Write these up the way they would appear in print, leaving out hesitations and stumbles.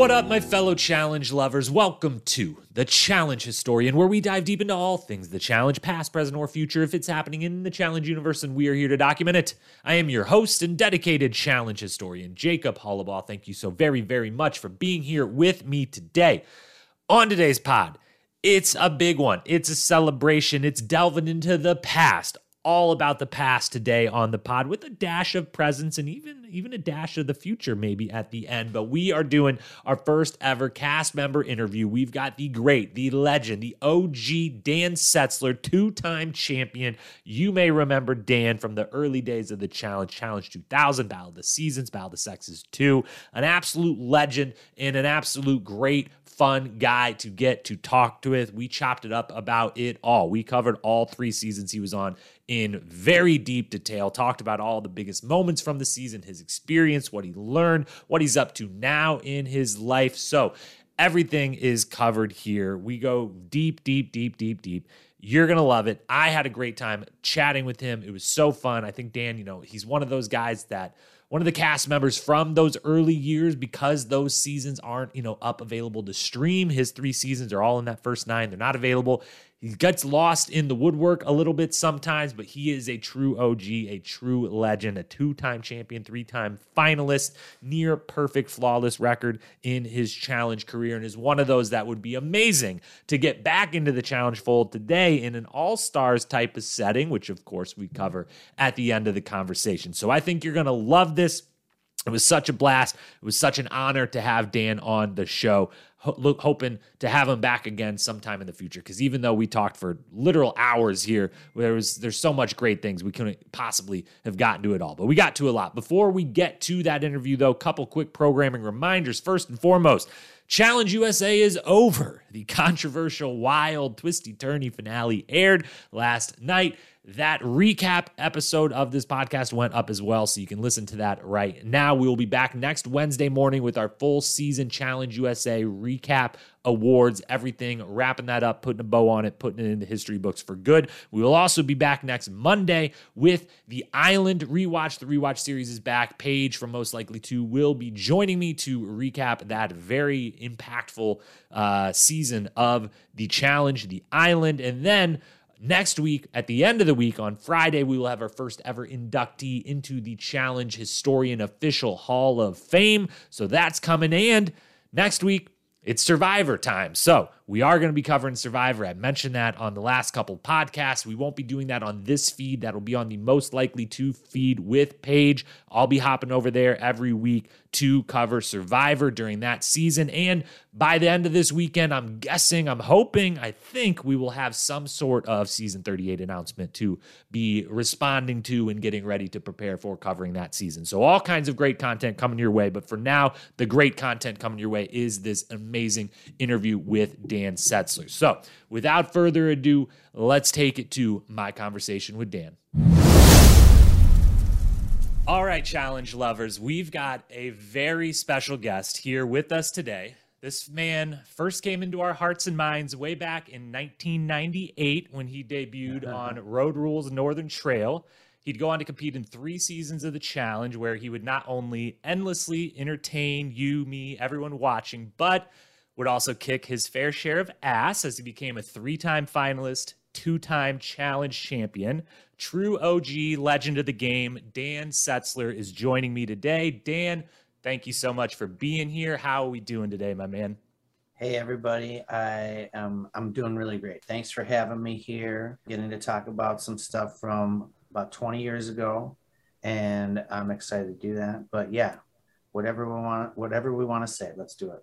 What up, my fellow challenge lovers? Welcome to The Challenge Historian, where we dive deep into all things the challenge, past, present, or future, if it's happening in the challenge universe, and we are here to document it. I am your host and dedicated challenge historian, Jacob Hollibaugh. Thank you so very, very much for being here with me today. On today's pod, it's a big one. It's a celebration. It's delving into the past. All about the past today on the pod with a dash of presence and even a dash of the future maybe at the end. But we are doing our first ever cast member interview. We've got the great, the legend, the OG Dan Setzler, two-time champion. You may remember Dan from the early days of the challenge, Challenge 2000, Battle of the Seasons, Battle of the Sexes 2. An absolute legend and an absolute great fun guy to get to talk with. We chopped it up about it all. We covered all three seasons he was on in very deep detail, talked about all the biggest moments from the season, his experience, what he learned, what he's up to now in his life. So everything is covered here. We go deep, deep, deep, deep, deep. You're going to love it. I had a great time chatting with him. It was so fun. I think Dan, he's one of those guys that one of the cast members from those early years, because those seasons aren't, up available to stream. His three seasons are all in that first nine. They're not available. He gets lost in the woodwork a little bit sometimes, but he is a true OG, a true legend, a two-time champion, three-time finalist, near perfect, flawless record in his challenge career, and is one of those that would be amazing to get back into the challenge fold today in an all-stars type of setting, which, of course, we cover at the end of the conversation. So I think you're going to love this. It was such a blast. It was such an honor to have Dan on the show. Hoping to have him back again sometime in the future, because even though we talked for literal hours here, there's so much great things we couldn't possibly have gotten to it all, but we got to a lot. Before we get to that interview, though, a couple quick programming reminders. First and foremost, Challenge USA is over. The controversial, wild, twisty-turny finale aired last night. That recap episode of this podcast went up as well, so you can listen to that right now. We will be back next Wednesday morning with our full season Challenge USA recap, awards, everything, wrapping that up, putting a bow on it, putting it into history books for good. We will also be back next Monday with The Island rewatch. The rewatch series is back. Paige from Most Likely 2 will be joining me to recap that very impactful season of the challenge, The Island. And then next week, at the end of the week, on Friday, we will have our first ever inductee into the Challenge Historian Official Hall of Fame. So that's coming. And next week, it's Survivor time. So we are going to be covering Survivor. I mentioned that on the last couple podcasts. We won't be doing that on this feed. That'll be on the Most Likely To feed with Paige. I'll be hopping over there every week to cover Survivor during that season. And by the end of this weekend, I think we will have some sort of season 38 announcement to be responding to and getting ready to prepare for covering that season. So all kinds of great content coming your way. But for now, the great content coming your way is this amazing interview with Dan Setzler. So without further ado, let's take it to my conversation with Dan. All right, challenge lovers, we've got a very special guest here with us today. This man first came into our hearts and minds way back in 1998 when he debuted on Road Rules Northern Trail. He'd go on to compete in three seasons of the challenge, where he would not only endlessly entertain you, me, everyone watching, but would also kick his fair share of ass as he became a three-time finalist, two-time challenge champion. True OG, legend of the game, Dan Setzler is joining me today. Dan, thank you so much for being here. How are we doing today, my man? Hey, everybody. I'm doing really great. Thanks for having me here, getting to talk about some stuff from about 20 years ago, and I'm excited to do that. But yeah, whatever we want to say, let's do it.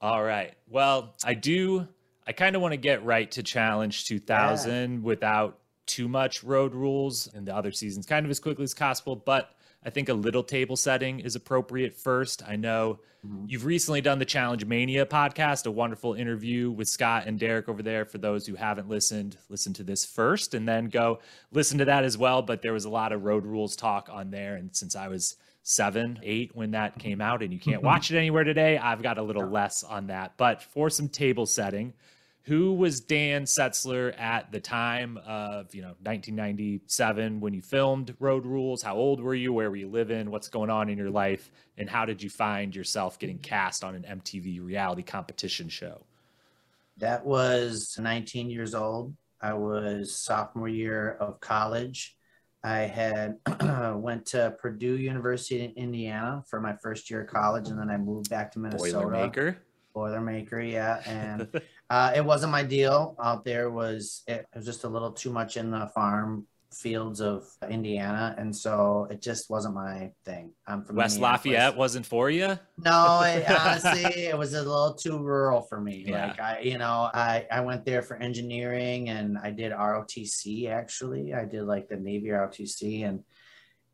All right. Well, I kind of want to get right to Challenge 2000 without too much Road Rules and the other seasons kind of as quickly as possible, but I think a little table setting is appropriate first. I know you've recently done the Challenge Mania podcast, a wonderful interview with Scott and Derek over there. For those who haven't listened, listen to this first and then go listen to that as well. But there was a lot of Road Rules talk on there. And since I was 7, 8 when that came out and you can't watch it anywhere today, I've got a little less on that. But for some table setting, Who was Dan Setzler at the time of, 1997 when you filmed Road Rules? How old were you? Where were you living? What's going on in your life? And how did you find yourself getting cast on an MTV reality competition show? That was 19 years old. I was sophomore year of college. I had went to Purdue University in Indiana for my first year of college, and then I moved back to Minnesota. Boilermaker, yeah. And it wasn't my deal out there. It was just a little too much in the farm fields of Indiana, and so it just wasn't my thing. I'm from West Lafayette. Wasn't for you? No, honestly, it was a little too rural for me. Yeah. Like I went there for engineering, and I did ROTC actually. I did like the Navy ROTC,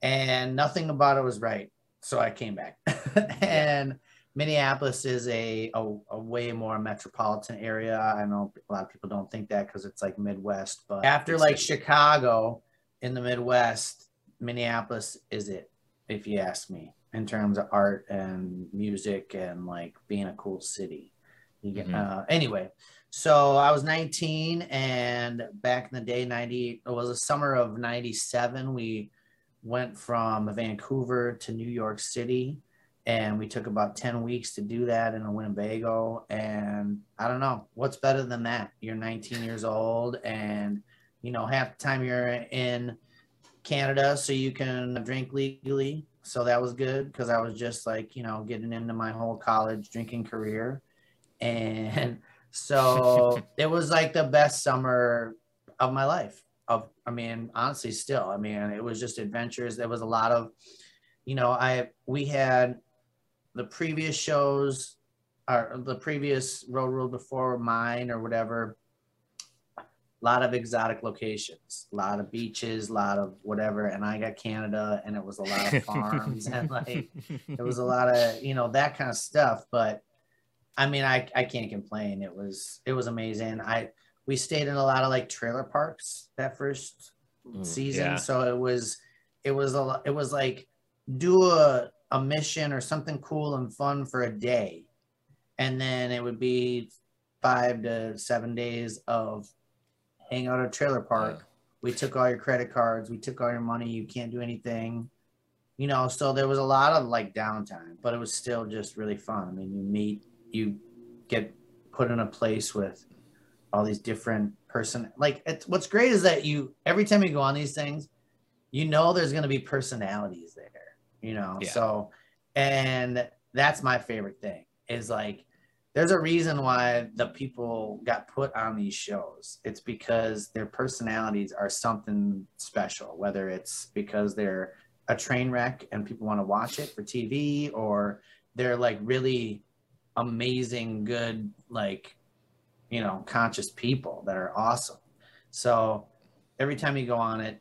and nothing about it was right. So I came back, and Minneapolis is a way more metropolitan area. I know a lot of people don't think that because it's like Midwest, but after like Chicago in the Midwest, Minneapolis is it, if you ask me, in terms of art and music and like being a cool city. You get, anyway, so I was 19, and back in the day, it was the summer of 97. We went from Vancouver to New York City. And we took about 10 weeks to do that in a Winnebago. And I don't know, what's better than that? You're 19 years old, and, half the time you're in Canada, so you can drink legally. So that was good, because I was just like, getting into my whole college drinking career. And so it was like the best summer of my life. Honestly, still. It was just adventures. There was a lot of, we had... the previous shows, or the previous Road Rule before mine or whatever, a lot of exotic locations, a lot of beaches, a lot of whatever. And I got Canada, and it was a lot of farms and like, it was a lot of, that kind of stuff. But I can't complain. It was amazing. We stayed in a lot of like trailer parks that first season. Yeah. So it was like, do a mission or something cool and fun for a day, and then it would be 5 to 7 days of hang out at a trailer park. Yeah. We took all your credit cards, we took all your money, you can't do anything, so there was a lot of like downtime, but it was still just really fun. You get put in a place with all these different what's great is that every time you go on these things, there's going to be personalities there. Yeah. So, and that's my favorite thing is like, there's a reason why the people got put on these shows. It's because their personalities are something special, whether it's because they're a train wreck and people want to watch it for TV, or they're like really amazing, good, like, conscious people that are awesome. So every time you go on it,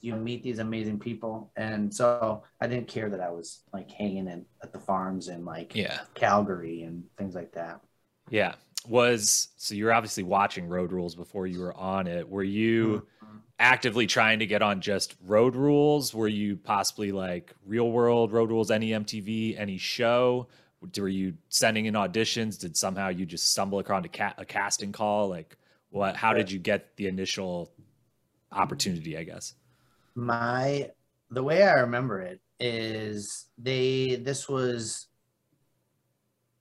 you meet these amazing people. And so I didn't care that I was like hanging in at the farms and like Calgary and things like that. Yeah. So you're obviously watching Road Rules before you were on it. Were you actively trying to get on just Road Rules? Were you possibly like Real World, Road Rules, any MTV, any show? Were you sending in auditions? Did somehow you just stumble across a casting call? Like what, how did you get the initial opportunity, I guess? The way I remember it is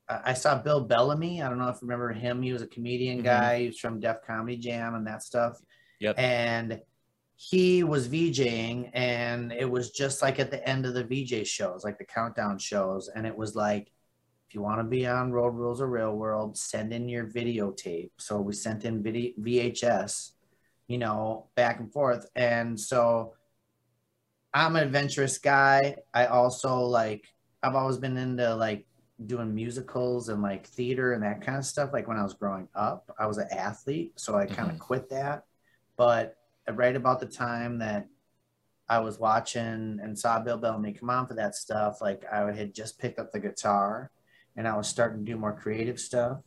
I saw Bill Bellamy. I don't know if you remember him. He was a comedian guy. He was from Def Comedy Jam and that stuff. Yep. And he was VJing, and it was just like at the end of the VJ shows, like the countdown shows. And it was like, if you want to be on Road Rules or Real World, send in your videotape. So we sent in VHS. Back and forth. And so I'm an adventurous guy. I also I've always been into like doing musicals and like theater and that kind of stuff. Like when I was growing up, I was an athlete. So I kind of quit that. But right about the time that I was watching and saw Bill Bellamy come on for that stuff, like I had just picked up the guitar and I was starting to do more creative stuff.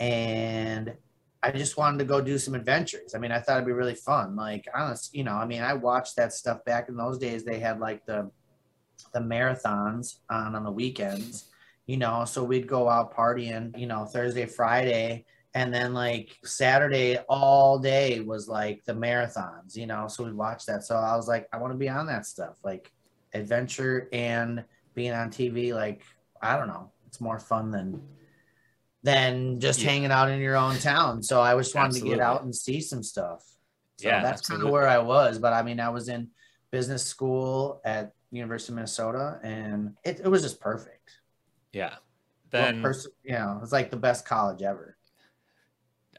And I just wanted to go do some adventures. I thought it'd be really fun. Like, honestly, I watched that stuff back in those days. They had like the marathons on the weekends, so we'd go out partying, Thursday, Friday, And then like Saturday all day was like the marathons, you know, so we watched that. So I was like, I want to be on that stuff, like adventure and being on TV. Like, I don't know, it's more fun than just hanging out in your own town. So I just wanted to get out and see some stuff. So yeah, that's kind of where I was. But I mean, I was in business school at University of Minnesota, and it was just perfect. Yeah. Then, you know, it's like the best college ever.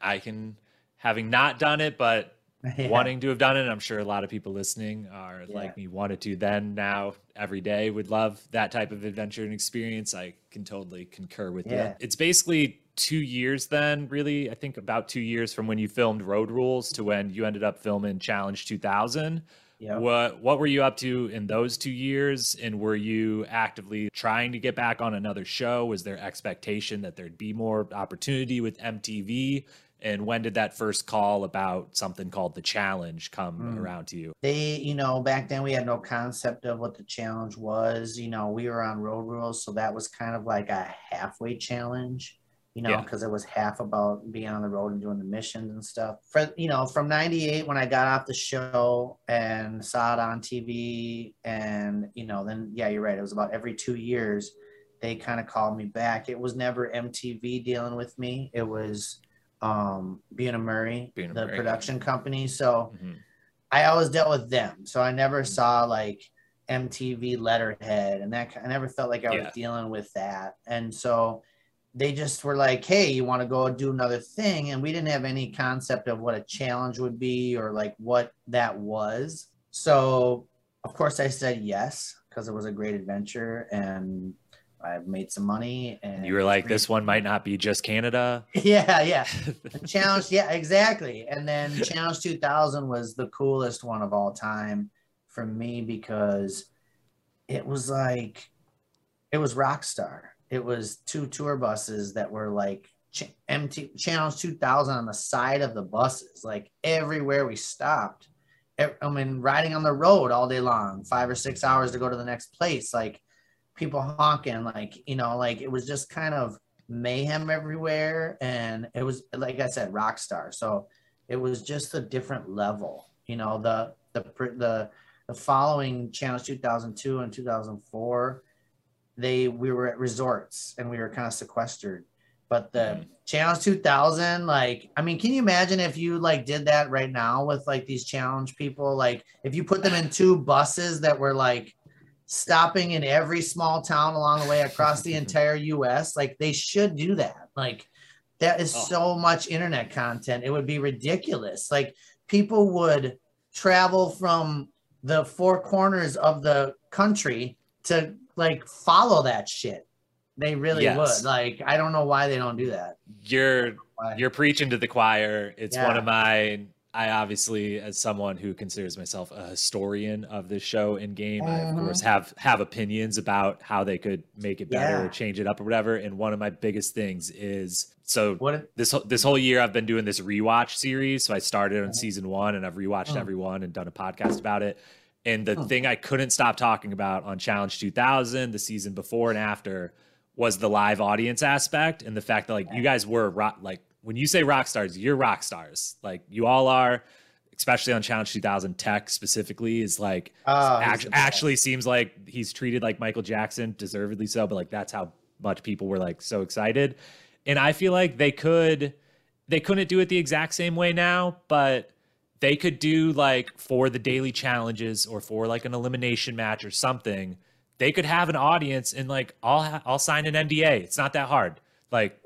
I can, having not done it, but wanting to have done it, I'm sure a lot of people listening are like me, wanted to then, now, every day, would love that type of adventure and experience. I can totally concur with you. It's basically 2 years then, really, I think about 2 years from when you filmed Road Rules to when you ended up filming Challenge 2000. Yep. What were you up to in those 2 years? And were you actively trying to get back on another show? Was there expectation that there'd be more opportunity with MTV? And when did that first call about something called The Challenge come around to you? They, you know, back then we had no concept of what The Challenge was. You know, we were on Road Rules, so that was kind of like a halfway challenge, you know, because it was half about being on the road and doing the missions and stuff. For, you know, from 98 when I got off the show and saw it on TV and, you know, then, yeah, you're right. It was about every 2 years they kind of called me back. It was never MTV dealing with me. It was... Being the Murray production company. So I always dealt with them. So I never saw like MTV letterhead and that. I never felt like I was dealing with that. And so they just were like, hey, you want to go do another thing? And we didn't have any concept of what a challenge would be or like what that was. So of course I said yes, because it was a great adventure and I've made some money. And you were like, this one might not be just Canada. Yeah. Challenge. Yeah, exactly. And then Challenge 2000 was the coolest one of all time for me because it was like, it was Rockstar. It was two tour buses that were like Challenge 2000 on the side of the buses, like everywhere we stopped. I mean, riding on the road all day long, 5 or 6 hours to go to the next place. Like, people honking, like, you know, like it was just kind of mayhem everywhere. And it was, like I said, rock star. So it was just a different level, you know. The following Challenge 2002 and 2004, we were at resorts and we were kind of sequestered, but the Challenge 2000, like, I mean, can you imagine if you like did that right now with like these challenge people, like if you put them in two buses that were like stopping in every small town along the way across the entire US, like they should do that. Like that is so much internet content. It would be ridiculous. Like people would travel from the four corners of the country to like follow that shit. They really would. Like, I don't know why they don't do that. You're preaching to the choir. It's one of my, I obviously, as someone who considers myself a historian of this show and game, I of course have opinions about how they could make it better or change it up or whatever. And one of my biggest things is, so this whole year I've been doing this rewatch series. So I started on season one and I've rewatched everyone and done a podcast about it. And the thing I couldn't stop talking about on Challenge 2000, the season before and after, was the live audience aspect and the fact that like you guys were like, when you say rock stars, you're rock stars. Like you all are, especially on Challenge 2000. Teck specifically is like, actually seems like he's treated like Michael Jackson, deservedly so, but like that's how much people were like so excited. And I feel like they couldn't do it the exact same way now, but they could do like for the daily challenges or for like an elimination match or something, they could have an audience and like, I'll sign an NDA. It's not that hard. Like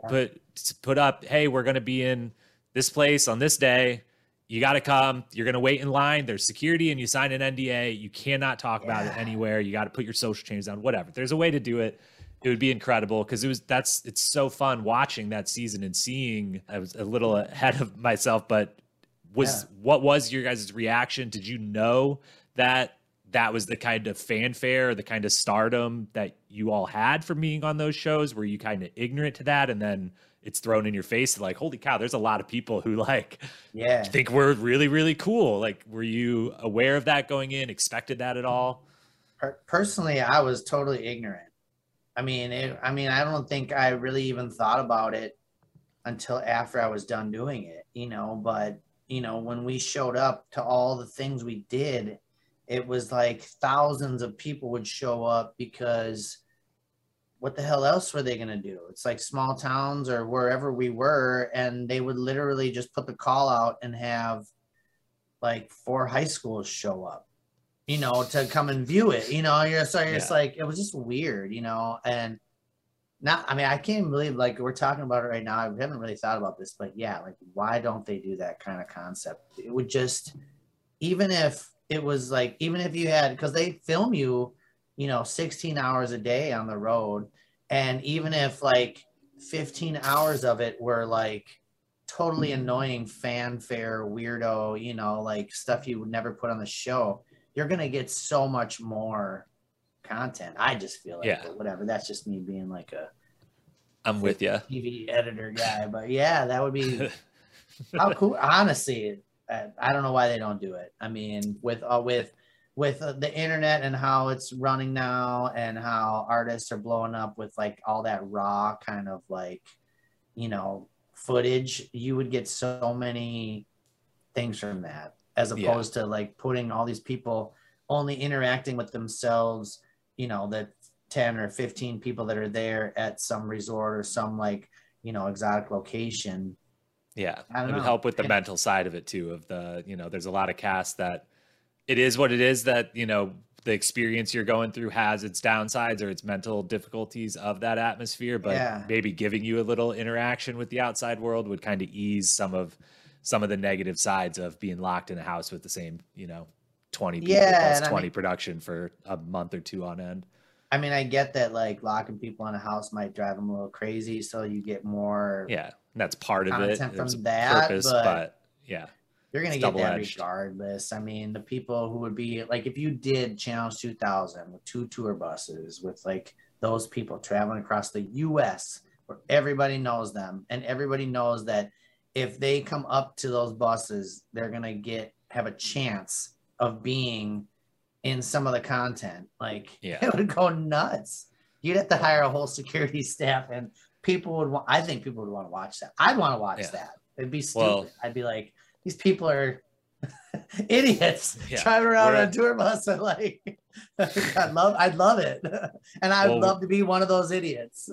put up, hey, we're going to be in this place on this day. You got to come. You're going to wait in line. There's security and you sign an NDA. You cannot talk about it anywhere. You got to put your social chains down, whatever. There's a way to do it. It would be incredible because it's so fun watching that season and seeing. I was a little ahead of myself, but what was your guys' reaction? Did you know that was the kind of fanfare, the kind of stardom that you all had from being on those shows? Were you kind of ignorant to that? And then it's thrown in your face like, holy cow, there's a lot of people who like think we're really, really cool. Like, were you aware of that going in, expected that at all? Personally, I was totally ignorant. I mean, I don't think I really even thought about it until after I was done doing it, you know. But, you know, when we showed up to all the things we did, it was like thousands of people would show up because what the hell else were they going to do? It's like small towns or wherever we were, and they would literally just put the call out and have like 4 high schools show up, you know, to come and view it, you know. You're so it's like, it was just weird, you know. And not, I mean, I can't believe, like, we're talking about it right now. I haven't really thought about this, but yeah, like, why don't they do that kind of concept? It would just, even if it was like, even if you had, because they film you, you know, 16 hours a day on the road. And even if like 15 hours of it were like totally annoying fanfare, weirdo, you know, like stuff you would never put on the show, you're going to get so much more content. I just feel like, but whatever. That's just me being like a, I'm with you, TV editor guy. But yeah, that would be how cool. Honestly, I don't know why they don't do it. I mean, with the internet and how it's running now, and how artists are blowing up with like all that raw kind of like, you know, footage, you would get so many things from that, as opposed to like putting all these people only interacting with themselves, you know, that 10 or 15 people that are there at some resort or some like, you know, exotic location. Yeah. It would help with the mental side of it too, of the, you know, there's a lot of casts that it is what it is, that, you know, the experience you're going through has its downsides or its mental difficulties of that atmosphere, but maybe giving you a little interaction with the outside world would kind of ease some of the negative sides of being locked in a house with the same, you know, 20 people plus 20 production for a month or 2 on end. I mean, I get that like locking people in a house might drive them a little crazy, so you get more and that's part of it from that purpose, but yeah, you're gonna get that regardless. I mean, the people who would be like, if you did Challenge 2000 with 2 tour buses, with like those people traveling across the US where everybody knows them, and everybody knows that if they come up to those buses, they're gonna have a chance of being in some of the content, like it would go nuts. You'd have to hire a whole security staff, and people would want, I think people would want to watch that. I'd want to watch that. It'd be stupid. I'd be like, these people are idiots driving around on a tour bus. And like, I'd love it. And I'd love to be one of those idiots.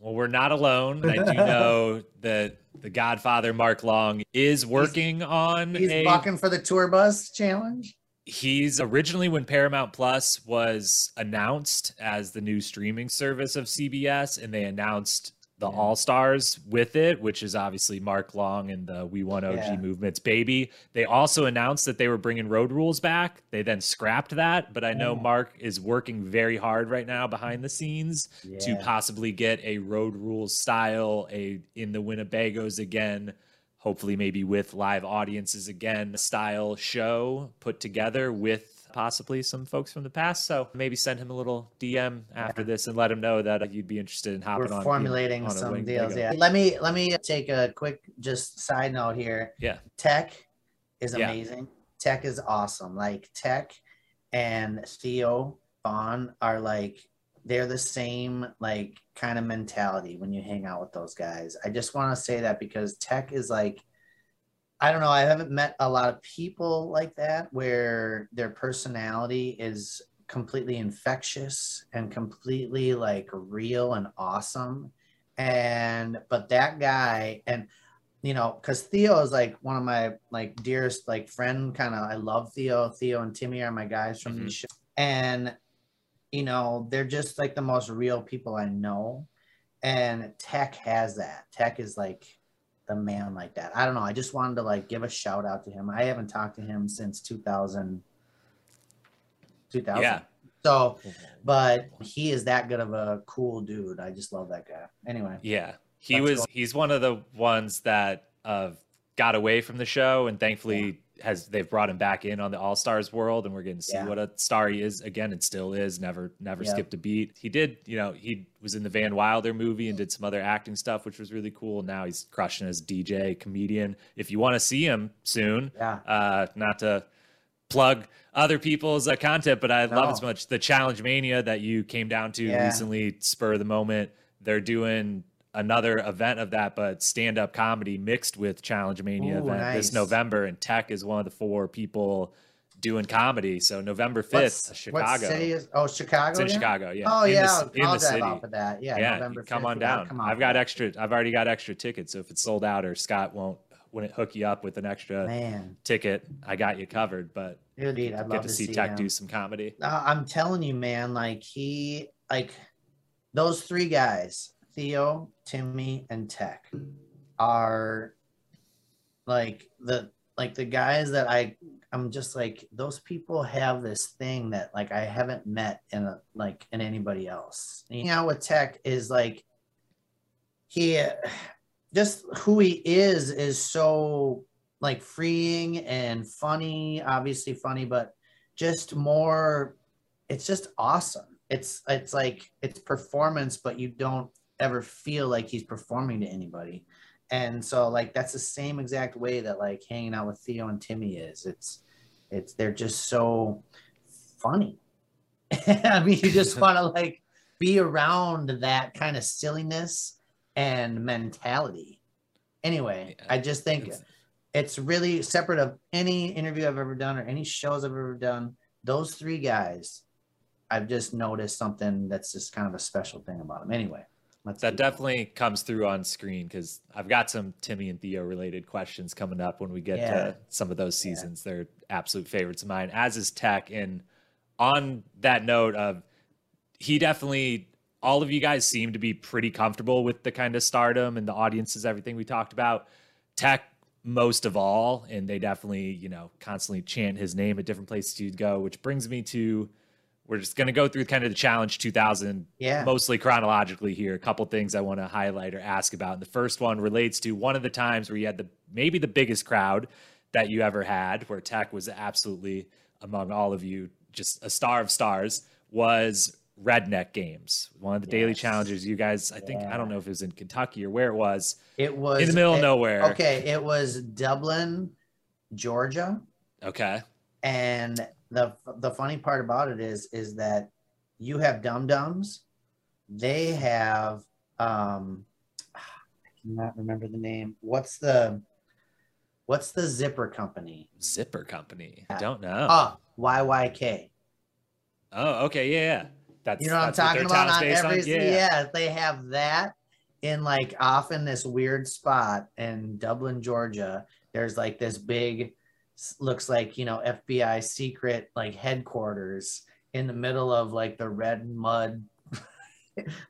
Well, we're not alone. I do know that the Godfather Mark Long is working on. He's walking for the tour bus challenge. He's originally, when Paramount Plus was announced as the new streaming service of CBS, and they announced the All-Stars with it, which is obviously Mark Long and the We Want OG movement's baby. They also announced that they were bringing Road Rules back. They then scrapped that, but I know Mark is working very hard right now behind the scenes to possibly get a Road Rules style, in the Winnebagos again, hopefully maybe with live audiences again, style show put together with possibly some folks from the past. So maybe send him a little DM after this and let him know that you'd be interested in hopping on. We're formulating on some deals. Yeah. Let me take a quick just side note here. Yeah. Teck is amazing. Teck is awesome. Like Teck and Theo Vaughn are like, they're the same like kind of mentality when you hang out with those guys. I just want to say that because Teck is like, I don't know, I haven't met a lot of people like that where their personality is completely infectious and completely like real and awesome. But that guy, and you know, because Theo is like one of my like dearest like friend, kind of, I love Theo. Theo and Timmy are my guys from the show. And you know, they're just like the most real people I know. And Teck has that. Teck is like the man like that. I don't know. I just wanted to like give a shout out to him. I haven't talked to him since 2000. Yeah. So, but he is that good of a cool dude. I just love that guy. Anyway. Yeah. He's one of the ones that got away from the show, and thankfully they've brought him back in on the All-Stars world, and we're getting to see what a star he is again, and still is, never skipped a beat. He did, you know, he was in the Van Wilder movie and did some other acting stuff, which was really cool. Now he's crushing as DJ, comedian. If you want to see him soon, not to plug other people's content, but I love as much the Challenge Mania that you came down to recently, spur of the moment. They're doing another event of that, but stand-up comedy mixed with Challenge Mania event this November, and Teck is one of the four people doing comedy. So November 5th, Chicago. Chicago. It's in Chicago, yeah. Oh yeah, I'll drive off of that. Yeah, yeah. November 5th, come on down. I've already got extra tickets. So if it's sold out or Scott wouldn't hook you up with an extra ticket, I got you covered. But indeed, I'd love to see Teck do some comedy. I'm telling you, man. Like those three guys, Theo, Timmy, and Teck, are like the guys that I'm just like, those people have this thing that like I haven't met in anybody else. You know, with Teck is like, he just who he is so like freeing and funny, obviously funny, but just more, it's just awesome. It's like, it's performance, but you don't ever feel like he's performing to anybody. And so like, that's the same exact way that like hanging out with Theo and Timmy is. They're just so funny. I mean, you just want to like be around that kind of silliness and mentality. Anyway, yeah, I just think it's really separate of any interview I've ever done or any shows I've ever done. Those three guys, I've just noticed something that's just kind of a special thing about them. Anyway. That definitely comes through on screen, because I've got some Timmy and Theo related questions coming up when we get to some of those seasons. They're absolute favorites of mine, as is Teck. And on that note of, he definitely, all of you guys seem to be pretty comfortable with the kind of stardom and the audiences, everything we talked about. Teck most of all, and they definitely, you know, constantly chant his name at different places you'd go, which brings me to, we're just going to go through kind of the Challenge 2000, mostly chronologically here. A couple things I want to highlight or ask about. And the first one relates to one of the times where you had maybe the biggest crowd that you ever had, where Teck was absolutely, among all of you, just a star of stars, was Redneck Games. One of the daily challenges you guys, I think, I don't know if it was in Kentucky or where it was. It was in the middle of nowhere. Okay, it was Dublin, Georgia. Okay. And the funny part about it is that you have Dum Dums, they have I cannot remember the name. What's the zipper company? Zipper company? I don't know. Oh, YYK. Oh, okay, yeah. That's, you know what I'm talking about. On every they have that in like off in this weird spot in Dublin, Georgia. There's like this big, looks like, you know, FBI secret like headquarters in the middle of like the red mud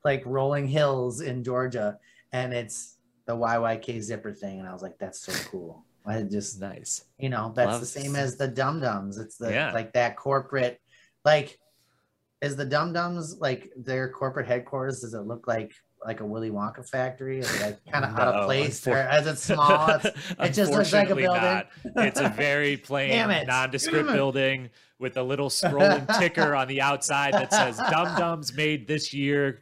like rolling hills in Georgia, and it's the YYK zipper thing, and I was like, that's so cool. I just, nice, you know, that's the same as the Dum Dums. It's the like that corporate, like, is the Dum Dums like their corporate headquarters? Does it look like a Willy Wonka factory, or like kind of out of place, or as it's small, it just looks like a building. It's a very plain, nondescript building with a little scrolling ticker on the outside that says Dum Dums made this year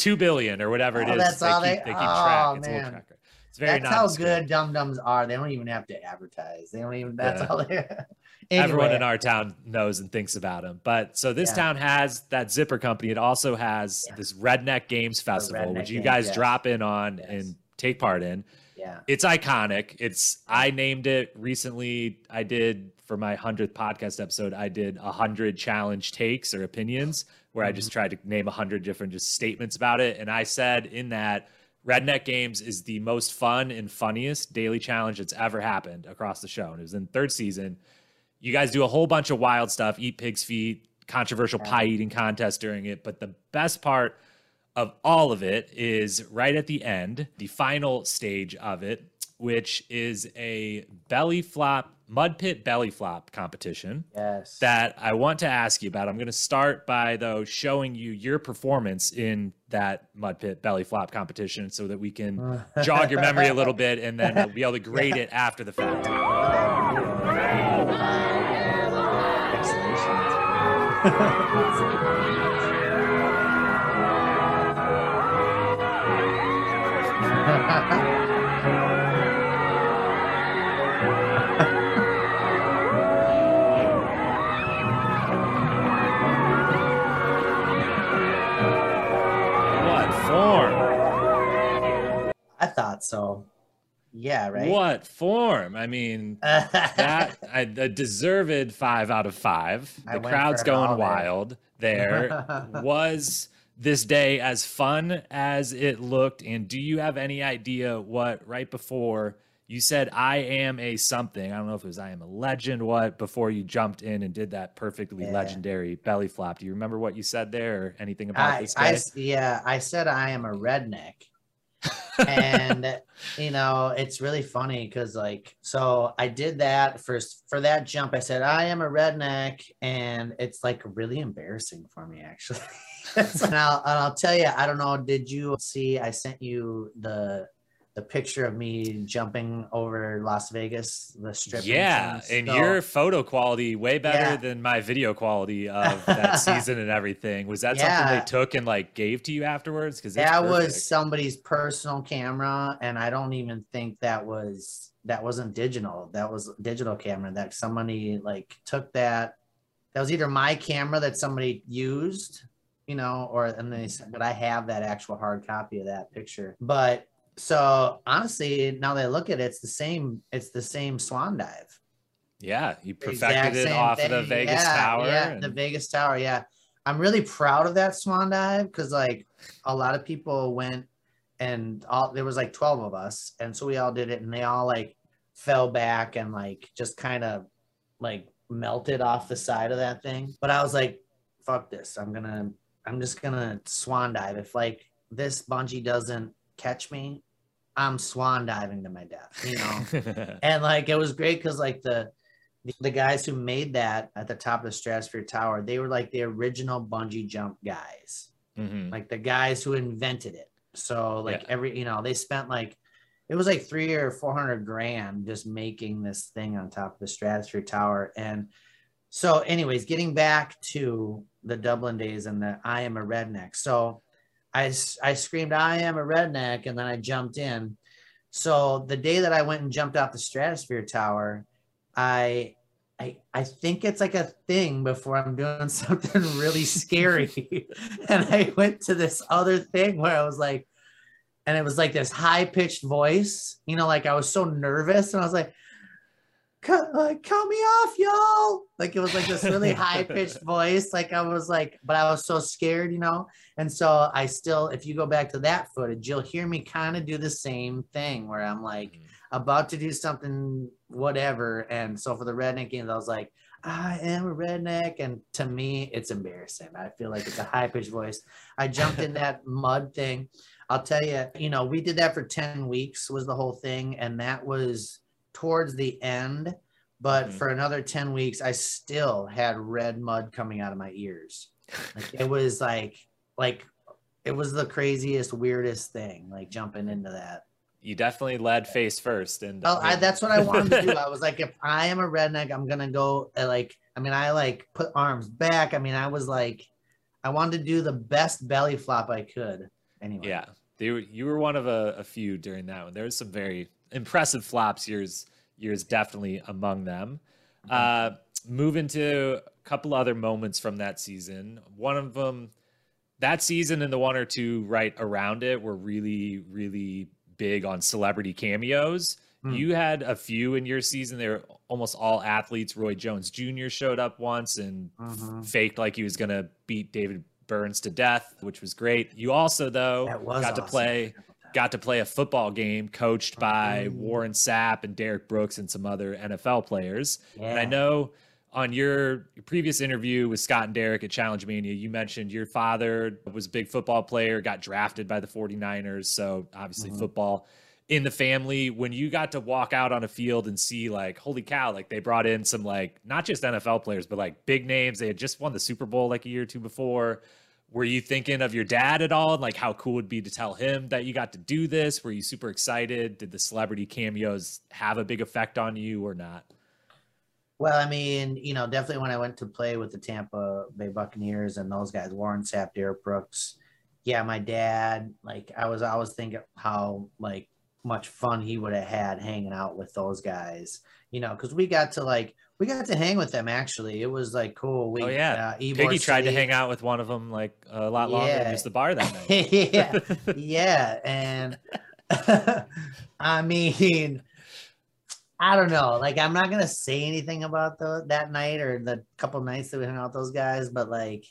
$2 billion or whatever it is. That's all they keep track. It's a little tracker. It's very nondescript. That's how good Dum Dums are. They don't even have to advertise. They don't even. That's all they. Anyway. Everyone in our town knows and thinks about him. But so this town has that zipper company. It also has this Redneck Games Festival, which you guys drop in on and take part in. Yeah. It's iconic. I named it recently. I did, for my 100th podcast episode, I did 100 challenge takes or opinions, where I just tried to name 100 different just statements about it. And I said in that, Redneck Games is the most fun and funniest daily challenge that's ever happened across the show. And it was in the 3rd season. You guys do a whole bunch of wild stuff, eat pig's feet, controversial pie eating contest during it. But the best part of all of it is right at the end, the final stage of it, which is a mud pit belly flop competition. Yes. That I want to ask you about. I'm going to start by, though, showing you your performance in that mud pit belly flop competition so that we can jog your memory a little bit, and then we'll be able to grade it after the fact. What form? Yeah, right. What form? I mean, that a deserved 5 out of 5. The crowd's going wild. There was this day as fun as it looked. And do you have any idea what right before you said, I am a something? I don't know if it was I am a legend, what, before you jumped in and did that perfectly legendary belly flop. Do you remember what you said there or anything about this day? I said I am a redneck. And you know, it's really funny because like, so I did that for that jump. I said I am a redneck, and it's like really embarrassing for me actually. and I'll tell you, I don't know, did you see I sent you the picture of me jumping over Las Vegas, the strip? Yeah, and your photo quality way better than my video quality of that season and everything. Was that something they took and like gave to you afterwards? Because that was somebody's personal camera, and I don't even think that wasn't digital. That was a digital camera that somebody like took. That was either my camera that somebody used, you know, or and they said, but I have that actual hard copy of that picture, but. So honestly, now that I look at it, it's the same swan dive. Yeah, you perfected it off of the Vegas Tower. Yeah, the Vegas Tower, yeah. I'm really proud of that swan dive because like a lot of people went and there was like 12 of us, and so we all did it, and they all like fell back and like just kind of like melted off the side of that thing. But I was like, fuck this. I'm just gonna swan dive. If like this bungee doesn't catch me, I'm swan diving to my death, you know. And like it was great because like the guys who made that at the top of the Stratosphere Tower, they were like the original bungee jump guys, like the guys who invented it. So like every, you know, they spent like it was like $300,000 or $400,000 just making this thing on top of the Stratosphere Tower. And so anyways, getting back to the Dublin days and the I am a redneck. So I screamed, I am a redneck, and then I jumped in. So the day that I went and jumped off the Stratosphere Tower, I think it's like a thing before I'm doing something really scary. And I went to this other thing where I was like, and it was like this high-pitched voice, you know, like I was so nervous, and I was like, cut me off, y'all. Like it was like this really high-pitched voice, like I was like, but I was so scared, you know. And so I still, if you go back to that footage, you'll hear me kind of do the same thing where I'm like about to do something whatever. And so for the redneck games, I was like, I am a redneck, and to me it's embarrassing. I feel like it's a high-pitched voice. I jumped in that mud thing. I'll tell you, you know, we did that for 10 weeks was the whole thing, and that was towards the end, but for another 10 weeks, I still had red mud coming out of my ears. Like, it was like, it was the craziest, weirdest thing, like jumping into that. You definitely led face first. And that's what I wanted to do. I was like, if I am a redneck, I'm going to go like, I mean, I like put arms back. I mean, I was like, I wanted to do the best belly flop I could. Anyway. Yeah. You were one of a few during that one. There was some very impressive flops. Yours definitely among them. Move into a couple other moments from that season. One of them, that season and the one or two right around it were really, really big on celebrity cameos. You had a few in your season. They were almost all athletes. Roy Jones Jr. showed up once and faked like he was going to beat David Burns to death, which was great. You also, though, got to play a football game coached by Warren Sapp and Derek Brooks and some other NFL players. Yeah. And I know on your previous interview with Scott and Derek at Challenge Mania, you mentioned your father was a big football player, got drafted by the 49ers. So obviously football in the family. When you got to walk out on a field and see like, holy cow, like they brought in some like, not just NFL players, but like big names. They had just won the Super Bowl like a year or two before. Were you thinking of your dad at all? And like how cool it would be to tell him that you got to do this? Were you super excited? Did the celebrity cameos have a big effect on you or not? Well, I mean, you know, definitely when I went to play with the Tampa Bay Buccaneers and those guys, Warren Sapp, Derek Brooks. Yeah, my dad, like I was always thinking how like much fun he would have had hanging out with those guys, you know, because we got to hang with them, actually. It was, like, cool. We, Piggy tried to hang out with one of them, like, a lot longer than just the bar that night. Yeah. And I mean, I don't know. Like, I'm not going to say anything about that night or the couple nights that we hung out with those guys, but like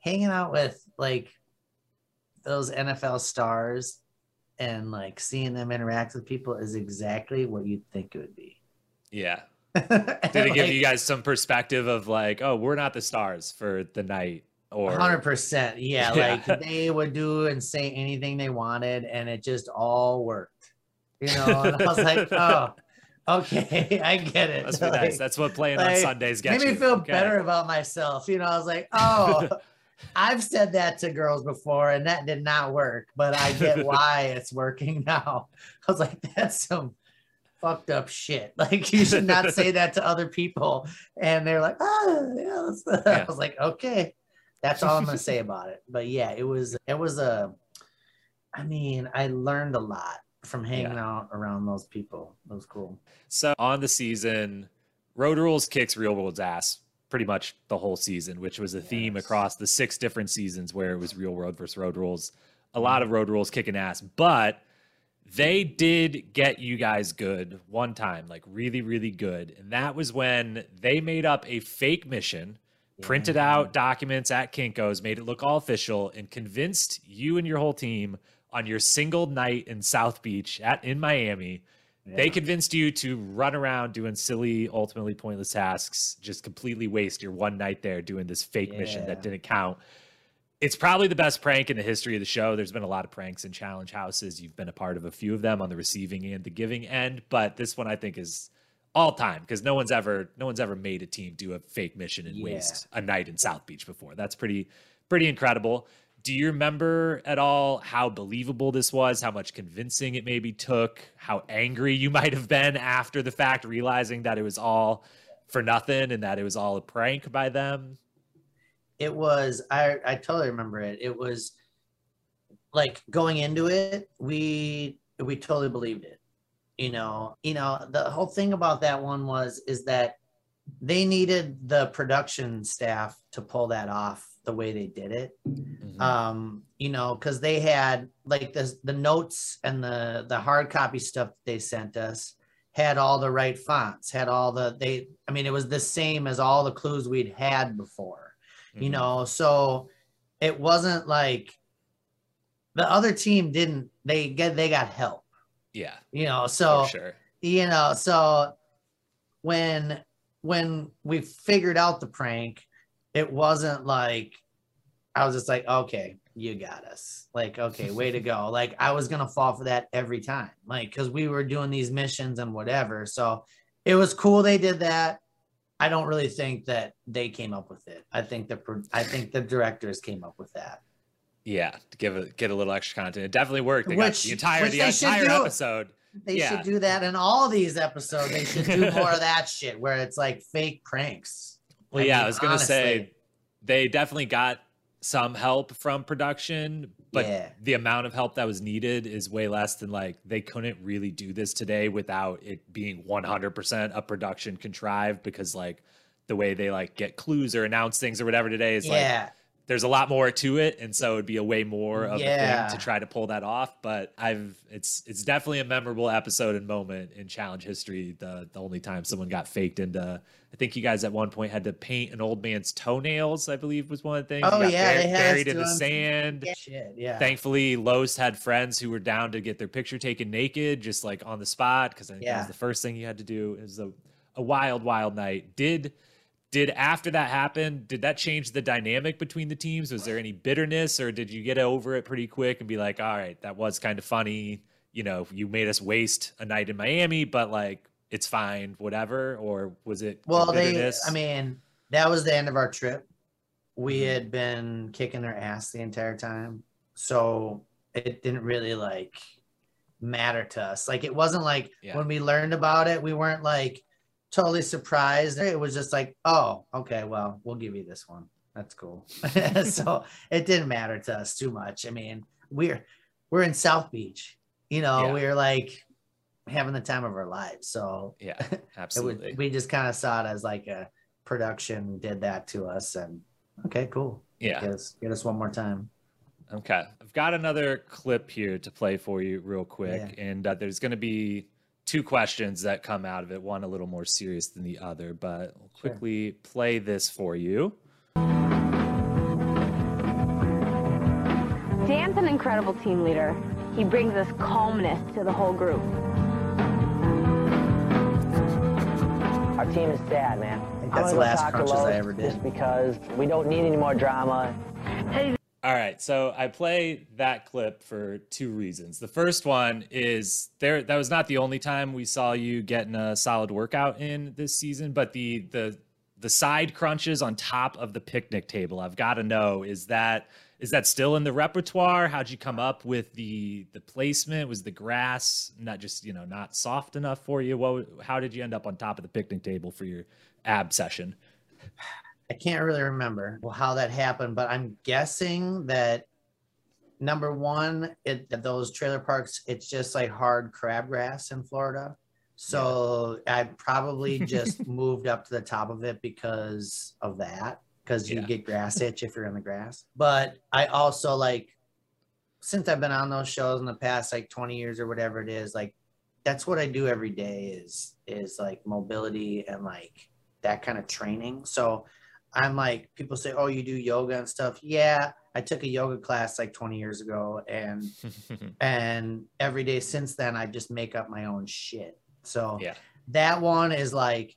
hanging out with like those NFL stars and like seeing them interact with people is exactly what you'd think it would be. Yeah. Did it like, give you guys some perspective of like, oh, we're not the stars for the night? Or 100%. Yeah. Like they would do and say anything they wanted and it just all worked. You know, and I was like, oh, okay, I get it. That's like, nice. That's what playing like, on Sundays gets made me feel better about myself. You know, I was like, oh, I've said that to girls before and that did not work, but I get why it's working now. I was like, that's some fucked up shit. Like, you should not say that to other people. And they're like, oh, yeah, yeah. I was like, okay, that's all I'm going to say about it. But yeah, I learned a lot from hanging out around those people. It was cool. So on the season, Road Rules kicks Real World's ass pretty much the whole season, which was a theme across the 6 different seasons where it was Real World versus Road Rules. A lot of Road Rules kicking ass, but they did get you guys good one time, like really, really good. And that was when they made up a fake mission, printed out documents at Kinko's, made it look all official, and convinced you and your whole team on your single night in South Beach in Miami, they convinced you to run around doing silly, ultimately pointless tasks, just completely waste your one night there doing this fake mission that didn't count. It's probably the best prank in the history of the show. There's been a lot of pranks in challenge houses. You've been a part of a few of them on the receiving and the giving end, but this one I think is all time because no one's ever made a team do a fake mission and waste a night in South Beach before. That's pretty incredible. Do you remember at all how believable this was, how much convincing it maybe took, how angry you might have been after the fact, realizing that it was all for nothing and that it was all a prank by them? It was, I totally remember it. It was like going into it, we totally believed it. You know, the whole thing about that one is that they needed the production staff to pull that off the way they did it. You know, because they had like the notes and the hard copy stuff that they sent us had all the right fonts, had all it was the same as all the clues we'd had before, you know, so it wasn't like the other team they got help. Yeah. You know, so, you know, so when we figured out the prank, it wasn't like, I was just like, okay, you got us. Like, okay, way to go. Like, I was going to fall for that every time. Like, because we were doing these missions and whatever. So it was cool they did that. I don't really think that they came up with it. I think the directors came up with that. Yeah, to get a little extra content. It definitely worked. They got the entire episode. They should do that in all these episodes. They should do more of that shit where it's like fake pranks. Well, I was going to say, they definitely got some help from production, but the amount of help that was needed is way less than like, they couldn't really do this today without it being 100% a production contrived, because like the way they like get clues or announce things or whatever today is like, there's a lot more to it. And so it'd be a way more of a thing to try to pull that off. But it's definitely a memorable episode and moment in challenge history. The only time someone got faked into, I think you guys at one point had to paint an old man's toenails, I believe was one of the things. Oh, yeah. Buried in the sand. Shit, yeah. Thankfully, Los had friends who were down to get their picture taken naked, just like on the spot, because I think that was the first thing you had to do. It was a wild, wild night. Did after that happen, did that change the dynamic between the teams? Was there any bitterness, or did you get over it pretty quick and be like, all right, that was kind of funny. You know, you made us waste a night in Miami, but like, it's fine, whatever. Or was it? Well, that was the end of our trip. We had been kicking their ass the entire time. So it didn't really like matter to us. Like, it wasn't like when we learned about it, we weren't like totally surprised. It was just like, oh, okay, well, we'll give you this one. That's cool. So it didn't matter to us too much. I mean, we're in South Beach, you know, we were like, having the time of our lives. So yeah, absolutely. We just kind of saw it as like a production did that to us and okay, cool. Yeah. Get us one more time. Okay, I've got another clip here to play for you real quick, and there's going to be two questions that come out of it, one a little more serious than the other, but we'll quickly play this for you. Dan's an incredible team leader. He brings this calmness to the whole group. Our team is sad, man. That's the last crunches I ever did. Just because we don't need any more drama. All right, so I play that clip for two reasons. The first one is that was not the only time we saw you getting a solid workout in this season, but the side crunches on top of the picnic table. I've got to know, is that still in the repertoire? How'd you come up with the placement? Was the grass not just, you know, not soft enough for you? How did you end up on top of the picnic table for your ab session? I can't really remember how that happened, but I'm guessing that #1, at those trailer parks, it's just like hard crabgrass in Florida. So I probably just moved up to the top of it because of that, because you get grass itch if you're in the grass. But I also, like, since I've been on those shows in the past, like 20 years or whatever it is, like, that's what I do every day is like mobility and like that kind of training. So I'm like, people say, oh, you do yoga and stuff. Yeah, I took a yoga class like 20 years ago. And and every day since then, I just make up my own shit. So that one is like,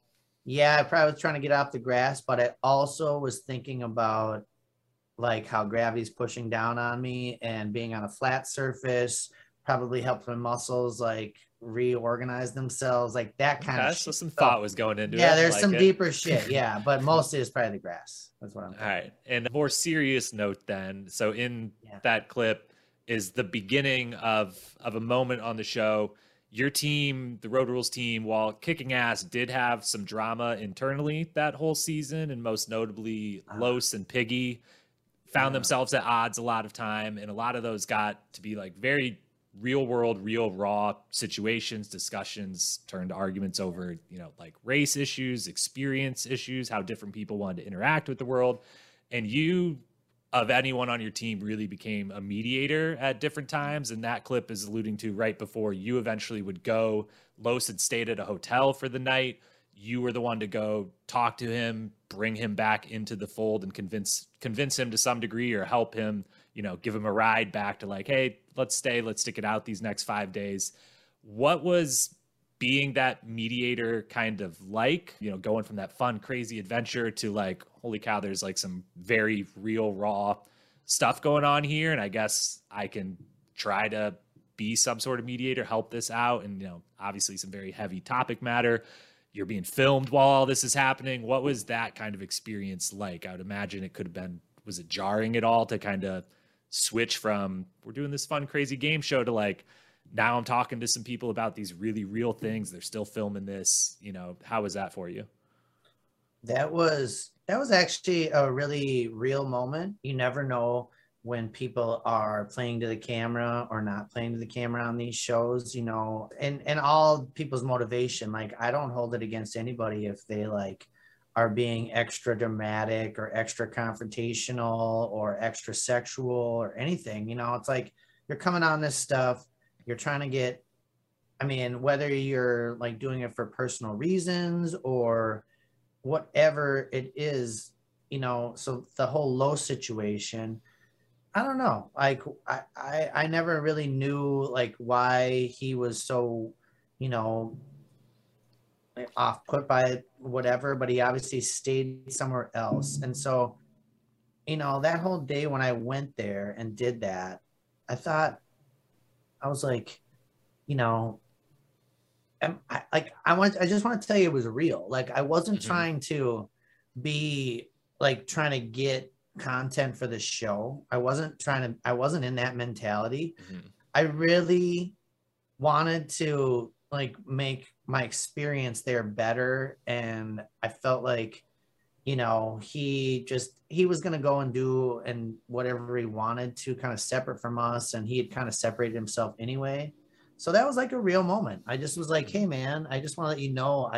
I probably was trying to get off the grass, but I also was thinking about like how gravity's pushing down on me, and being on a flat surface probably helped my muscles like reorganize themselves, like that kind of shit. So some thought was going into it. Yeah, there's like some deeper shit. Yeah, but mostly it's probably the grass. That's what I'm thinking. All right. And a more serious note then. So in that clip is the beginning of a moment on the show. Your team, the Road Rules team, while kicking ass, did have some drama internally that whole season, and most notably Los and Piggy found themselves at odds a lot of time, and a lot of those got to be like very real world, real raw situations, discussions turned to arguments over, you know, like race issues, experience issues, how different people wanted to interact with the world. And you, of anyone on your team, really became a mediator at different times. And that clip is alluding to right before you eventually would go. Los had stayed at a hotel for the night. You were the one to go talk to him, bring him back into the fold, and convince him to some degree, or help him, you know, give him a ride back to like, hey, let's stick it out these next 5 days. What was being that mediator kind of like, you know, going from that fun, crazy adventure to like, holy cow, there's like some very real, raw stuff going on here, and I guess I can try to be some sort of mediator, help this out. And, you know, obviously some very heavy topic matter. You're being filmed while all this is happening. What was that kind of experience like? I would imagine it could have been, was it jarring at all to kind of switch from, we're doing this fun, crazy game show, to like, now I'm talking to some people about these really real things. They're still filming this, you know, how was that for you? That was actually a really real moment. You never know when people are playing to the camera or not playing to the camera on these shows, you know, and all people's motivation. Like, I don't hold it against anybody if they like are being extra dramatic or extra confrontational or extra sexual or anything, you know. It's like, you're coming on this stuff, you're trying to get, I mean, whether you're like doing it for personal reasons or whatever it is, you know. So the whole low situation, I don't know, like I never really knew like why he was so, you know, off put by whatever, but he obviously stayed somewhere else. And so, you know, that whole day when I went there and did that, I thought, I was like, you know, I just want to tell you it was real. Like, I wasn't trying to be like trying to get content for the show. I wasn't in that mentality. I really wanted to like make my experience there better. And I felt like, you know, he was going to go and do and whatever he wanted to, kind of separate from us. And he had kind of separated himself anyway. So that was like a real moment. I just was like, hey man, I just want to let you know,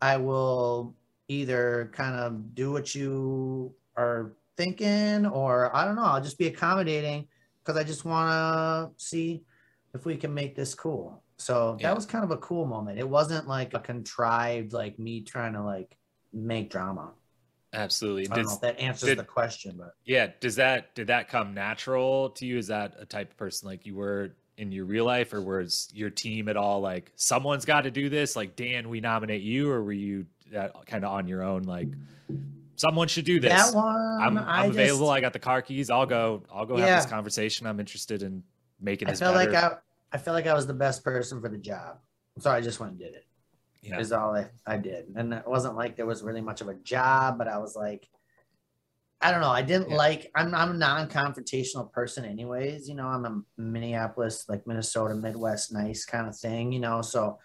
I will either kind of do what you are thinking, or I don't know, I'll just be accommodating because I just want to see if we can make this cool. So that was kind of a cool moment. It wasn't like a contrived, like me trying to like make drama. Absolutely. I don't know if that answers the question, but yeah. Did that come natural to you? Is that a type of person like you were in your real life, or was your team at all like, someone's got to do this? Like, Dan, we nominate you, or were you kind of on your own? Like, someone should do this. That one, I'm available. I got the car keys. I'll go have this conversation. I'm interested in making this better. I felt like I was the best person for the job. So I just went and did it. Yeah. Is all I did. And it wasn't like there was really much of a job, but I was like, I don't know. I didn't like, I'm a non-confrontational person anyways. You know, I'm a Minneapolis, like Minnesota, Midwest, nice kind of thing, you know? So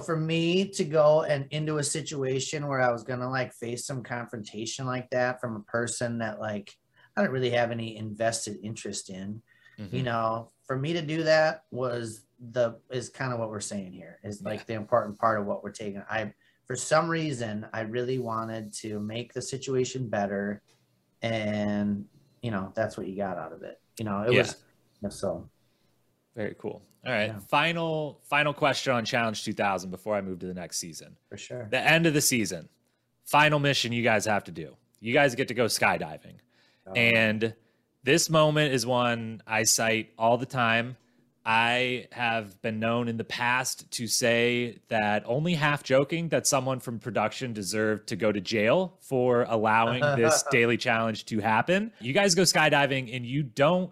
for me to go and into a situation where I was going to like face some confrontation like that from a person that like, I don't really have any invested interest in, you know, for me to do that is kind of what we're saying here is like the important part of what we're taking. For some reason, I really wanted to make the situation better. And, you know, that's what you got out of it. You know, it was so very cool. All right. Yeah. Final question on Challenge 2000 before I move to the next season. For sure. The end of the season, final mission you guys have to do. You guys get to go skydiving. Oh. And this moment is one I cite all the time. I have been known in the past to say that, only half joking, that someone from production deserved to go to jail for allowing this daily challenge to happen. You guys go skydiving and you don't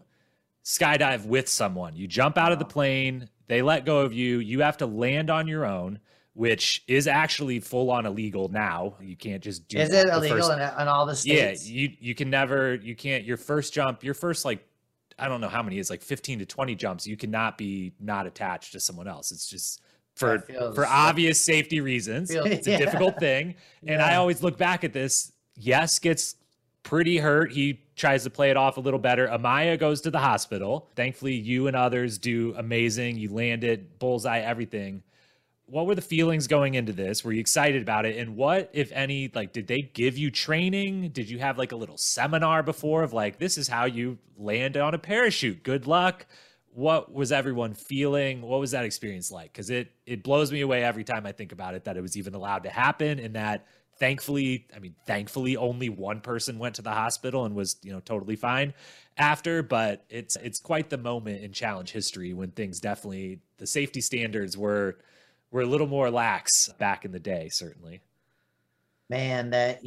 skydive with someone. You jump out of the plane. They let go of you. You have to land on your own, which is actually full on illegal now. You can't just do it. Is it illegal in all the states? Yeah, you can never, you can't, your first jump, your first like, I don't know how many, it's like 15 to 20 jumps. You cannot be not attached to someone else. It's just for obvious safety reasons. It's a difficult thing. And I always look back at this. Yes gets pretty hurt. He tries to play it off a little better. Amaya goes to the hospital. Thankfully, you and others do amazing. You landed, bullseye, everything. What were the feelings going into this? Were you excited about it? And what, if any, like, did they give you training? Did you have like a little seminar before of like, this is how you land on a parachute? Good luck. What was everyone feeling? What was that experience like? Because it blows me away every time I think about it, that it was even allowed to happen. And that thankfully only one person went to the hospital and was, you know, totally fine after. But it's quite the moment in challenge history when things definitely, the safety standards were a little more lax back in the day, certainly. Man, that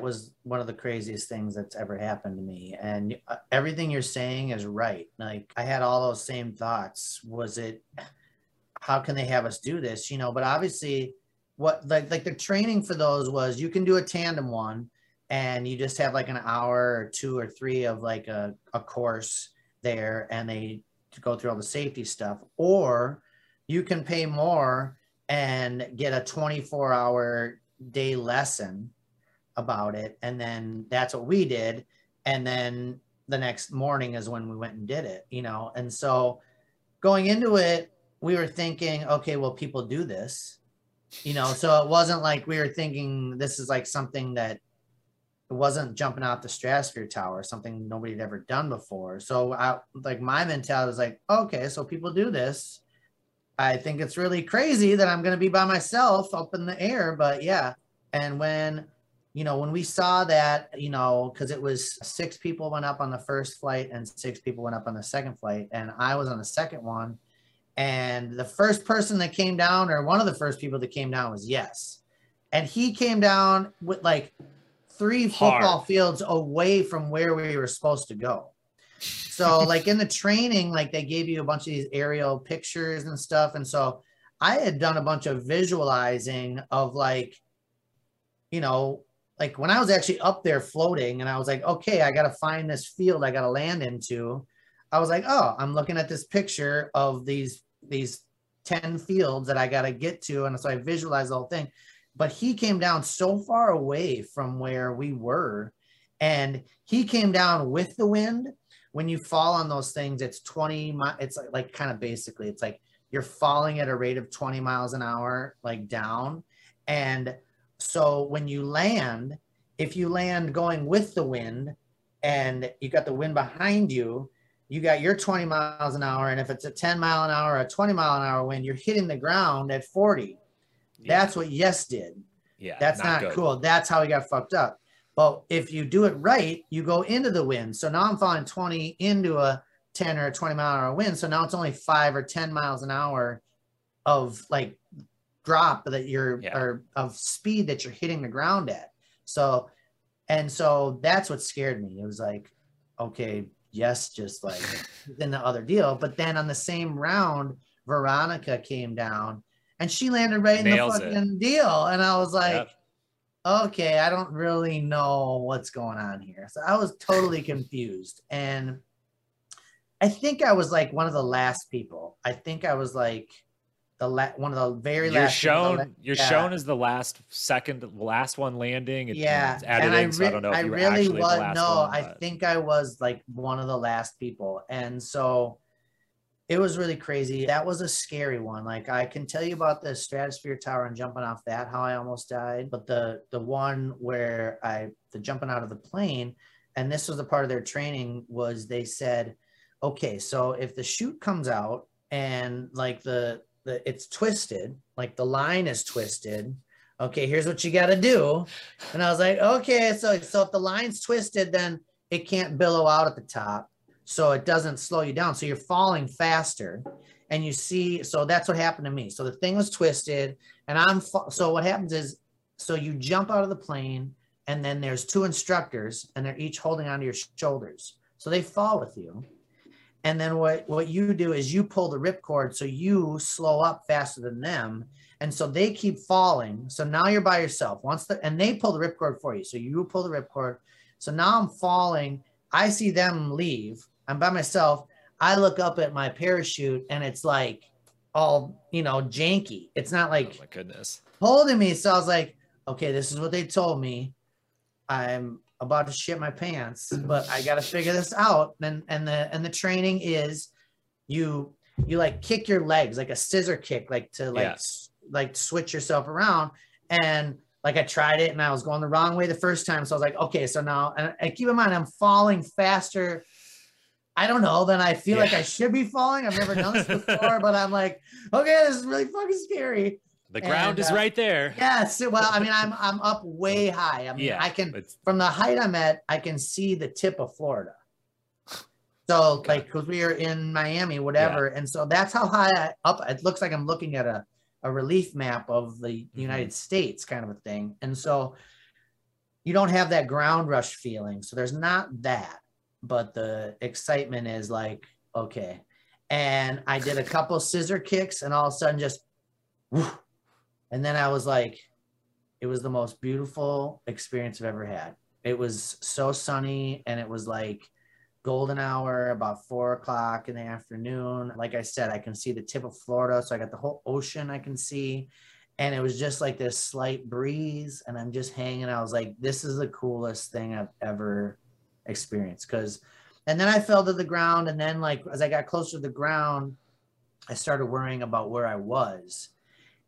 was one of the craziest things that's ever happened to me. And everything you're saying is right. Like, I had all those same thoughts. How can they have us do this? You know, but obviously like the training for those was, you can do a tandem one and you just have like an hour or two or three of like a course there, and they go through all the safety stuff. Or you can pay more and get a 24-hour day lesson about it. And then that's what we did. And then the next morning is when we went and did it, you know? And so going into it, we were thinking, okay, well, people do this, you know? So it wasn't like we were thinking this is like something that, it wasn't jumping out the Stratosphere Tower, something nobody had ever done before. So my mentality was like, okay, so people do this. I think it's really crazy that I'm going to be by myself up in the air, but yeah. And when we saw that, you know, cause it was 6 people went up on the first flight and 6 people went up on the second flight. And I was on the second one, and the first person that came down, or one of the first people that came down, was Yes. And he came down with like 3 football fields away from where we were supposed to go. So like in the training, like they gave you a bunch of these aerial pictures and stuff. And so I had done a bunch of visualizing of like, you know, like when I was actually up there floating and I was like, okay, I got to find this field I got to land into. I was like, oh, I'm looking at this picture of these 10 fields that I got to get to. And so I visualized the whole thing, but he came down so far away from where we were, and he came down with the wind. When you fall on those things, it's 20 miles. It's like kind of basically, it's like you're falling at a rate of 20 miles an hour, like down. And so when you land, if you land going with the wind and you got the wind behind you, you got your 20 miles an hour. And if it's a 10 mile an hour, or a 20 mile an hour wind, you're hitting the ground at 40. Yeah. That's what Yes did. Yeah. That's not cool. That's how he got fucked up. But if you do it right, you go into the wind. So now I'm falling 20 into a 10 or a 20 mile an hour wind. So now it's only 5 or 10 miles an hour of like drop that you're, or of speed that you're hitting the ground at. So, and so that's what scared me. It was like, okay, Yes, just like then the other deal. But then on the same round, Veronica came down and she landed right in the fucking deal. And I was like, okay, I don't really know what's going on here. So I was totally confused. And I think I was like one of the last people. I think I was like the one of the very last. You're shown as the last one landing. Yeah. And I don't know. I really was. No, I think I was like one of the last people. And so it was really crazy. That was a scary one. Like I can tell you about the Stratosphere Tower and jumping off that, how I almost died. But the one where the jumping out of the plane, and this was a part of their training, was they said, okay, so if the chute comes out and like it's twisted, like the line is twisted, okay, here's what you got to do. And I was like, okay, so if the line's twisted, then it can't billow out at the top. So it doesn't slow you down. So you're falling faster, and you see, so that's what happened to me. So the thing was twisted, and so what happens is, so you jump out of the plane, and then there's two instructors, and they're each holding onto your shoulders. So they fall with you. And then what you do is you pull the ripcord, so you slow up faster than them. And so they keep falling. So now you're by yourself. And they pull the ripcord for you. So you pull the ripcord. So now I'm falling. I see them leave. I'm by myself. I look up at my parachute, and it's like all, you know, janky. It's not like, oh my goodness, holding me. So I was like, okay, this is what they told me. I'm about to shit my pants, but I got to figure this out. And the training is you like kick your legs, like a scissor kick, like to like, like switch yourself around. And like I tried it, and I was going the wrong way the first time. So I was like, okay, so now, and I keep in mind, I'm falling faster, I don't know, then I feel like I should be falling. I've never done this before, but I'm like, okay, this is really fucking scary. The ground is right there. Yes. Well, I mean, I'm up way high. I mean, I can, from the height I'm at, I can see the tip of Florida. So like, cause we are in Miami, whatever. And so that's how high up, it looks like I'm looking at a relief map of the United States kind of a thing. And so you don't have that ground rush feeling. So there's not that. But the excitement is like, okay. And I did a couple scissor kicks, and all of a sudden just, whoosh, and then I was like, it was the most beautiful experience I've ever had. It was so sunny, and it was like golden hour, about 4 o'clock in the afternoon. Like I said, I can see the tip of Florida. So I got the whole ocean I can see. And it was just like this slight breeze, and I'm just hanging. I was like, this is the coolest thing I've ever experience. Cause, and then I fell to the ground. And then like, as I got closer to the ground, I started worrying about where I was,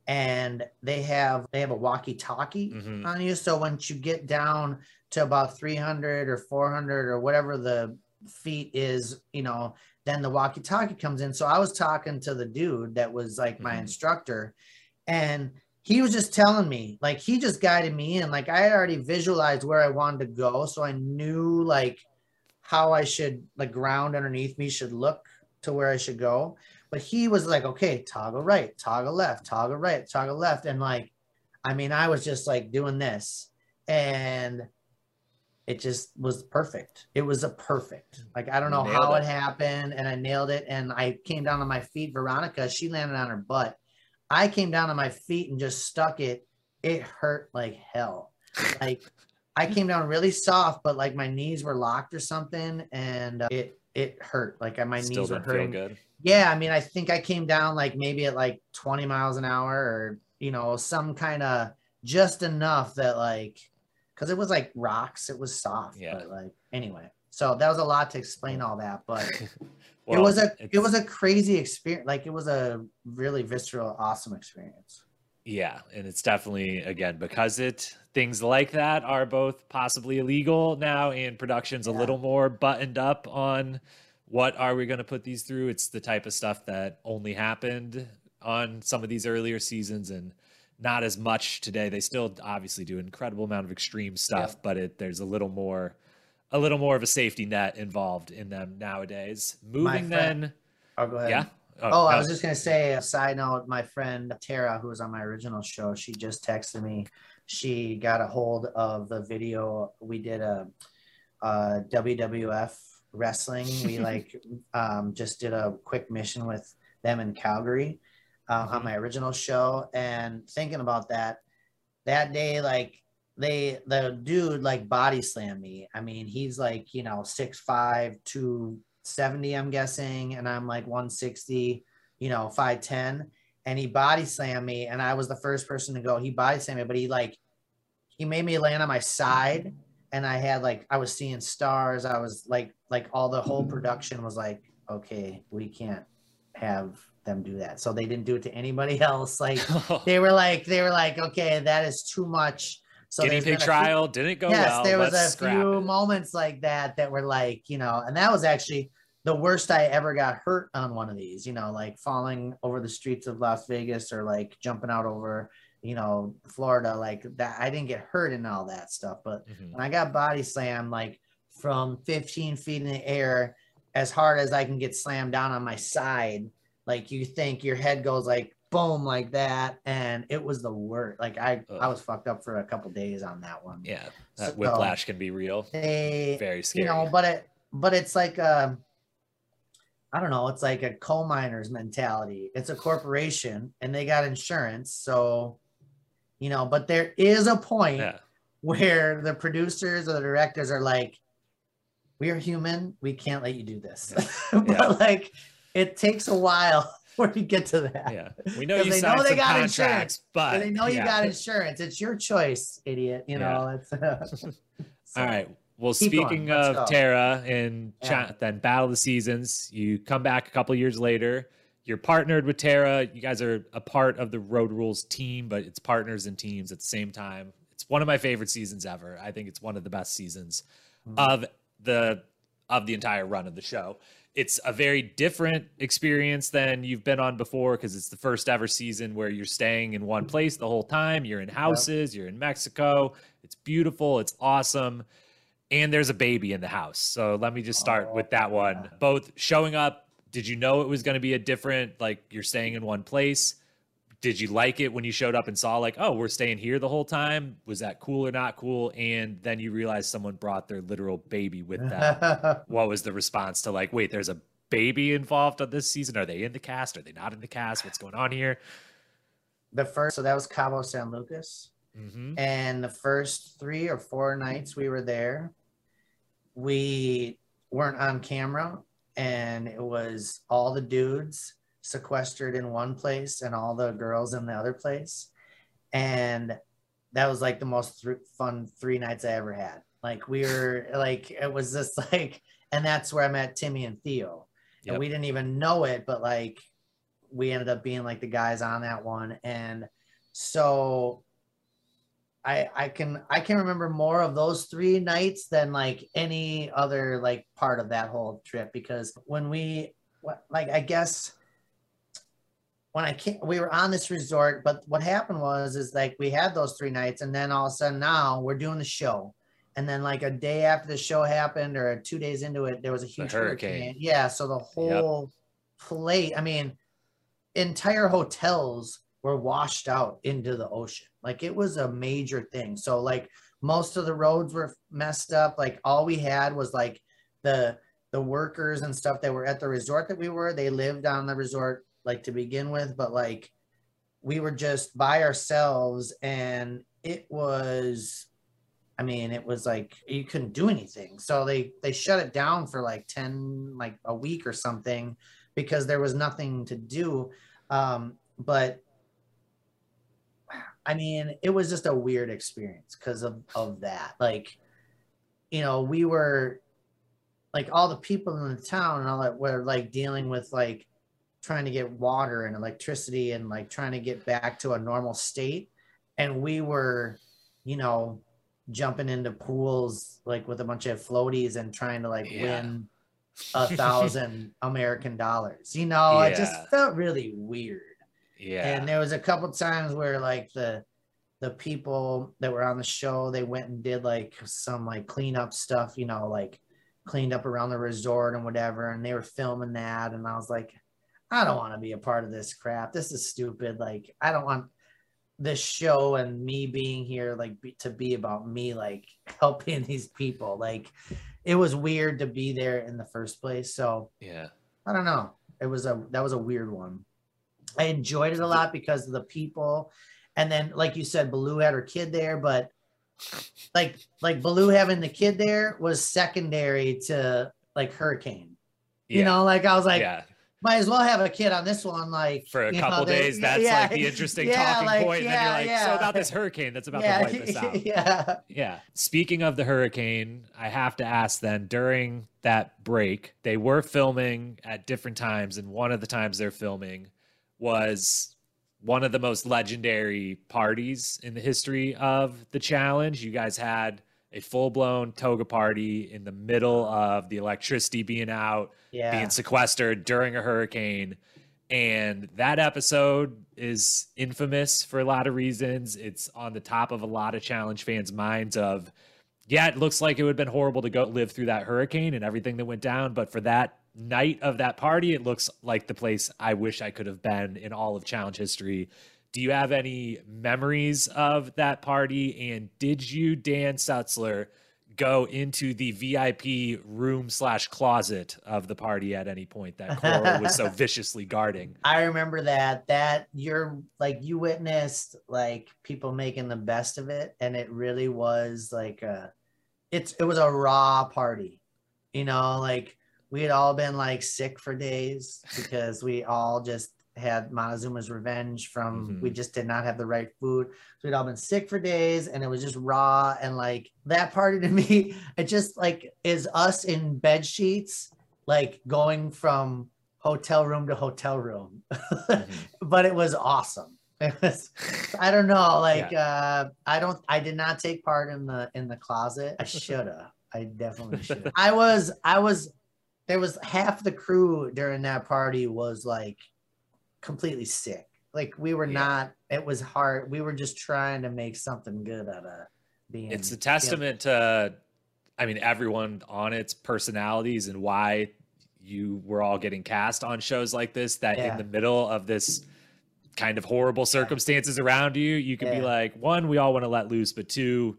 and they have a walkie talkie on you. So once you get down to about 300 or 400 or whatever the feet is, you know, then the walkie talkie comes in. So I was talking to the dude that was like my instructor, and he was just telling me, like, he just guided me in. Like, I already visualized where I wanted to go. So I knew, like, how I should, like, ground underneath me should look to where I should go. But he was like, okay, toggle right, toggle left, toggle right, toggle left. And, like, I mean, I was just, like, doing this. And it just was perfect. It was a perfect. Like, I don't know how it happened. And I nailed it. And I came down on my feet. Veronica, she landed on her butt. I came down on my feet and just stuck it. It hurt like hell. Like, I came down really soft, but like my knees were locked or something, and it hurt. Like my still knees were hurting. Feel good. Yeah, I mean, I think I came down like maybe at like 20 miles an hour, or you know, some kind of just enough that like, because it was like rocks, it was soft. Yeah. But like anyway, so that was a lot to explain all that, but. Well, it was a crazy experience. Like, it was a really visceral, awesome experience. Yeah, and it's definitely, again, because things like that are both possibly illegal now, and production's a little more buttoned up on what are we going to put these through. It's the type of stuff that only happened on some of these earlier seasons and not as much today. They still obviously do an incredible amount of extreme stuff, but there's a little more of a safety net involved in them nowadays. Oh, go ahead. Yeah. Oh, I was just going to say, a side note, my friend Tara, who was on my original show, she just texted me. She got a hold of the video. We did a WWF wrestling. We just did a quick mission with them in Calgary on my original show. And thinking about that day, the dude body slammed me. I mean, he's 6'5", 270, I'm guessing, and I'm 160, 5'10", and he body slammed me, and I was the first person to go. He body slammed me, but he made me land on my side, and I had I was seeing stars. I was all the whole production was okay, we can't have them do that. So they didn't do it to anybody else. They were like, okay, that is too much. So guinea pig trial didn't go well. Yes, there was a few moments like that that were and that was actually the worst I ever got hurt on one of these, falling over the streets of Las Vegas or jumping out over, Florida, that. I didn't get hurt and all that stuff. But when I got body slammed, from 15 feet in the air, as hard as I can get slammed down on my side, you think your head goes boom like that, and it was the worst. I was fucked up for a couple days on that one. Yeah, that whiplash can be real. Very scary. But it's I don't know. It's a coal miner's mentality. It's a corporation, and they got insurance, so But there is a point where the producers or the directors are "We are human. We can't let you do this." It takes a while. Where you get to that, we know you signed some contracts, but they know you got insurance. It's your choice, idiot. It's all right. Well, speaking of Tara and then Battle of the Seasons, you come back a couple years later. You're partnered with Tara. You guys are a part of the Road Rules team, but it's partners and teams at the same time. It's one of my favorite seasons ever. I think it's one of the best seasons of the entire run of the show. It's a very different experience than you've been on before because it's the first ever season where you're staying in one place the whole time. You're in houses. You're in Mexico. It's beautiful. It's awesome. And there's a baby in the house. So let me just start with that one. Yeah. Both showing up. Did you know it was going to be a different, you're staying in one place? Did you like it when you showed up and saw we're staying here the whole time? Was that cool or not cool? And then you realize someone brought their literal baby with them. What was the response to wait, there's a baby involved on this season? Are they in the cast? Are they not in the cast? What's going on here? So that was Cabo San Lucas. Mm-hmm. And the first 3 or 4 nights we were there, we weren't on camera, and it was all the dudes sequestered in one place and all the girls in the other place, and that was the most fun 3 nights I ever had. We were it was just and that's where I met Timmy and Theo. Yep. And we didn't even know it, but we ended up being the guys on that one. And so I can remember more of those 3 nights than any other part of that whole trip, because when we I guess when I came, we were on this resort, but what happened was we had those 3 nights, and then all of a sudden now we're doing the show. And then a day after the show happened or 2 days into it, there was a huge hurricane. Yeah. So the whole place, entire hotels were washed out into the ocean. It was a major thing. So most of the roads were messed up. All we had was the workers and stuff that were at the resort that we were, they lived on the resort to begin with, but we were just by ourselves, and it was, you couldn't do anything. So they shut it down for 10, a week or something, because there was nothing to do. But it was just a weird experience because of that. We were all the people in the town and all that were dealing with trying to get water and electricity and like trying to get back to a normal state. And we were, you know, jumping into pools like with a bunch of floaties and trying to like win $1,000 American dollars, you know. It just felt really weird. And there was a couple times where like the people that were on the show, they went and did like some like cleanup stuff, you know, like cleaned up around the resort and whatever, and they were filming that, and I was like, I don't want to be a part of this crap. This is stupid. Like, I don't want this show and me being here like to be about me like helping these people. Like, it was weird to be there in the first place. So yeah, I don't know. It was that was a weird one. I enjoyed it a lot because of the people. And then, like you said, Baloo had her kid there, but like Baloo having the kid there was secondary to like Hurricane. You know, like I was like, might as well have a kid on this one, like for a couple days. That's like the interesting talking point. And then you're like, so about this hurricane that's about to wipe us out. Speaking of the hurricane, I have to ask then, during that break, they were filming at different times, and one of the times they're filming was one of the most legendary parties in the history of the challenge. You guys had a full-blown toga party in the middle of the electricity being out, being sequestered during a hurricane. And that episode is infamous for a lot of reasons. It's on the top of a lot of Challenge fans' minds of, it looks like it would have been horrible to go live through that hurricane and everything that went down. But for that night of that party, it looks like the place I wish I could have been in all of Challenge history. Do you have any memories of that party? And did you, Dan Setzler, go into the VIP room/closet of the party at any point that Coral was so viciously guarding? I remember that you're like, you witnessed like people making the best of it. And it really was like, it was a raw party, you know, like we had all been like sick for days because we all just had Montezuma's revenge from we just did not have the right food, so we'd all been sick for days, and it was just raw. And like that party to me, it just like is us in bed sheets, like going from hotel room to hotel room. But it was awesome. It was, I don't know, like I did not take part in the closet. I should have. I definitely should have. I was there was half the crew during that party was like completely sick. Like we were not, it was hard. We were just trying to make something good out of being. It's a testament to, I mean, everyone on its personalities and why you were all getting cast on shows like this, that in the middle of this kind of horrible circumstances around you, you can be like, one, we all want to let loose, but two,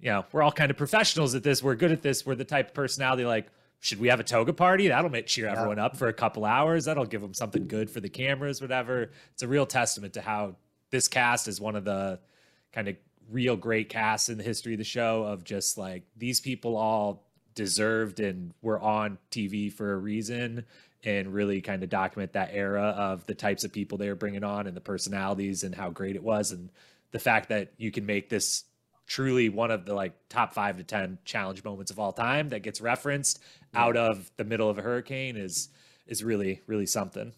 you know, we're all kind of professionals at this. We're good at this. We're the type of personality like, should we have a toga party? That'll cheer everyone up for a couple hours. That'll give them something good for the cameras, whatever. It's a real testament to how this cast is one of the kind of real great casts in the history of the show, of just like these people all deserved and were on TV for a reason, and really kind of document that era of the types of people they were bringing on and the personalities and how great it was. And the fact that you can make this truly one of the like top 5 to 10 challenge moments of all time that gets referenced out of the middle of a hurricane is really, really something.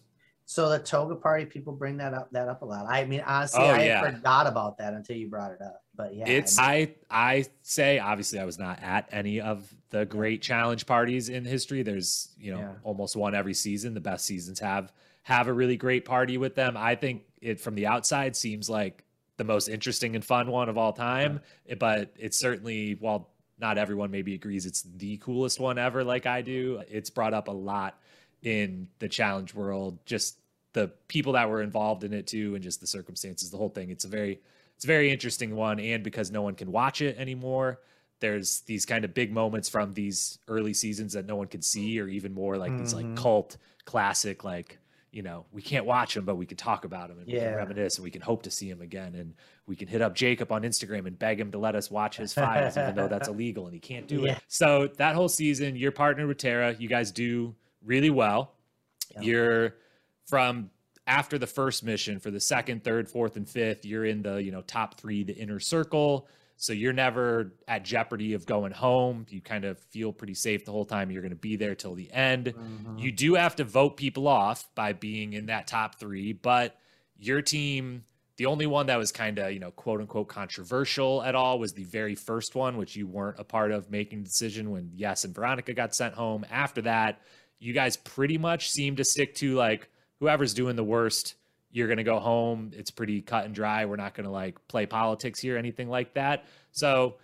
So the toga party, people bring that up a lot. I mean, honestly, I forgot about that until you brought it up, but it's, I say, obviously I was not at any of the great challenge parties in history. There's, you know, almost one every season. The best seasons have a really great party with them. I think it from the outside seems like the most interesting and fun one of all time, but it's certainly, while not everyone maybe agrees it's the coolest one ever like I do, it's brought up a lot in the challenge world, just the people that were involved in it too, and just the circumstances, the whole thing. It's a very interesting one, and because no one can watch it anymore, there's these kind of big moments from these early seasons that no one can see, or even more like these like cult classic, like, you know, we can't watch them, but we can talk about them, and we can reminisce, and we can hope to see him again. And we can hit up Jacob on Instagram and beg him to let us watch his files, even though that's illegal and he can't do it. So that whole season, you're partnered with Tara. You guys do really well. Yeah. You're from after the first mission for the second, third, fourth, and fifth, you're in the, you know, top 3, the inner circle. So you're never at jeopardy of going home. You kind of feel pretty safe the whole time. You're going to be there till the end. Mm-hmm. You do have to vote people off by being in that top three, but your team, the only one that was kind of, you know, quote unquote controversial at all was the very first one, which you weren't a part of making the decision when Yes and Veronica got sent home. After that, you guys pretty much seem to stick to like whoever's doing the worst, you're going to go home. It's pretty cut and dry. We're not going to like play politics here, anything like that. So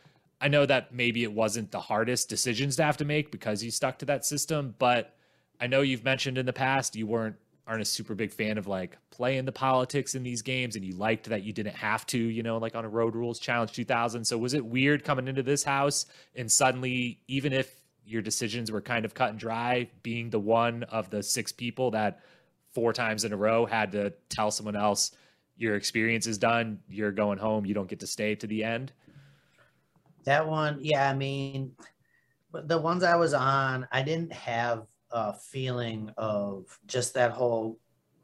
I know that maybe it wasn't the hardest decisions to have to make because you stuck to that system, but I know you've mentioned in the past, you aren't a super big fan of like playing the politics in these games. And you liked that you didn't have to, you know, like on a Road Rules Challenge 2000. So was it weird coming into this house and suddenly, even if your decisions were kind of cut and dry, being the one of the six people that 4 times in a row had to tell someone else your experience is done, you're going home, you don't get to stay to the end? That one, yeah, I mean, the ones I was on, I didn't have a feeling of just that whole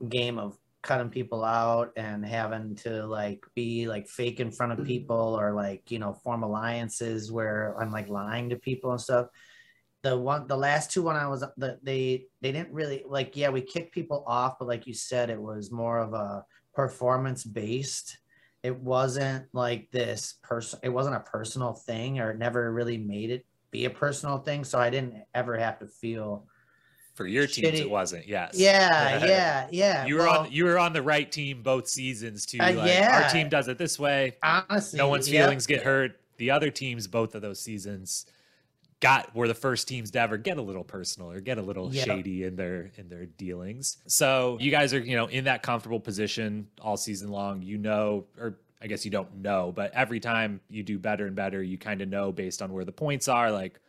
game of cutting people out and having to like be like fake in front of people or like, you know, form alliances where I'm like lying to people and stuff. The last two, they didn't really like, yeah, we kicked people off, but like you said, it was more of a performance based. It wasn't like this person, it wasn't a personal thing, or it never really made it be a personal thing. So I didn't ever have to feel for your shitty teams. It wasn't. Yes. Yeah. Yeah. Yeah. You were on the right team both seasons too. Like, yeah. Our team does it this way. Honestly, no one's feelings get hurt. The other teams, both of those seasons, were the first teams to ever get a little personal or get a little shady in their dealings. So you guys are, you know, in that comfortable position all season long, you know, or I guess you don't know, but every time you do better and better, you kind of know based on where the points are, like,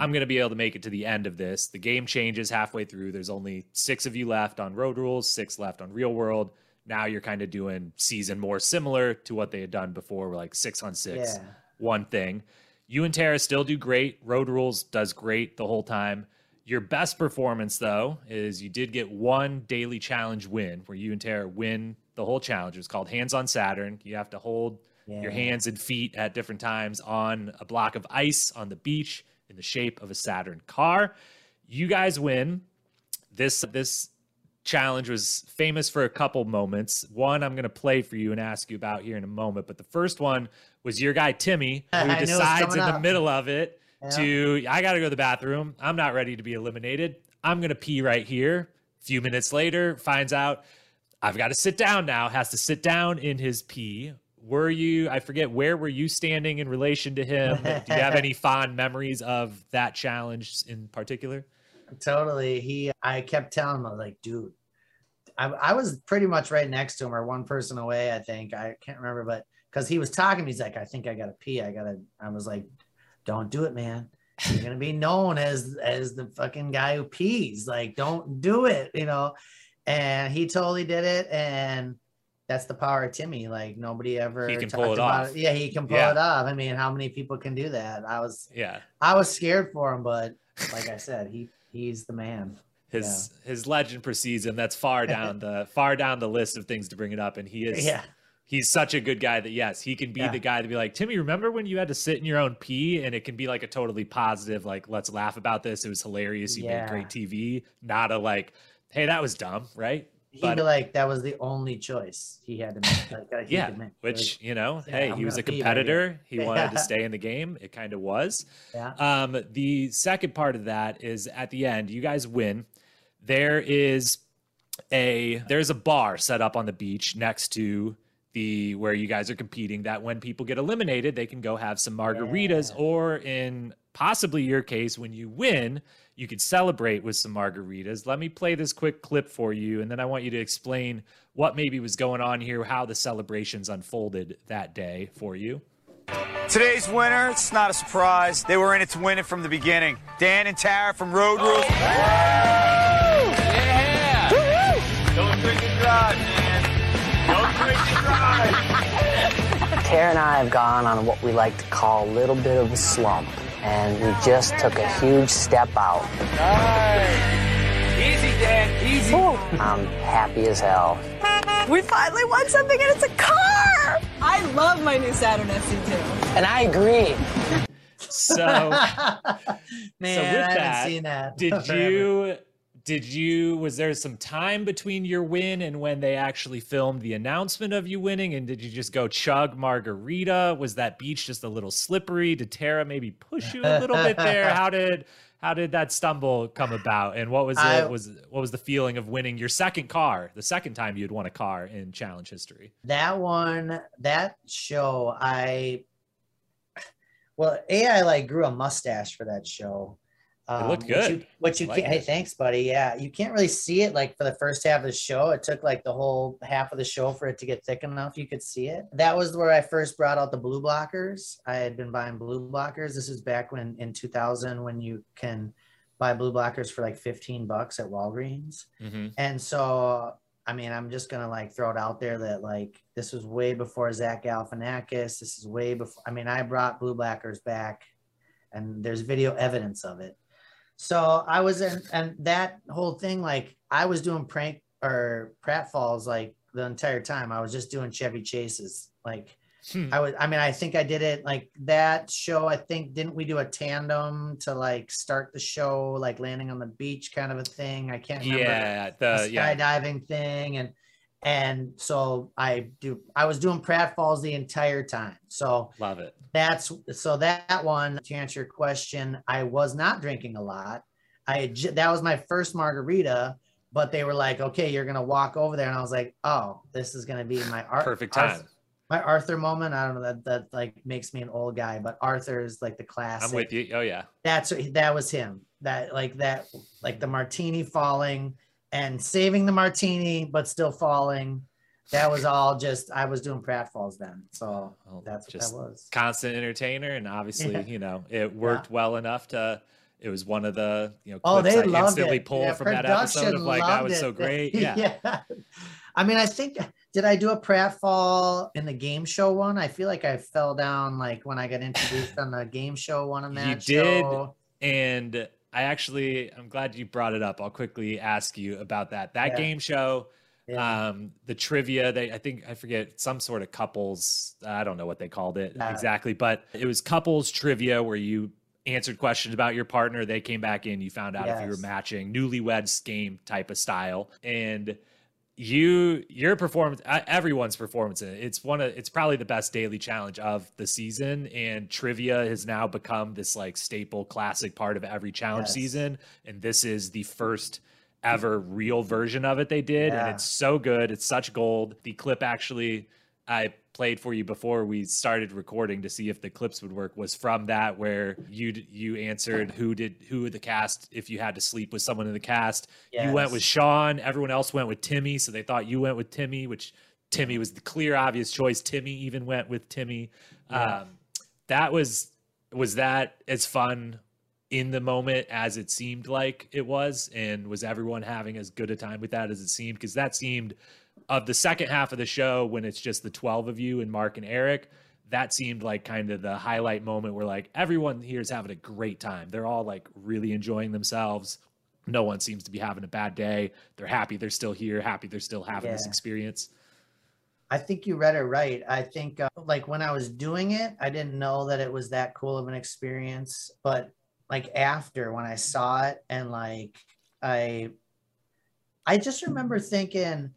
I'm going to be able to make it to the end of this. The game changes halfway through. There's only 6 of you left on Road Rules, 6 left on Real World. Now you're kind of doing season more similar to what they had done before. We're like 6 on 6, one thing. You and Tara still do great. Road Rules does great the whole time. Your best performance, though, is you did get one daily challenge win where you and Tara win the whole challenge. It was called Hands on Saturn. You have to hold your hands and feet at different times on a block of ice on the beach in the shape of a Saturn car. You guys win. This challenge was famous for a couple moments. One I'm going to play for you and ask you about here in a moment. But the first one was your guy, Timmy, who decides in the middle of it to, I got to go to the bathroom. I'm not ready to be eliminated. I'm going to pee right here. A few minutes later, finds out I've got to sit down now, has to sit down in his pee. I forget, where were you standing in relation to him? Do you have any fond memories of that challenge in particular? Totally. I kept telling him, like, dude, I was pretty much right next to him or one person away, I think. I can't remember, but because he was talking, he's like, I think I gotta pee. I was like, don't do it, man. You're gonna be known as the fucking guy who pees. Like, don't do it, you know? And he totally did it. And that's the power of Timmy. Like, nobody ever talked about it. Yeah, he can pull it off. I mean, how many people can do that? I was scared for him, but like I said, he's the man. His legend precedes him. That's far down the list of things to bring it up. And he is he's such a good guy that yes, he can be the guy to be like, Timmy, remember when you had to sit in your own pee? And it can be like a totally positive, like, let's laugh about this. It was hilarious. You made great TV. Not a like, hey, that was dumb, right? He'd be like, that was the only choice he had to make. Like, which, you know, hey, he was a competitor. He wanted to stay in the game. It kind of was. Yeah. The second part of that is at the end, you guys win. There's a bar set up on the beach next to where you guys are competing that when people get eliminated, they can go have some margaritas or in possibly your case, when you win, you could celebrate with some margaritas. Let me play this quick clip for you, and then I want you to explain what maybe was going on here, how the celebrations unfolded that day for you. Today's winner, it's not a surprise. They were in it to win it from the beginning. Dan and Tara from Road Rules. Yeah! Woo-hoo! Don't drink and drive, man. Don't drink and drive. Tara and I have gone on what we like to call a little bit of a slump. And we just took a huge step out. Nice. Easy, Dan, easy. Ooh. I'm happy as hell. We finally won something, and it's a car! I love my new Saturn FC too. And I agree. So, Man, I haven't seen that. Was there some time between your win and when they actually filmed the announcement of you winning? And did you just go chug margarita? Was that beach just a little slippery? Did Tara maybe push you a little bit there? How did that stumble come about? And what was the feeling of winning your second car, the second time you'd won a car in Challenge history? That one, that show, I like grew a mustache for that show. It looked good. Hey, thanks, buddy. Yeah, you can't really see it like for the first half of the show. It took like the whole half of the show for it to get thick enough you could see it. That was where I first brought out the blue blockers. I had been buying blue blockers. This is back when in 2000 when you can buy blue blockers for like $15 at Walgreens. Mm-hmm. And so, I mean, I'm just gonna like throw it out there that like this was way before Zach Galifianakis. This is way before. I mean, I brought blue blockers back, and there's video evidence of it. So I was in, and that whole thing, like I was doing prank or pratfalls like the entire time. I was just doing Chevy Chases. Like I think I did it like that show. I think, didn't we do a tandem to like start the show, like landing on the beach kind of a thing? I can't remember. Yeah, the skydiving thing. And so I was doing pratfalls the entire time. So love it. That one, to answer your question, I was not drinking a lot. That was my first margarita, but they were like, okay, you're going to walk over there. And I was like, oh, this is going to be my perfect time. My Arthur moment. I don't know that like makes me an old guy, but Arthur is like the classic. I'm with you. Oh yeah. That was him. That like the martini falling and saving the martini, but still falling. That was all just, I was doing pratfalls then. So that's just what that was. Constant entertainer. And obviously, you know, it worked well enough to, it was one of the, you know, clips they I instantly pull from that episode of like, that was so great. Yeah. I mean, I think, did I do a pratfall in the game show one? I feel like I fell down like when I got introduced on the game show one on that show. You did. And I'm glad you brought it up. I'll quickly ask you about that game show. Yeah. The trivia, I forget, some sort of couples, I don't know what they called it exactly, but it was couples trivia where you answered questions about your partner. They came back in, you found out if you were matching, newlyweds game type of style. And your performance, everyone's performance in it, it's probably the best daily challenge of the season, and trivia has now become this like staple classic part of every challenge season, and this is the first ever real version of it they did, and it's so good, it's such gold. The clip actually I played for you before we started recording to see if the clips would work was from that, where you answered who the cast, if you had to sleep with someone in the cast. You went with Sean, everyone else went with Timmy, so they thought you went with Timmy, which Timmy was the clear obvious choice. Timmy even went with Timmy. That was that as fun in the moment as it seemed like it was, and was everyone having as good a time with that as it seemed? Because that seemed, of the second half of the show, when it's just the 12 of you and Mark and Eric, that seemed like kind of the highlight moment where like everyone here is having a great time. They're all like really enjoying themselves. No one seems to be having a bad day. They're happy they're still here, happy they're still having this experience. I think you read it right. I think like when I was doing it, I didn't know that it was that cool of an experience, but like after when I saw it, and like I just remember thinking,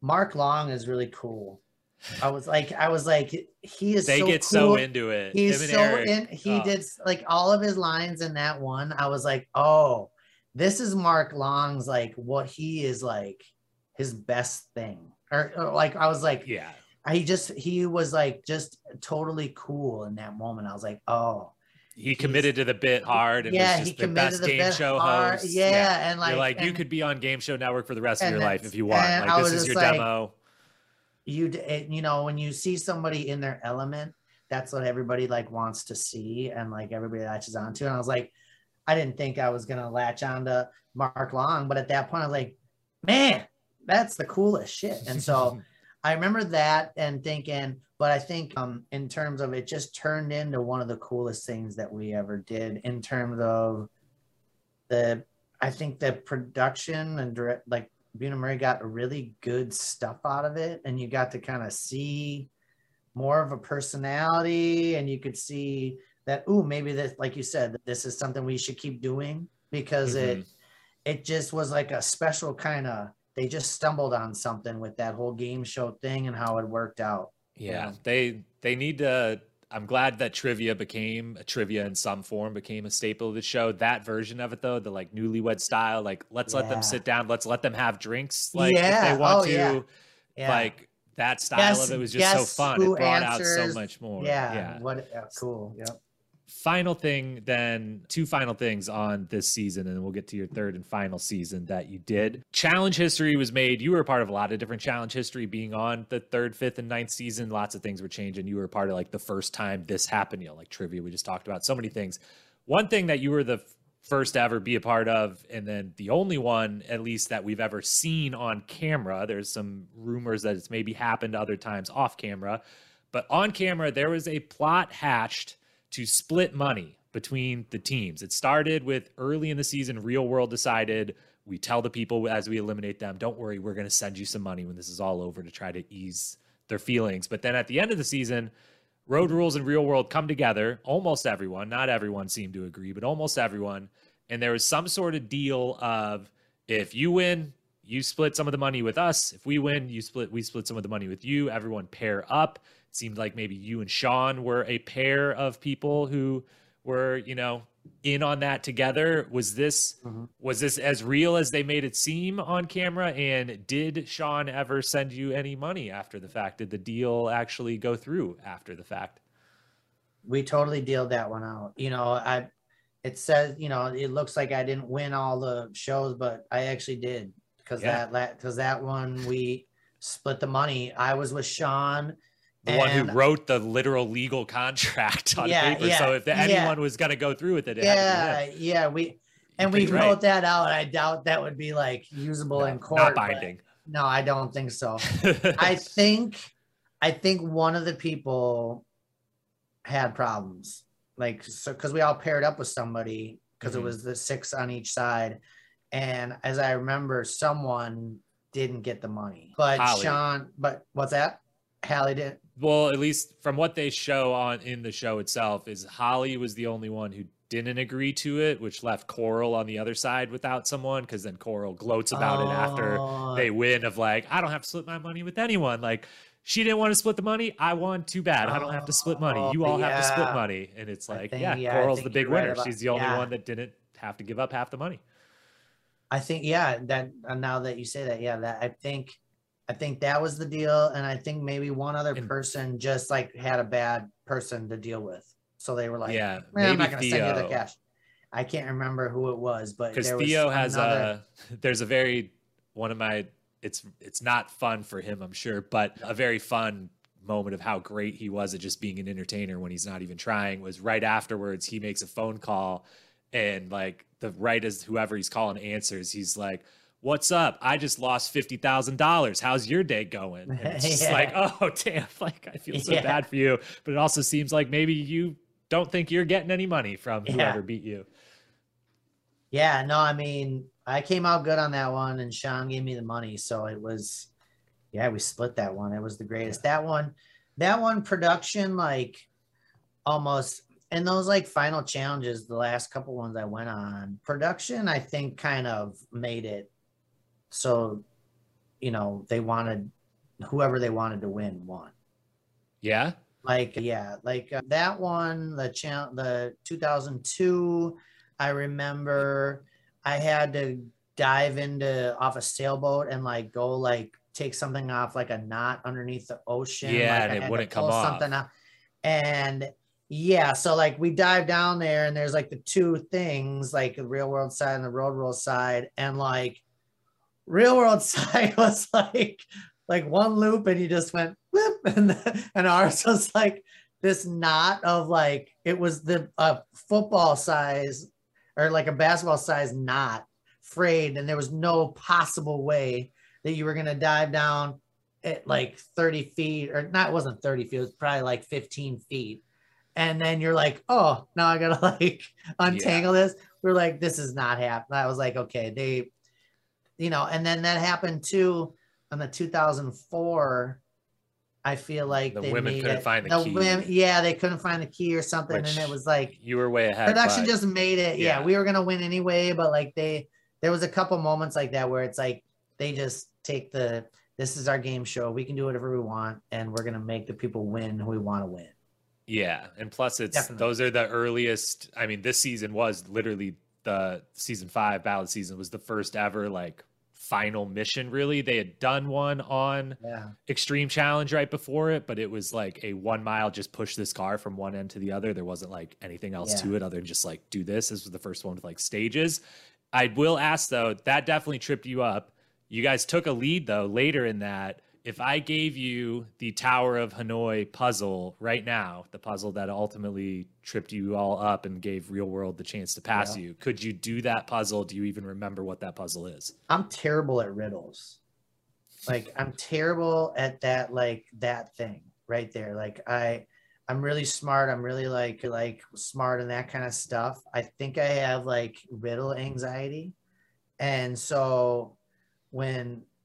Mark Long is really cool. I was like, he is. They so get cool. So into it. He's him so Eric. He did like all of his lines in that one. I was like, oh, this is Mark Long's like what he is like his best thing, or like I was like, yeah. He was like just totally cool in that moment. I was like, oh. He committed to the bit hard, and was just the best game show host. Yeah, and like, you're like, you could be on Game Show Network for the rest of your life if you want. Like, this is your demo. You know, when you see somebody in their element, that's what everybody like wants to see, and like everybody latches onto. And I was like, I didn't think I was gonna latch onto Mark Long, but at that point, I was like, man, that's the coolest shit. And so I remember that and thinking. But I think in terms of it just turned into one of the coolest things that we ever did in terms of I think the production and direct, like Buna Murray got really good stuff out of it. And you got to kind of see more of a personality, and you could see that, ooh, maybe this, like you said, this is something we should keep doing, because it just was like a special kind of, they just stumbled on something with that whole game show thing and how it worked out. Yeah, they need to, I'm glad that trivia in some form became a staple of the show. That version of it though, the like newlywed style, like let's let them sit down, let's let them have drinks, like if they want to, like that style of it was just so fun. It brought out so much more. Cool. Yep. Final thing then, two final things on this season, and then we'll get to your third and final season that you did. Challenge History was made. You were a part of a lot of different Challenge History being on the third, fifth, and ninth season. Lots of things were changing. You were a part of like the first time this happened, you know, like trivia we just talked about, so many things. One thing that you were the first to ever be a part of, and then the only one, at least, that we've ever seen on camera. There's some rumors that it's maybe happened other times off camera, but on camera, there was a plot hatched to split money between the teams. It started with early in the season, Real World decided, we tell the people as we eliminate them, don't worry, we're going to send you some money when this is all over to try to ease their feelings. But then at the end of the season, Road Rules and Real World come together. Almost everyone, not everyone seemed to agree, but almost everyone. And there was some sort of deal of, if you win, you split some of the money with us. If we win, we split some of the money with you. Everyone pair up. Seemed like maybe you and Sean were a pair of people who were, you know, in on that together. Was this as real as they made it seem on camera? And did Sean ever send you any money after the fact? Did the deal actually go through after the fact? We totally dealed that one out. You know, it says, you know, it looks like I didn't win all the shows, but I actually did, because that one we split the money. I was with Sean. The one who wrote the literal legal contract on paper. So if anyone was going to go through with it, we wrote that out. I doubt that would be like usable in court. Not binding. No, I don't think so. I think one of the people had problems, like, so because we all paired up with somebody, because it was the six on each side, and as I remember, someone didn't get the money, but Holly. Sean. But what's that? Hallie did. Well, at least from what they show on in the show itself, is Holly was the only one who didn't agree to it, which left Coral on the other side without someone, because then Coral gloats about it after they win, of like, I don't have to split my money with anyone. Like, she didn't want to split the money. I won. Too bad. I don't have to split money. You all have to split money. And it's like, Coral's the big winner. She's the only one that didn't have to give up half the money. I think, that now that you say that, that I think that was the deal, and I think maybe one other person just like had a bad person to deal with, so they were like, maybe I'm not going to send you the cash. I can't remember who it was, but because Theo has it's not fun for him, I'm sure, but a very fun moment of how great he was at just being an entertainer when he's not even trying was right afterwards. He makes a phone call, and like as whoever he's calling answers, he's like, what's up? I just lost $50,000. How's your day going? And it's just like, oh, damn, like I feel so bad for you. But it also seems like maybe you don't think you're getting any money from whoever beat you. Yeah, no, I mean, I came out good on that one, and Sean gave me the money. So it was, we split that one. It was the greatest. Yeah. That one production, like almost, and those like final challenges, the last couple ones I went on, production, I think kind of made it. So, you know, they wanted whoever they wanted to win won. Yeah. That one, the 2002, I remember I had to dive into off a sailboat and like go like take something off like a knot underneath the ocean. Yeah, and it wouldn't come off. And so like we dive down there, and there's like the two things, like the Real World side and the Road Rule side, and like Real World side was like one loop, and you just went flip, and ours was like this knot of like, it was the football size or like a basketball size knot frayed, and there was no possible way that you were gonna dive down at like 30 feet or not. It wasn't 30 feet. It was probably like 15 feet. And then you're like, oh, now I gotta like untangle this. We're like, this is not happening. I was like, okay, you know, and then that happened too on the 2004. I feel like the women couldn't find the key. Yeah, they couldn't find the key or something. And it was like, you were way ahead. Production just made it. Yeah, we were going to win anyway. But like there was a couple moments like that where it's like, they just take this is our game show. We can do whatever we want. And we're going to make the people win who we want to win. Yeah. And plus those are the earliest. I mean, this season was literally the season 5 Battle Season was the first ever, like, final mission. Really, they had done one on Extreme Challenge right before it, but it was like a 1 mile, just push this car from one end to the other. There wasn't like anything else to it other than just like do this. This was the first one with like stages. I will ask though, that definitely tripped you up. You guys took a lead though later in that. If I gave you the Tower of Hanoi puzzle right now, the puzzle that ultimately tripped you all up and gave Real World the chance to pass you, could you do that puzzle? Do you even remember what that puzzle is? I'm terrible at riddles. Like, I'm terrible at that, like, that thing right there. Like, I'm really smart. I'm really like smart and that kind of stuff. I think I have like riddle anxiety. And so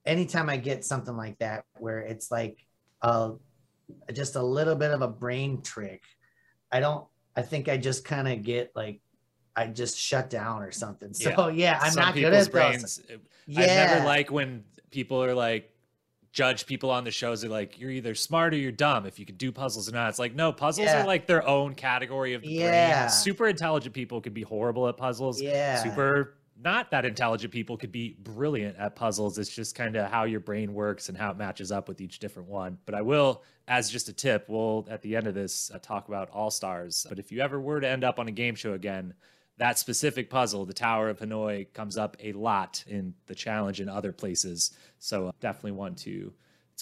anytime I get something like that, where it's like just a little bit of a brain trick, I think I just kind of get like, I just shut down or something. So I'm not good at brains. I never like when people are like, judge people on the shows. They're like, you're either smart or you're dumb if you can do puzzles or not. It's like, no, puzzles are like their own category of the brain. Super intelligent people can be horrible at puzzles. Yeah. Super not that intelligent people could be brilliant at puzzles. It's just kind of how your brain works and how it matches up with each different one. But I will, as just a tip, we'll at the end of this talk about All-Stars. But if you ever were to end up on a game show again, that specific puzzle, the Tower of Hanoi, comes up a lot in the challenge and other places. So definitely one to,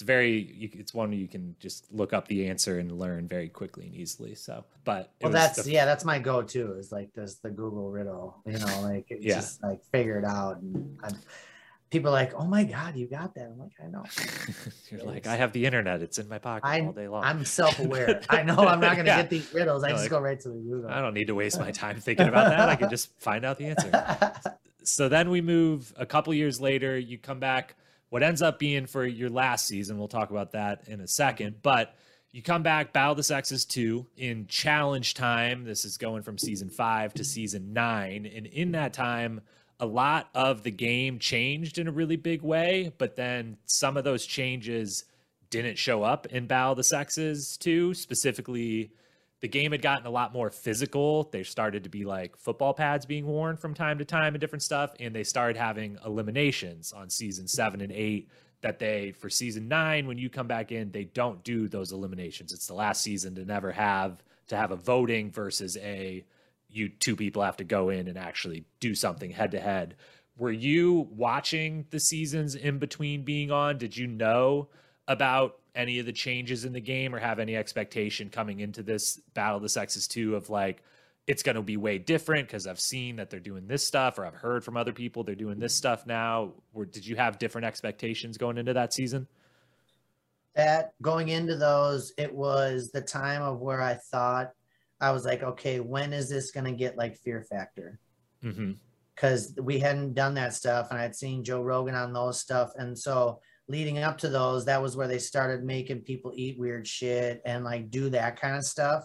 it's one you can just look up the answer and learn very quickly and easily. So, but that's my go-to is like this, the Google riddle, you know, like it's just like figure it out. And people are like, oh my God, you got that. I'm like, I know. You're like, I have the internet. It's in my pocket all day long. I'm self-aware. I know I'm not going to get these riddles. I just go right to the Google. I don't need to waste my time thinking about that. I can just find out the answer. So then we move a couple years later, you come back. What ends up being for your last season, we'll talk about that in a second, but you come back, Battle of the Sexes 2 in challenge time. This is going from season 5 to season 9. And in that time, a lot of the game changed in a really big way, but then some of those changes didn't show up in Battle of the Sexes 2. Specifically, the game had gotten a lot more physical. They started to be like football pads being worn from time to time and different stuff. And they started having eliminations on season 7 and 8 that they, for season 9, when you come back in, they don't do those eliminations. It's the last season to never have to have a voting versus you two people have to go in and actually do something head to head. Were you watching the seasons in between being on? Did you know about any of the changes in the game or have any expectation coming into this Battle of the Sexes 2 of like, it's going to be way different because I've seen that they're doing this stuff or I've heard from other people they're doing this stuff now? Or did you have different expectations going into that season? Going into those, it was the time of where I thought, I was like, okay, when is this going to get like Fear Factor? Because we hadn't done that stuff and I had seen Joe Rogan on those stuff. And so leading up to those, that was where they started making people eat weird shit and like do that kind of stuff.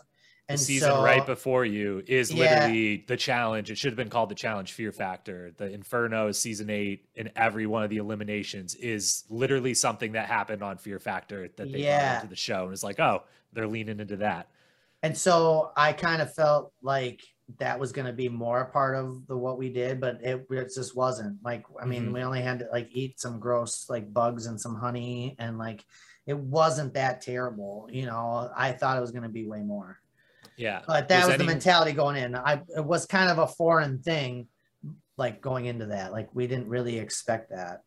And the season right before you is literally the challenge. It should have been called the challenge Fear Factor. The Inferno is season 8 and every one of the eliminations is literally something that happened on Fear Factor that they brought into the show. And it's like, oh, they're leaning into that. And so I kind of felt like that was going to be more a part of what we did, but it just wasn't. Like, I mean, we only had to like eat some gross like bugs and some honey, and like it wasn't that terrible, you know. I thought it was going to be way more. Yeah, but that was the mentality going in. It was kind of a foreign thing, like going into that. Like we didn't really expect that.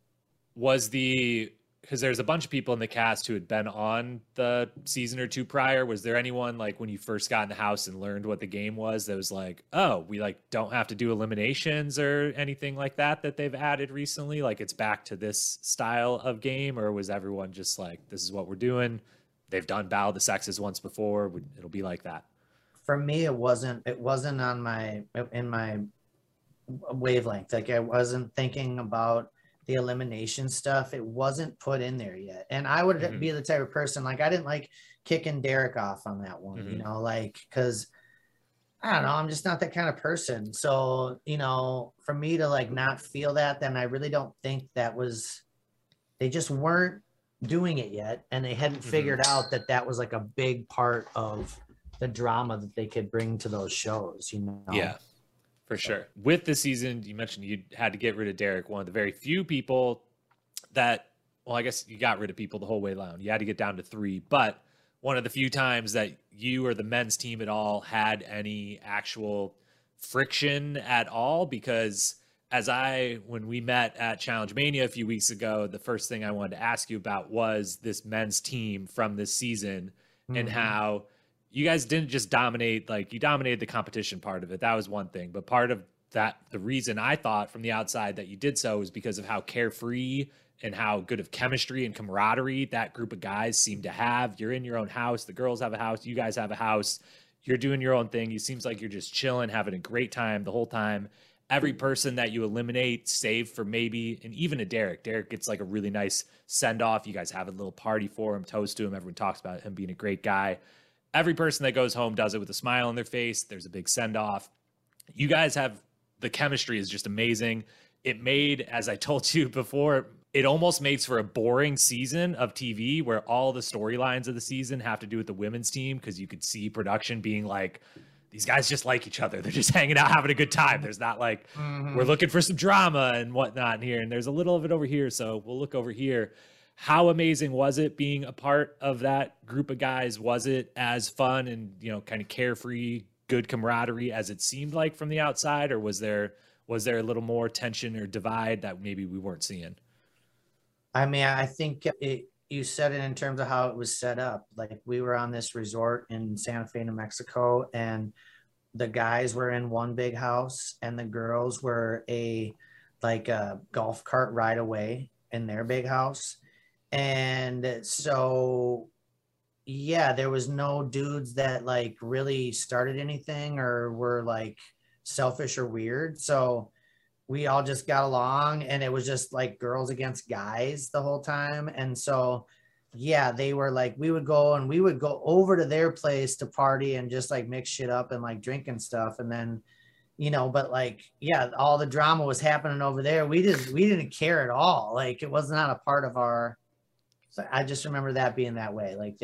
Because there's a bunch of people in the cast who had been on the season or two prior. Was there anyone like when you first got in the house and learned what the game was that was like, oh, we like don't have to do eliminations or anything like that they've added recently? Like it's back to this style of game? Or was everyone just like, this is what we're doing? They've done Battle of the Sexes once before. It'll be like that. For me, it wasn't in my wavelength. Like I wasn't thinking about the elimination stuff, it wasn't put in there yet. And I would be the type of person, like, I didn't like kicking Derek off on that one, you know, like, because I don't know, I'm just not that kind of person. So, you know, for me to like not feel that, then I really don't think that was, they just weren't doing it yet. And they hadn't figured out that that was like a big part of the drama that they could bring to those shows, you know? Yeah, for sure. With the season, you mentioned you had to get rid of Derek, one of the very few people that, well, I guess you got rid of people the whole way down. You had to get down to 3, but one of the few times that you or the men's team at all had any actual friction at all, because as when we met at Challenge Mania a few weeks ago, the first thing I wanted to ask you about was this men's team from this season and how you guys didn't just dominate, like you dominated the competition part of it. That was one thing, but part of that, the reason I thought from the outside that you did so is because of how carefree and how good of chemistry and camaraderie that group of guys seem to have. You're in your own house. The girls have a house. You guys have a house. You're doing your own thing. It seems like you're just chilling, having a great time the whole time. Every person that you eliminate, save for maybe, and even a Derek. Derek gets like a really nice send-off. You guys have a little party for him, toast to him. Everyone talks about him being a great guy. Every person that goes home does it with a smile on their face. There's a big send-off. You guys have, the chemistry is just amazing. It made, as I told you before, it almost makes for a boring season of TV where all the storylines of the season have to do with the women's team, because you could see production being like, these guys just like each other. They're just hanging out, having a good time. There's not like, we're looking for some drama and whatnot here, and there's a little of it over here, so we'll look over here. How amazing was it being a part of that group of guys? Was it as fun and, you know, kind of carefree, good camaraderie as it seemed like from the outside, or was there a little more tension or divide that maybe we weren't seeing? I mean, I think you said it in terms of how it was set up. Like, we were on this resort in Santa Fe, New Mexico, and the guys were in one big house and the girls were a golf cart ride away in their big house. And so, yeah, there was no dudes that like really started anything or were like selfish or weird. So we all just got along, and it was just like girls against guys the whole time. And so, yeah, they were like, we would go over to their place to party and just like mix shit up and like drink and stuff. And then, you know, but like, yeah, all the drama was happening over there. We didn't care at all. Like, it was not a part of our, so I just remember that being that way. Like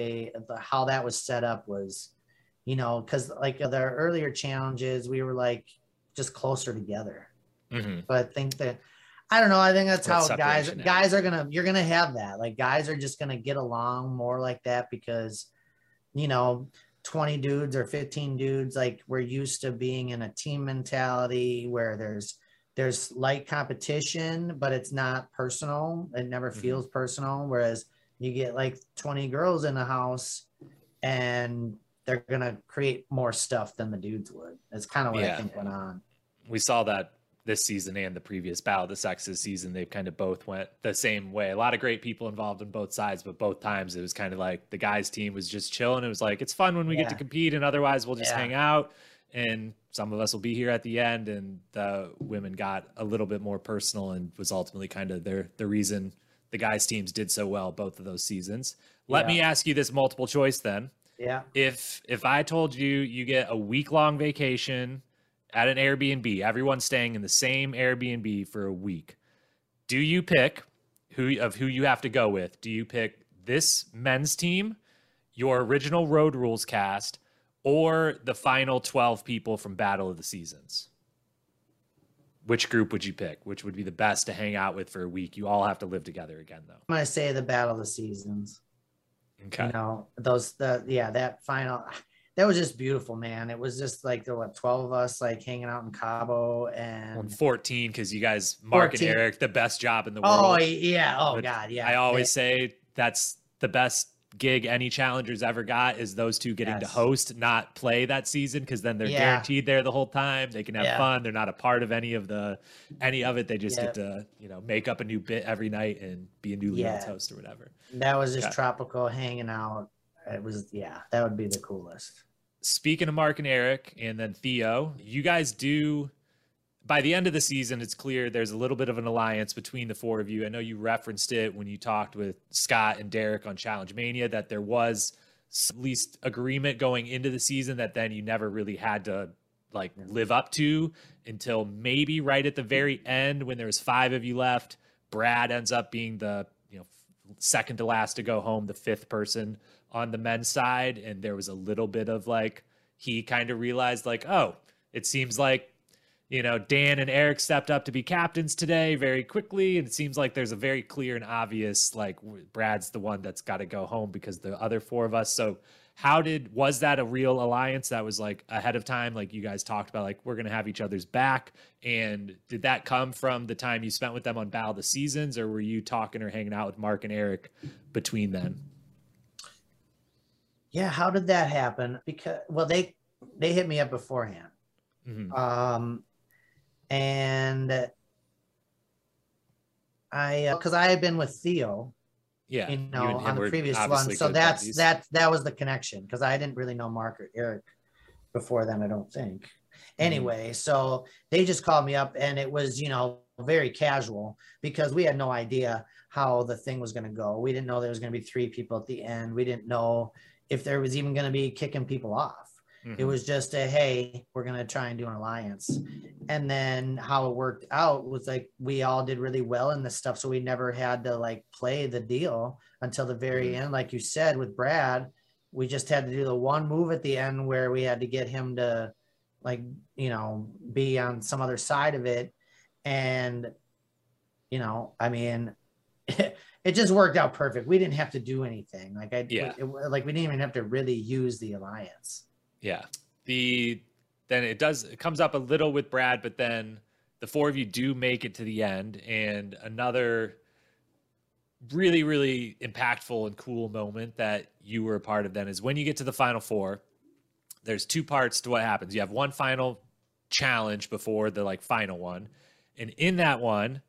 how that was set up was, you know, 'cause like the earlier challenges, we were like just closer together. But I think that, I don't know, I think that's how guys are gonna, you're gonna have that, like guys are just gonna get along more like that, because, you know, 20 dudes or 15 dudes, like, we're used to being in a team mentality where there's light competition, but it's not personal, it never feels personal. Whereas you get like 20 girls in the house and they're gonna create more stuff than the dudes would. That's kind of what I think went on. We saw that this season and the previous Battle of the Sexes season. They've kind of both went the same way. A lot of great people involved on both sides, but both times it was kind of like the guys team was just chilling. It was like, it's fun when we get to compete, and otherwise we'll just hang out, and some of us will be here at the end. And the women got a little bit more personal, and was ultimately kind of the reason the guys teams did so well both of those seasons. Let me ask you this multiple choice then. Yeah. If I told you you get a week-long vacation at an Airbnb, everyone's staying in the same Airbnb for a week, do you pick who you have to go with? Do you pick this men's team, your original Road Rules cast, or the final 12 people from Battle of the Seasons? Which group would you pick? Which would be the best to hang out with for a week? You all have to live together again, though. I'm gonna say the Battle of the Seasons. Okay. You know, that final. That was just beautiful, man. It was just like there were 12 of us like hanging out in Cabo, and 14, because you guys, Mark and Eric, the best job in the world. Oh yeah, oh but God, yeah. I always say that's the best gig any challengers ever got, is those two getting to host, not play that season, because then they're guaranteed there the whole time. They can have fun. They're not a part of any of it. They just get to, you know, make up a new bit every night and be a new host or whatever. That was just tropical hanging out. It was, that would be the coolest. Speaking of Mark and Eric and then Theo, you guys do by the end of the season, it's clear there's a little bit of an alliance between the four of you. I know you referenced it when you talked with Scott and Derek on Challenge Mania, that there was at least agreement going into the season that then you never really had to like live up to until maybe right at the very end when there was 5 of you left. Brad ends up being the, you know, second to last to go home, the 5th person on the men's side. And there was a little bit of like, he kind of realized like, oh, it seems like, you know, Dan and Eric stepped up to be captains today very quickly. And it seems like there's a very clear and obvious, like Brad's the one that's got to go home because the other 4 of us. So was that a real alliance that was like ahead of time? Like you guys talked about, like, we're going to have each other's back. And did that come from the time you spent with them on Battle of the Seasons, or were you talking or hanging out with Mark and Eric between then? Yeah. How did that happen? Because, well, they hit me up beforehand. Mm-hmm. And because I had been with Theo, yeah, you know, on the previous one, so that was the connection, because I didn't really know Mark or Eric before then, I don't think. Anyway, so they just called me up, and it was, you know, very casual because we had no idea how the thing was going to go. We didn't know there was going to be 3 people at the end. We didn't know if there was even going to be kicking people off. It was just a, hey, we're going to try and do an alliance. And then how it worked out was like, we all did really well in this stuff. So we never had to like play the deal until the very end. Like you said, with Brad, we just had to do the one move at the end where we had to get him to like, you know, be on some other side of it. And, you know, I mean, it just worked out perfect. We didn't have to do anything. Like we didn't even have to really use the alliance. Yeah. It comes up a little with Brad, but then the 4 of you do make it to the end. And another really, really impactful and cool moment that you were a part of then is when you get to the final 4, there's 2 parts to what happens. You have one final challenge before the like final one. And in that one,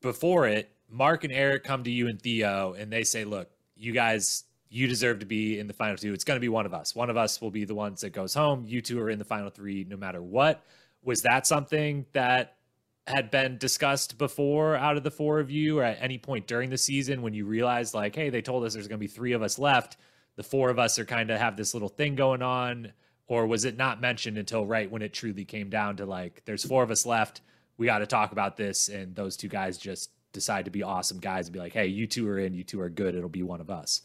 before it, Mark and Eric come to you and Theo, and they say, look, you guys, you deserve to be in the final 2. It's going to be one of us. One of us will be the ones that goes home. You 2 are in the final 3 no matter what. Was that something that had been discussed before out of the 4 of you, or at any point during the season when you realized like, hey, they told us there's going to be 3 of us left. The 4 of us are kind of have this little thing going on, or was it not mentioned until right when it truly came down to like, there's 4 of us left. We got to talk about this. And those 2 guys just decide to be awesome guys and be like, hey, you 2 are in, you 2 are good. It'll be one of us.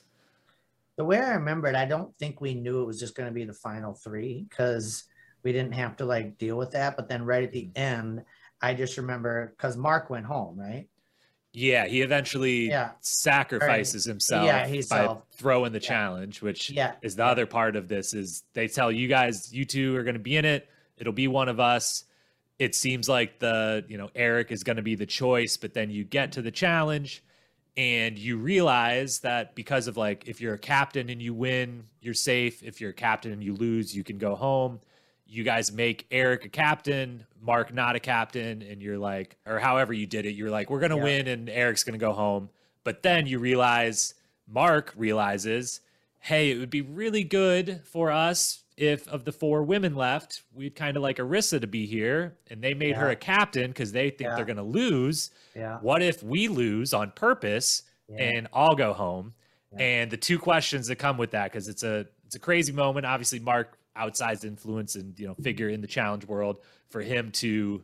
The way I remember it, I don't think we knew it was just going to be the final 3 because we didn't have to like deal with that. But then right at the end, I just remember because Mark went home, right? Yeah, he eventually sacrifices himself by throwing the challenge, which is the other part of this is they tell you guys, you 2 are going to be in it. It'll be one of us. It seems like the, you know, Eric is going to be the choice, but then you get to the challenge. And you realize that because of like, if you're a captain and you win, you're safe. If you're a captain and you lose, you can go home. You guys make Eric a captain, Mark not a captain. And you're like, or however you did it, you're like, we're going to win and Eric's going to go home. But then you realize, Mark realizes, hey, it would be really good for us if of the 4 women left, we'd kind of like Arissa to be here, and they made her a captain because they think they're going to lose. Yeah. What if we lose on purpose and all go home? Yeah. And the 2 questions that come with that, because it's a crazy moment. Obviously, Mark, outsized influence and, you know, figure in the challenge world, for him to,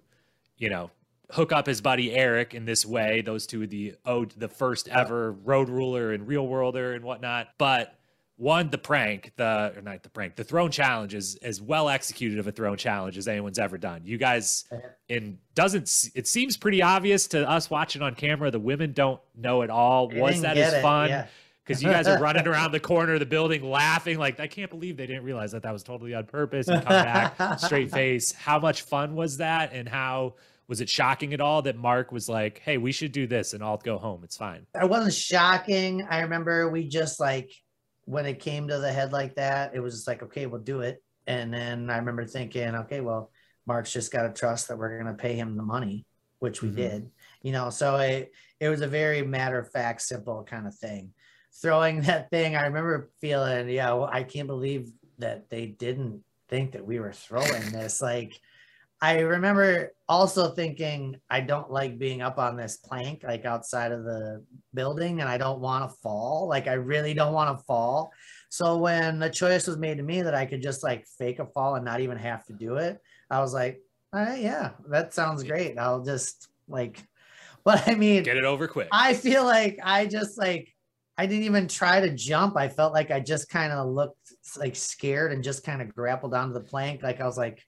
you know, hook up his buddy Eric in this way. Those 2 are the first ever road ruler and real worlder and whatnot, but. One, the throne challenge is as well executed of a throne challenge as anyone's ever done. You guys, it seems pretty obvious to us watching on camera. The women don't know at all. Was that as fun? Because you guys are running around the corner of the building laughing like, I can't believe they didn't realize that was totally on purpose and come back straight face. How much fun was that? And how was it shocking at all that Mark was like, hey, we should do this and I'll go home. It's fine. It wasn't shocking. I remember we just like, when it came to the head like that, it was just like, okay, we'll do it. And then I remember thinking, okay, well, Mark's just got to trust that we're going to pay him the money, which we did, you know? So it was a very matter of fact, simple kind of thing. Throwing that thing, I remember feeling, well, I can't believe that they didn't think that we were throwing this. Like, I remember also thinking, I don't like being up on this plank, like outside of the building, and I don't want to fall. Like, I really don't want to fall. So when the choice was made to me that I could just like fake a fall and not even have to do it, I was like, all right, yeah, that sounds great. I'll just like, but I mean, get it over quick. I feel like I just like, I didn't even try to jump. I felt like I just kind of looked like scared and just kind of grappled onto the plank. Like I was like,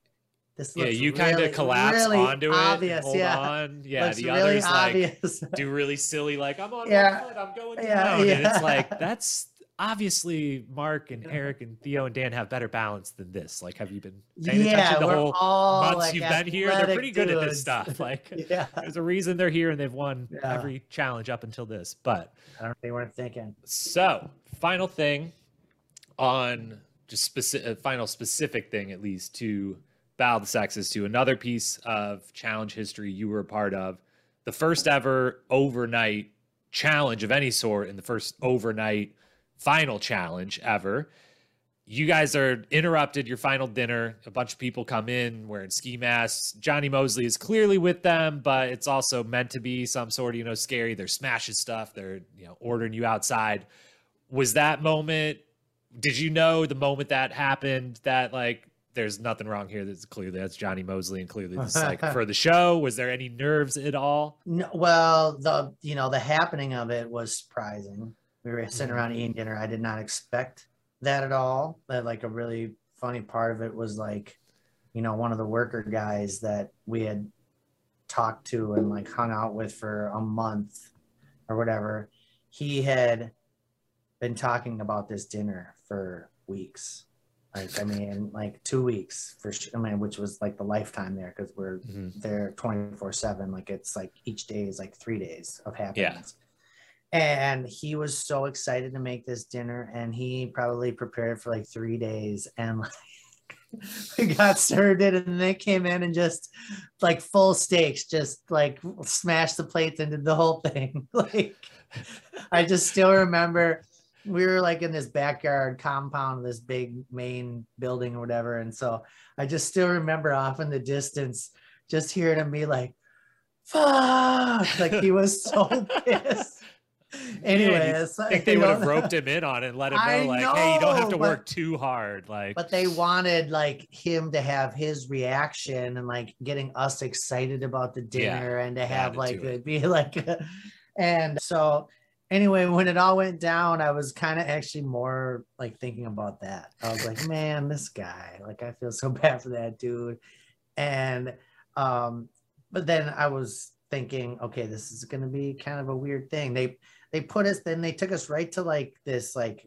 this looks you really, kind of collapse really onto obvious, it. Hold on. Yeah, the really others obvious. Like do really silly, like I'm on one foot, I'm going down. Yeah. And it's like, that's obviously Mark and Eric and Theo and Dan have better balance than this. Like, have you been paying attention the whole months like you've been here? They're pretty good at this stuff. Like, there's a reason they're here and they've won every challenge up until this. But I don't know if they weren't thinking. So, final thing on just specific, final specific thing at least to Battle of the Sexes 2, another piece of challenge history you were a part of. The first ever overnight challenge of any sort and the first overnight final challenge ever. You guys are interrupted your final dinner. A bunch of people come in wearing ski masks. Johnny Mosley is clearly with them, but it's also meant to be some sort of, you know, scary. They're smashing stuff. They're, you know, ordering you outside. Was that moment, did you know the moment that happened that like, there's nothing wrong here, that's clearly that's Johnny Mosley and clearly this is like for the show? Was there any nerves at all? No, well, the, you know, the happening of it was surprising. We were sitting around eating dinner. I did not expect that at all. But like a really funny part of it was like, you know, one of the worker guys that we had talked to and like hung out with for a month or whatever, he had been talking about this dinner for weeks. Like, I mean, like 2 weeks for, I mean, which was like the lifetime there because we're there 24/7. Like it's like each day is like 3 days of happenings. Yeah. And he was so excited to make this dinner and he probably prepared for like 3 days and like we got served it and they came in and just like full steaks, just like smashed the plates and did the whole thing. Like I just still remember we were like in this backyard compound of this big main building or whatever. And so I just still remember off in the distance, just hearing him be like, fuck, like he was so pissed. Anyways, I think they would have roped him in on it and let him know like, hey, you don't have to work too hard. Like, but they wanted like him to have his reaction and like getting us excited about the dinner and to have like, it'd be like, and so anyway, when it all went down, I was kind of actually more like thinking about that. I was like, man, this guy, like, I feel so bad for that dude. And, but then I was thinking, okay, this is going to be kind of a weird thing. They put us, then they took us right to like this, like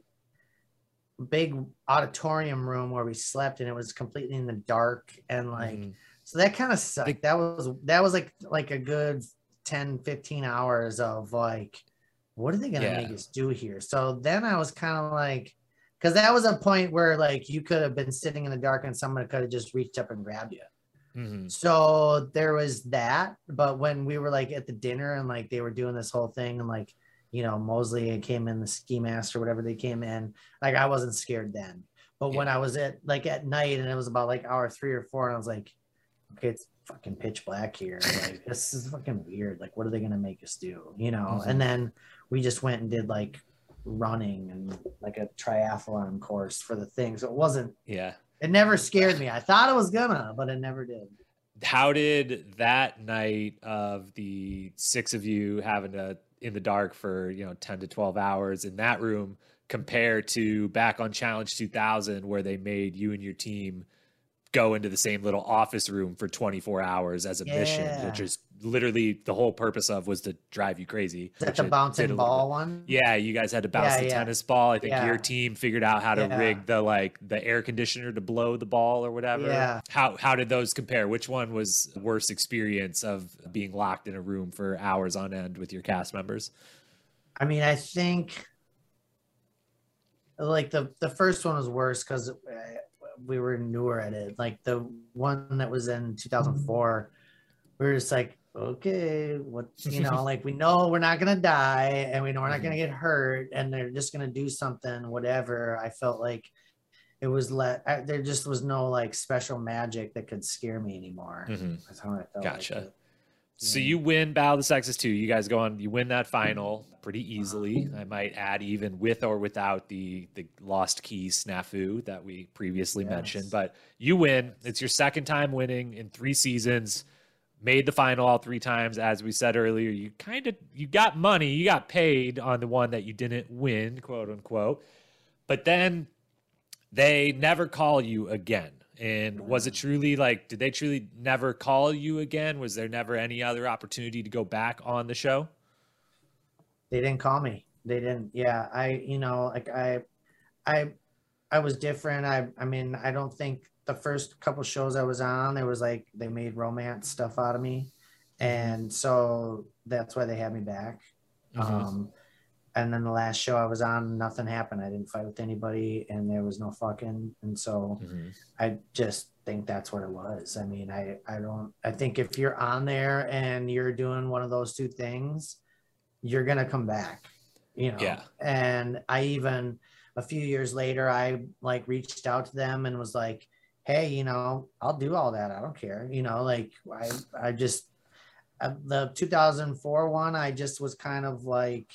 big auditorium room where we slept and it was completely in the dark. And like, so that kind of sucked. That was like a good 10, 15 hours of like, what are they going to make us do here? So then I was kind of like, because that was a point where like you could have been sitting in the dark and someone could have just reached up and grabbed you. So there was that. But when we were like at the dinner and like they were doing this whole thing and like, you know, Mosley came in the ski mask or whatever they came in, like I wasn't scared then. But when I was at like at night and it was about like hour 3 or 4 and I was like, okay, it's fucking pitch black here. Like this is fucking weird. Like what are they going to make us do? You know? And then we just went and did like running and like a triathlon course for the thing. So it wasn't, it never scared me. I thought it was gonna, but it never did. How did that night of the 6 of you having to in the dark for, you know, 10 to 12 hours in that room compare to back on Challenge 2000 where they made you and your team go into the same little office room for 24 hours as a mission, which is literally the whole purpose of was to drive you crazy. That's the bouncing ball one? Yeah, you guys had to bounce the tennis ball. I think your team figured out how to rig the like the air conditioner to blow the ball or whatever. Yeah. How did those compare? Which one was the worst experience of being locked in a room for hours on end with your cast members? I mean, I think like the first one was worse because we were newer at it. Like the one that was in 2004, we were just like, okay, what, you know, like we know we're not going to die and we know we're not going to get hurt and they're just going to do something, whatever. I felt like it was there just was no like special magic that could scare me anymore. Mm-hmm. That's how I felt. Gotcha. Like, so you win Battle of the Sexes 2. You guys go on, you win that final pretty easily. I might add, even with or without the lost key snafu that we previously mentioned. But you win. It's your second time winning in 3 seasons. Made the final all 3 times. As we said earlier, you kind of, you got money. You got paid on the one that you didn't win, quote unquote. But then they never call you again. And was it truly like, did they truly never call you again? Was there never any other opportunity to go back on the show? They didn't call me. They didn't. Yeah. I was different. I mean, I don't think the first couple shows I was on, it was like, they made romance stuff out of me. And so that's why they had me back. And then the last show I was on, nothing happened. I didn't fight with anybody, and there was no fucking. And so I just think that's what it was. I mean, I think if you're on there and you're doing one of those 2 things, you're going to come back, you know? Yeah. And I even, a few years later, I like reached out to them and was like, hey, you know, I'll do all that. I don't care. You know, like I just, the 2004 one, I just was kind of like,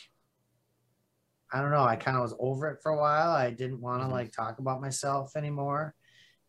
I don't know. I kind of was over it for a while. I didn't want to like talk about myself anymore.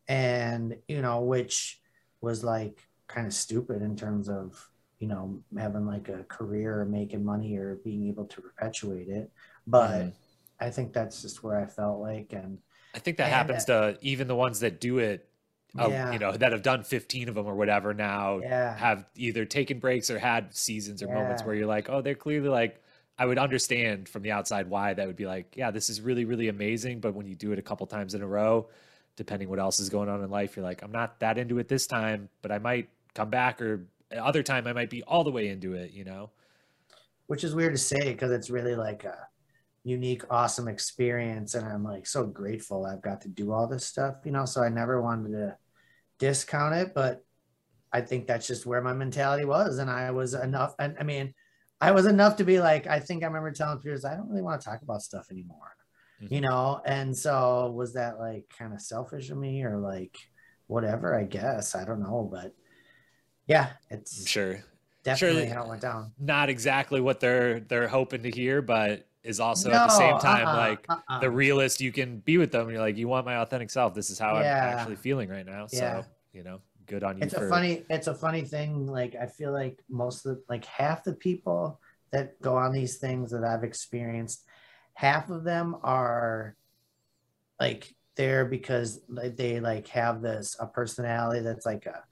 And, you know, which was like kind of stupid in terms of, you know, having like a career or making money or being able to perpetuate it. But I think that's just where I felt like, and I think that happens to even the ones that do it, you know, that have done 15 of them or whatever now have either taken breaks or had seasons or moments where you're like, oh, they're clearly like, I would understand from the outside why that would be like, yeah, this is really, really amazing. But when you do it a couple times in a row, depending what else is going on in life, you're like, I'm not that into it this time, but I might come back, or other time I might be all the way into it, you know? Which is weird to say, because it's really like a unique, awesome experience. And I'm like, so grateful I've got to do all this stuff, you know? So I never wanted to discount it, but I think that's just where my mentality was. And I was enough. And I mean, I was enough to be like, I think I remember telling peers, I don't really want to talk about stuff anymore, you know? And so was that like kind of selfish of me, or like whatever, I guess, I don't know, but yeah, it's definitely how it went down. Not exactly what they're hoping to hear, but is also at the same time, like the realist you can be with them. And you're like, you want my authentic self. This is how I'm actually feeling right now. So, you know. Good on you. It's a funny thing. Like, I feel like half the people that go on these things that I've experienced, half of them are like there because they like have a personality that's like a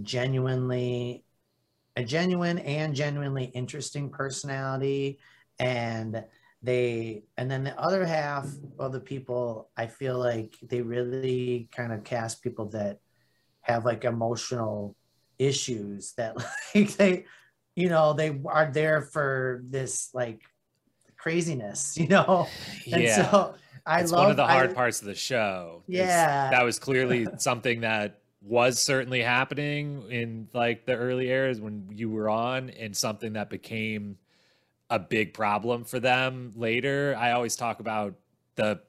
genuinely interesting personality. And then the other half of the people, I feel like they really kind of cast people that have like emotional issues that like they are there for this like craziness, you know? And so it's one of the hard parts of the show. Yeah. That was clearly something that was certainly happening in like the early eras when you were on, and something that became a big problem for them later. I always talk about the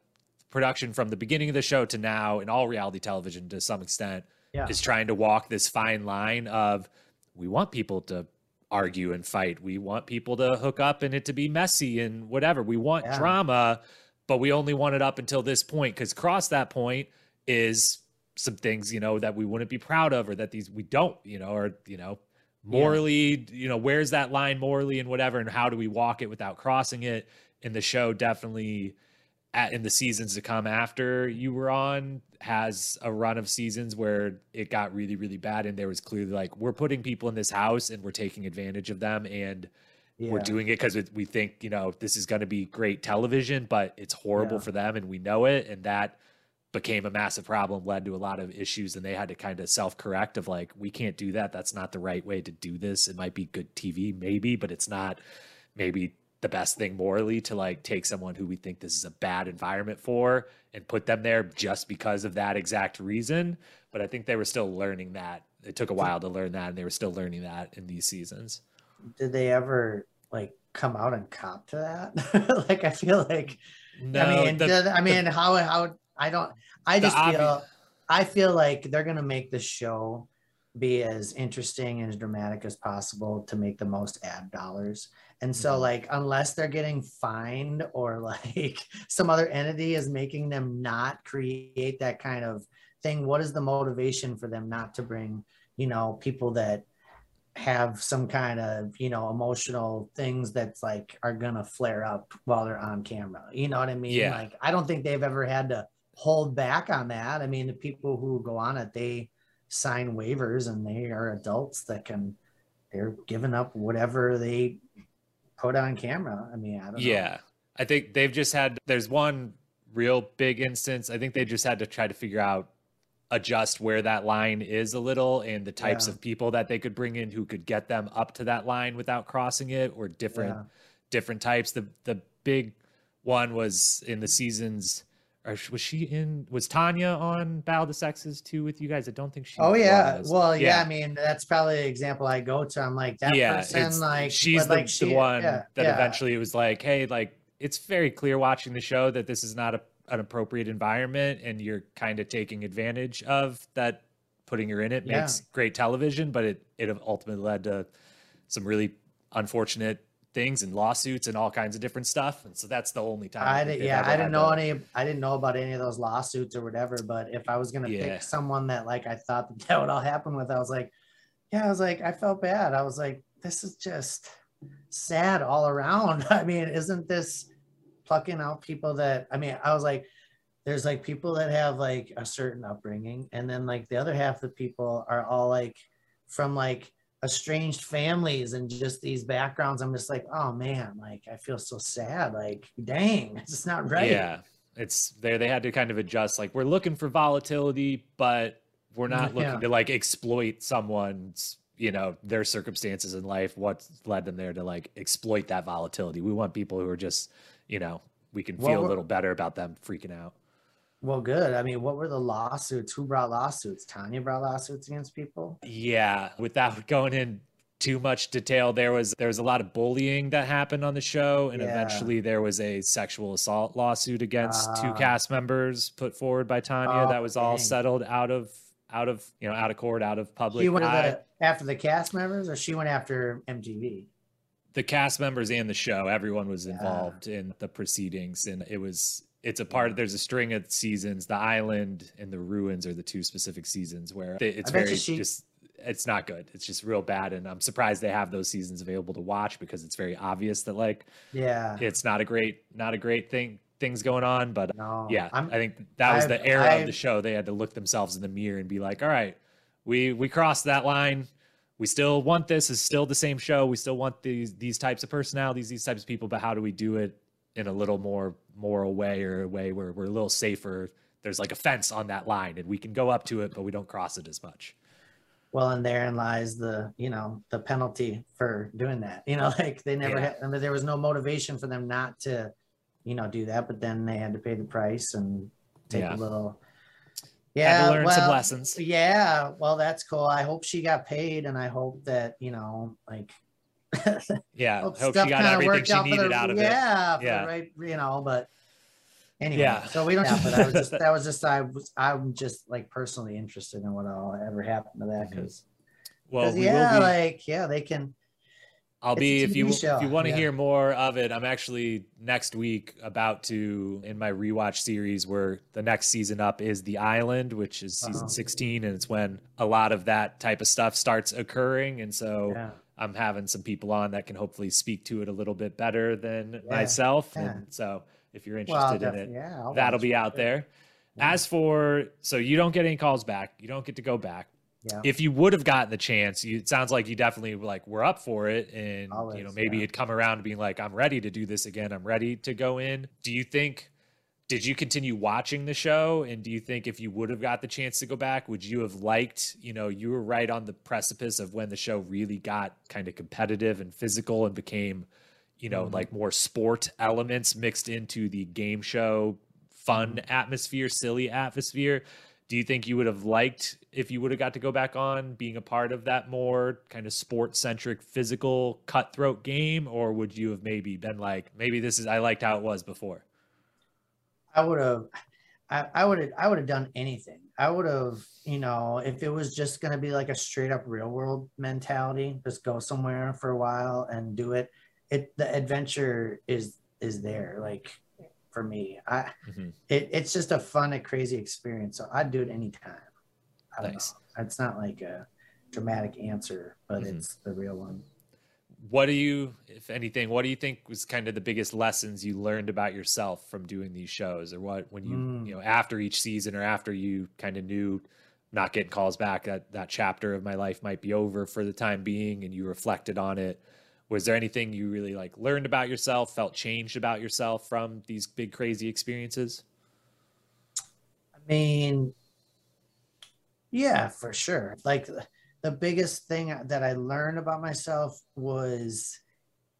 production from the beginning of the show to now in all reality television to some extent. Yeah. Is trying to walk this fine line of, we want people to argue and fight. We want people to hook up and it to be messy and whatever. We want drama, but we only want it up until this point, because across that point is some things, you know, that we wouldn't be proud of, or that these we don't, you know, or, you know, morally, you know, where's that line morally and whatever, and how do we walk it without crossing it? And the show definitely in the seasons to come after you were on has a run of seasons where it got really, really bad. And there was clearly like, we're putting people in this house and we're taking advantage of them. And we're doing it because we think, you know, this is going to be great television, but it's horrible for them. And we know it. And that became a massive problem, led to a lot of issues. And they had to kind of self-correct of like, we can't do that. That's not the right way to do this. It might be good TV maybe, but it's not maybe the best thing morally to like take someone who we think this is a bad environment for and put them there just because of that exact reason. But I think they were still learning that. It took a while to learn that, and they were still learning that in these seasons. Did they ever like come out and cop to that? Like, I feel like, no, I mean, how I feel like they're going to make the show be as interesting and as dramatic as possible to make the most ad dollars. And so like, unless they're getting fined or like some other entity is making them not create that kind of thing, what is the motivation for them not to bring, you know, people that have some kind of, you know, emotional things that's like are gonna flare up while they're on camera, you know what I mean? Yeah. Like, I don't think they've ever had to hold back on that. I mean, the people who go on it, they sign waivers and they are adults that can, they're giving up whatever they put on camera. I mean, I don't know. Yeah, I think they've just had, there's one real big instance, I think they just had to try to figure out, adjust where that line is a little and the types of people that they could bring in who could get them up to that line without crossing it, or different types. The big one was in the seasons, or was Tanya on Battle of the Sexes 2 with you guys? I don't think she was. Well, yeah, I mean, that's probably the example I go to. I'm like, that person, like, she's the, like, she, the one that eventually it was like, hey, like, it's very clear watching the show that this is not an appropriate environment, and you're kind of taking advantage of that. Putting her in it makes great television, but it ultimately led to some really unfortunate things and lawsuits and all kinds of different stuff. And so that's the only time I didn't know about any of those lawsuits or whatever, but if I was going to pick someone that, like, I thought that would all happen with, I felt bad. I was like, this is just sad all around. I mean, isn't this plucking out people that, I mean, I was like, there's like people that have like a certain upbringing, and then like the other half of the people are all like from like estranged families and just these backgrounds. I'm just like, oh man, like I feel so sad. Like, dang, it's just not right. Yeah, it's there. They had to kind of adjust. Like, we're looking for volatility, but we're not looking to like exploit someone's, you know, their circumstances in life, what led them there to like exploit that volatility. We want people who are just, you know, we can feel a little better about them freaking out. Well, good. I mean, what were the lawsuits? Who brought lawsuits? Tanya brought lawsuits against people? Yeah. Without going in too much detail, there was a lot of bullying that happened on the show. And eventually there was a sexual assault lawsuit against two cast members put forward by Tanya. That was all settled out of, you know, out of court, out of public. She went after the cast members, or she went after MTV? The cast members and the show, everyone was involved in the proceedings. And it's a part of, there's a string of seasons, The Island and The Ruins are the two specific seasons where it's very, just, it's not good. It's just real bad. And I'm surprised they have those seasons available to watch, because it's very obvious that, like, it's not a great thing, things going on. But I think that was the era of the show. They had to look themselves in the mirror and be like, all right, we crossed that line. We still want this. It's still the same show. We still want these types of personalities, these types of people, but how do we do it in a little more moral way, or a way where we're a little safer? There's like a fence on that line and we can go up to it, but we don't cross it as much. Well, and therein lies the, you know, the penalty for doing that. You know, like they never had, I mean, there was no motivation for them not to, you know, do that, but then they had to pay the price and take a little... Yeah, learn some lessons. Yeah, well, that's cool. I hope she got paid, and I hope that, you know, like, hope she got everything she needed out of it. Yeah, right. You know, but anyway, so we don't. Yeah, but I'm just like personally interested in what all ever happened to that, because, well, they can. I'll be, if you want to hear more of it, I'm actually next week about to, in my rewatch series, where the next season up is The Island, which is season 16. And it's when a lot of that type of stuff starts occurring. And so I'm having some people on that can hopefully speak to it a little bit better than myself. Yeah. And so if you're interested in it, that'll be out there. Yeah. As for, so you don't get any calls back. You don't get to go back. Yeah. If you would have gotten the chance, it sounds like you definitely were up for it, and always, you know, maybe it'd come around to being like, I'm ready to do this again. I'm ready to go in. Do you think, did you continue watching the show? And do you think if you would have got the chance to go back, would you have liked, you know, you were right on the precipice of when the show really got kind of competitive and physical and became, you know, like more sport elements mixed into the game show, fun atmosphere, silly atmosphere. Do you think you would have liked, if you would have got to go back on, being a part of that more kind of sport-centric, physical, cutthroat game? Or would you have maybe been like, maybe this is, I liked how it was before? I would have, I would have done anything. I would have, you know, if it was just going to be like a straight up real world mentality, just go somewhere for a while and do it. The adventure is there, like, for me. It's just a fun, a crazy experience. So I'd do it anytime. I don't know. It's not like a dramatic answer, but it's the real one. What do you, if anything, what do you think was kind of the biggest lessons you learned about yourself from doing these shows, or what, when you, you know, after each season, or after you kind of knew, not getting calls back, that chapter of my life might be over for the time being, and you reflected on it? Was there anything you really like learned about yourself, felt changed about yourself from these big, crazy experiences? I mean, yeah, for sure. Like, the biggest thing that I learned about myself was,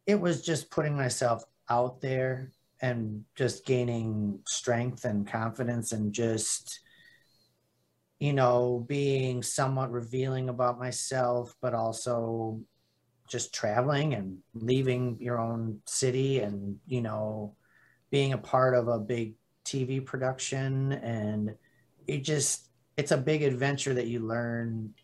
it was just putting myself out there and just gaining strength and confidence, and just, you know, being somewhat revealing about myself, but also just traveling and leaving your own city, and, you know, being a part of a big TV production. And it just, it's a big adventure that you learn.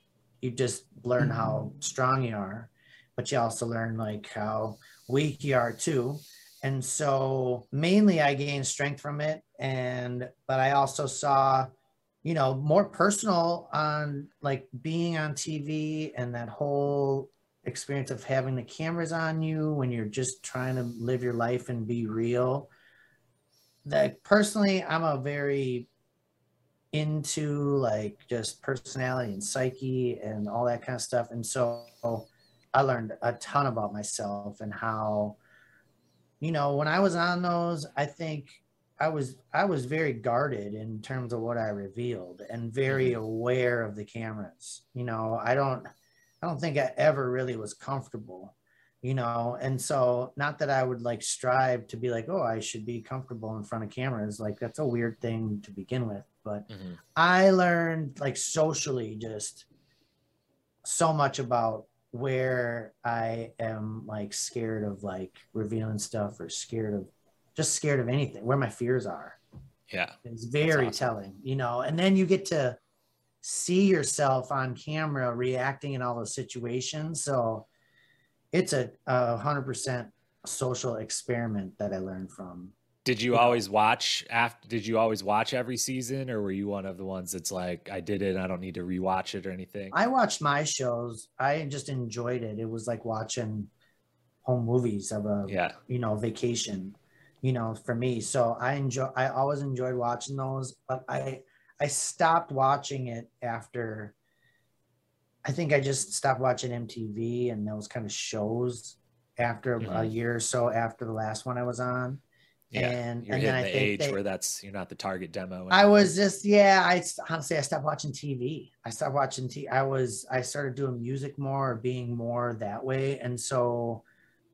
You just learn how strong you are, but you also learn like how weak you are too. And so mainly I gained strength from it. But I also saw, you know, more personal on like being on TV, and that whole experience of having the cameras on you when you're just trying to live your life and be real. That personally, I'm a very into like just personality and psyche and all that kind of stuff, and so I learned a ton about myself, and how, you know, when I was on those, I think I was very guarded in terms of what I revealed, and very aware of the cameras. You know, I don't think I ever really was comfortable, you know. And so, not that I would like strive to be like, oh, I should be comfortable in front of cameras, like that's a weird thing to begin with. But I learned like socially just so much about where I am like scared of like revealing stuff, or scared of anything, where my fears are. Yeah. It's very awesome. Telling, you know, and then you get to see yourself on camera reacting in all those situations. So it's a 100% social experiment that I learned from. Did you always watch after? Did you always watch every season, or were you one of the ones that's like, I did it, I don't need to rewatch it or anything? I watched my shows. I just enjoyed it. It was like watching home movies of a, you know, vacation, you know, for me. So I always enjoyed watching those, but I stopped watching it after, I think I just stopped watching MTV and those kind of shows after a year or so after the last one I was on. Yeah, and you're hitting the age where you're not the target demo. I was just, I honestly, I stopped watching TV. I stopped watching TV. I started doing music more, or being more that way. And so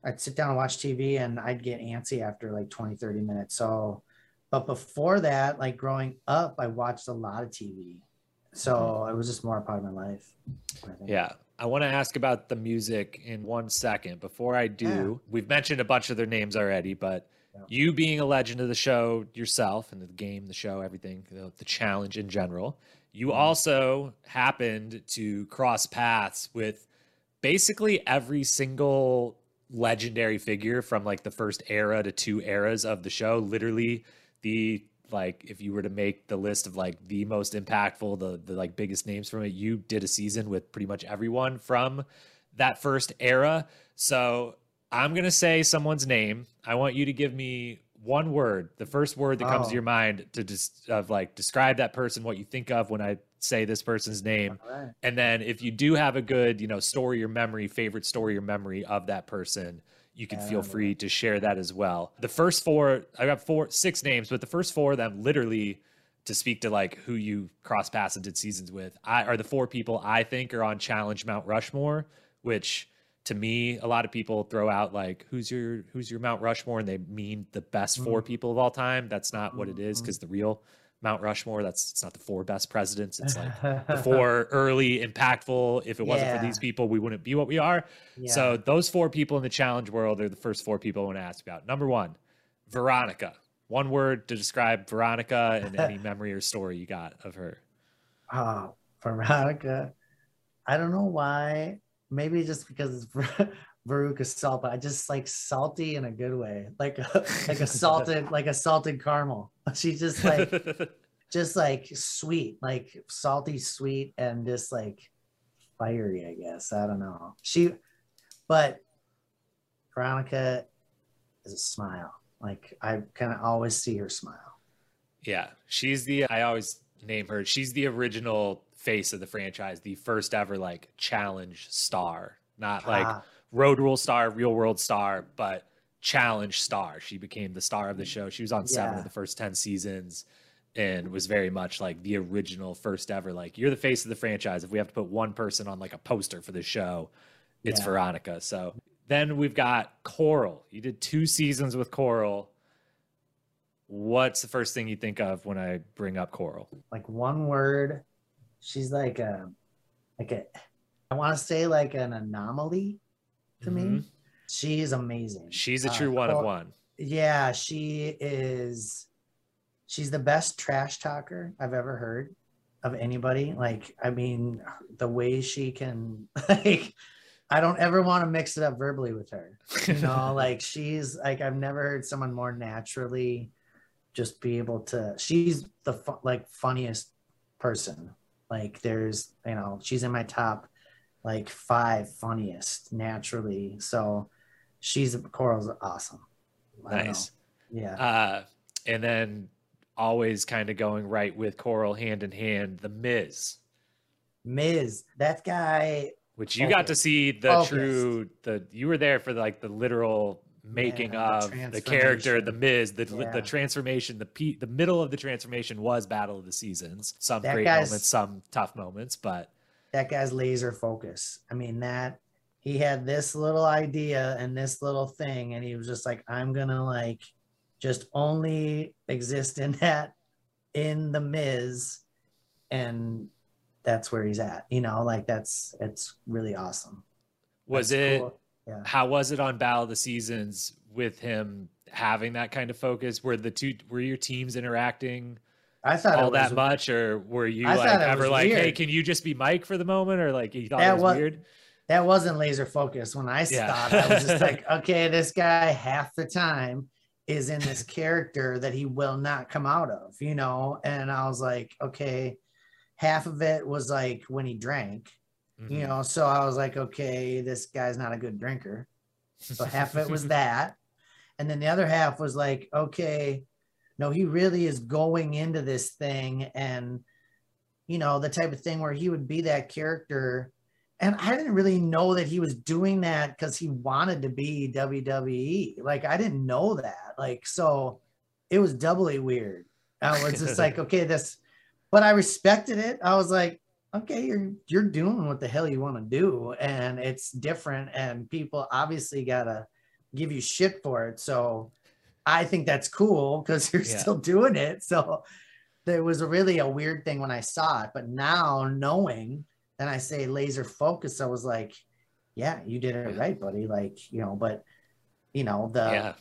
I'd sit down and watch TV, and I'd get antsy after like 20, 30 minutes. So, but before that, like growing up, I watched a lot of TV. So it was just more a part of my life, I think. Yeah. I want to ask about the music in one second. Before I do, we've mentioned a bunch of their names already, but you being a legend of the show yourself, and the game, the show, everything, the challenge in general, you also happened to cross paths with basically every single legendary figure from like the first era to two eras of the show. Literally like, if you were to make the list of like the most impactful, the like biggest names from it, you did a season with pretty much everyone from that first era. So I'm going to say someone's name. I want you to give me one word, the first word that comes to your mind, to just describe that person, what you think of when I say this person's name. Right. And then if you do have a good, you know, story or memory, favorite story or memory of that person, you can feel free to share that as well. The first four, I got six names, but the first four of them, literally, to speak to like who you cross paths and did seasons with, are the four people I think are on Challenge Mount Rushmore, which, to me, a lot of people throw out like, who's your Mount Rushmore, and they mean the best four people of all time. That's not what it is, because the real Mount Rushmore, it's not the four best presidents. It's like the four early, impactful. If it wasn't for these people, we wouldn't be what we are. Yeah. So those four people in the challenge world are the first four people I want to ask about. Number one, Veronica. One word to describe Veronica and any memory or story you got of her. Oh, Veronica. I don't know why. Maybe just because it's Veruca salt, but I just like salty in a good way. Like a salted caramel. She's just like sweet, like salty, sweet, and just like fiery, I guess. I don't know. But Veronica is a smile. Like I kind of always see her smile. Yeah, I always name her, she's the original face of the franchise, the first ever like challenge star, not like road rule star, real world star, but challenge star. She became the star of the show. She was on 7 of the first 10 seasons and was very much like the original first ever, like, you're the face of the franchise. If we have to put one person on like a poster for the show, it's Veronica. So then we've got Coral. You did 2 seasons with Coral. What's the first thing you think of when I bring up Coral? Like one word. She's like a, I want to say like an anomaly to me. She's amazing. She's a true one of one. Yeah, she is. She's the best trash talker I've ever heard of anybody. Like, I mean, the way she can, like, I don't ever want to mix it up verbally with her. You know, like, she's like, I've never heard someone more naturally just be able to, she's the funniest person. Like, there's, you know, she's in my top like 5 funniest naturally. So Coral's awesome. Nice. Yeah. And then always kind of going right with Coral hand in hand, the Miz. Miz, that guy. Which you got to see the you were there for like the literal making of the character, the Miz, the transformation, the middle of the transformation was Battle of the Seasons. Some great moments, some tough moments, but. That guy's laser focus. I mean, he had this little idea and this little thing, and he was just like, I'm going to like just only exist in that, in the Miz, and that's where he's at, you know, like it's really awesome. How was it on Battle of the Seasons with him having that kind of focus? Were your teams interacting much, or were you like, hey, can you just be Mike for the moment? Or like, you thought it was weird? That wasn't laser focus. When I stopped, I was just like, okay, this guy half the time is in this character that he will not come out of, you know? And I was like, okay, half of it was like when he drank, you know, so I was like, okay, this guy's not a good drinker. So half of it was that. And then the other half was like, okay, no, he really is going into this thing. And, you know, the type of thing where he would be that character. And I didn't really know that he was doing that because he wanted to be WWE. Like, I didn't know that. Like, so it was doubly weird. I was just like, okay, but I respected it. I was like, okay, you're doing what the hell you want to do, and it's different, and people obviously gotta give you shit for it. So I think that's cool because you're still doing it. So there was really a weird thing when I saw it, but now knowing, then I say laser focus. I was like, yeah, you did it right, buddy. Like, you know, but you know, the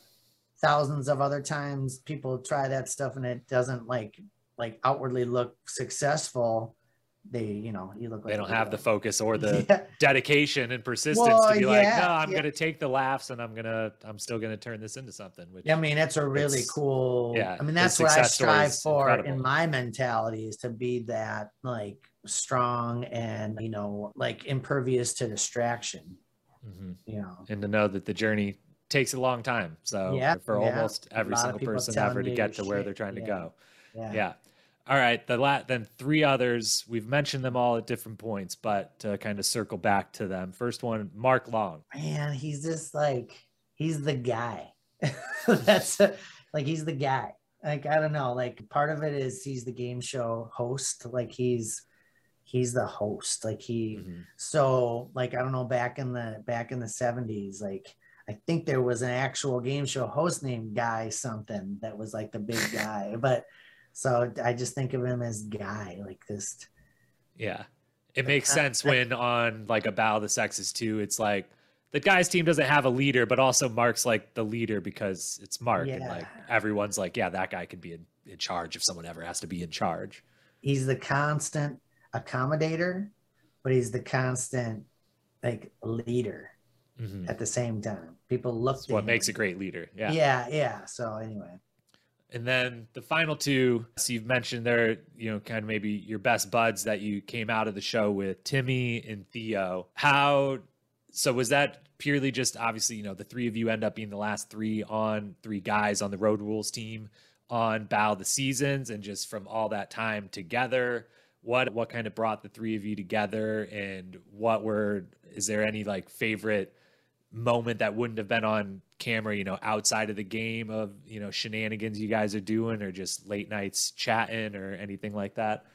thousands of other times people try that stuff and it doesn't like outwardly look successful. They don't have the focus or the dedication and persistence to be like, no, I'm going to take the laughs and I'm still going to turn this into something. Which, I mean, that's a really cool, I mean, that's what I strive for in my mentality, is to be that like strong and, you know, like impervious to distraction, you know, and to know that the journey takes a long time. So for almost every single person ever to get to where they're trying to go. Yeah. All right, then 3 others. We've mentioned them all at different points, but to kind of circle back to them. First one, Mark Long. Man, he's just like, he's the guy. He's the guy. Like, I don't know. Like, part of it is he's the game show host. Like, he's the host. Like, so, like, I don't know, back in the 70s, like, I think there was an actual game show host named Guy something that was like the big guy, but... So I just think of him as guy, like this. Yeah. It makes sense when on like a Battle of the Sexes 2, it's like the guys team doesn't have a leader, but also Mark's like the leader because it's Mark. Yeah. And like everyone's like, yeah, that guy can be in charge if someone ever has to be in charge. He's the constant accommodator, but he's the constant like leader at the same time. People look at what makes a great leader. Yeah. Yeah. Yeah. So anyway. And then the final two, so you've mentioned they're, you know, kind of maybe your best buds that you came out of the show with, Timmy and Theo. How, so was that purely just obviously, you know, the three of you end up being the last three guys on the Road Rules team on Battle of the Seasons, and just from all that time together, what kind of brought the three of you together, and is there any like favorite moment that wouldn't have been on camera, you know, outside of the game, of, you know, shenanigans you guys are doing or just late nights chatting or anything like that?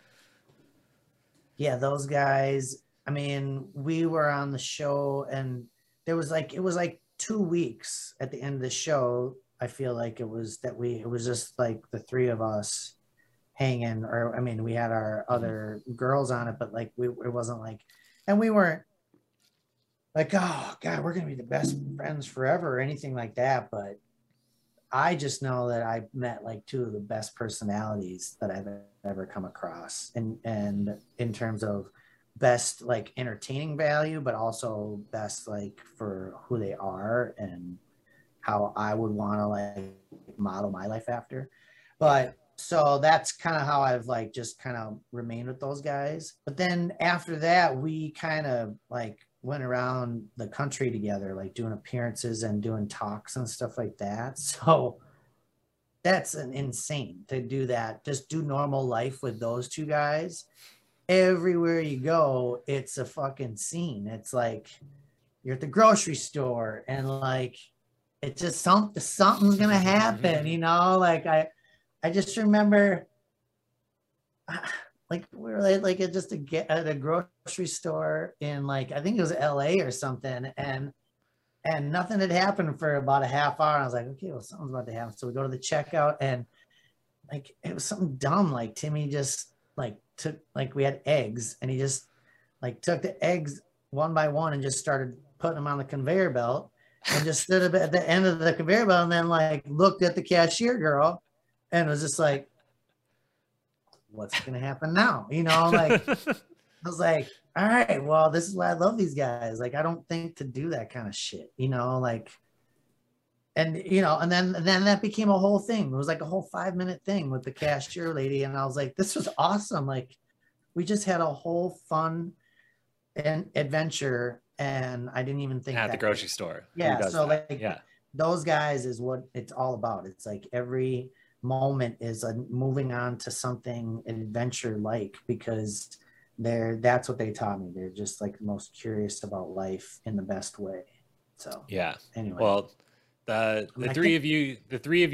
Yeah, those guys, I mean, we were on the show and it was like 2 weeks at the end of the show. I feel like it was just like the three of us hanging, or I mean, we had our other girls on it, but like it wasn't like, and we weren't like, oh God, we're going to be the best friends forever or anything like that. But I just know that I met like two of the best personalities that I've ever come across. And in terms of best, like entertaining value, but also best, like for who they are and how I would want to like model my life after. But so that's kind of how I've like, just kind of remained with those guys. But then after that, we kind of like went around the country together, like doing appearances and doing talks and stuff like that. So that's insane to do that. Just do normal life with those two guys. Everywhere you go, it's a fucking scene. It's like you're at the grocery store and like, it's just something's going to happen, you know? Like I just remember like we were like at a grocery store in like, I think it was LA or something, and nothing had happened for about a half hour. I was like, okay, well, something's about to happen. So we go to the checkout and like, it was something dumb. Like Timmy just like took, like we had eggs and he just like took the eggs one by one and just started putting them on the conveyor belt and just stood up at the end of the conveyor belt and then like looked at the cashier girl and was just like, what's gonna happen now, you know? Like I was like, all right, well, this is why I love these guys. Like I don't think to do that kind of shit, you know? Like, and you know, and then that became a whole thing. It was like a whole 5-minute thing with the cashier lady, and I was like, this was awesome. Like we just had a whole fun and adventure, and I didn't even think at the grocery store. Yeah, so that? Like yeah. Those guys is what it's all about. It's like every moment is moving on to something adventure like, because that's what they taught me. They're just like most curious about life in the best way. So yeah, anyway, well, the three of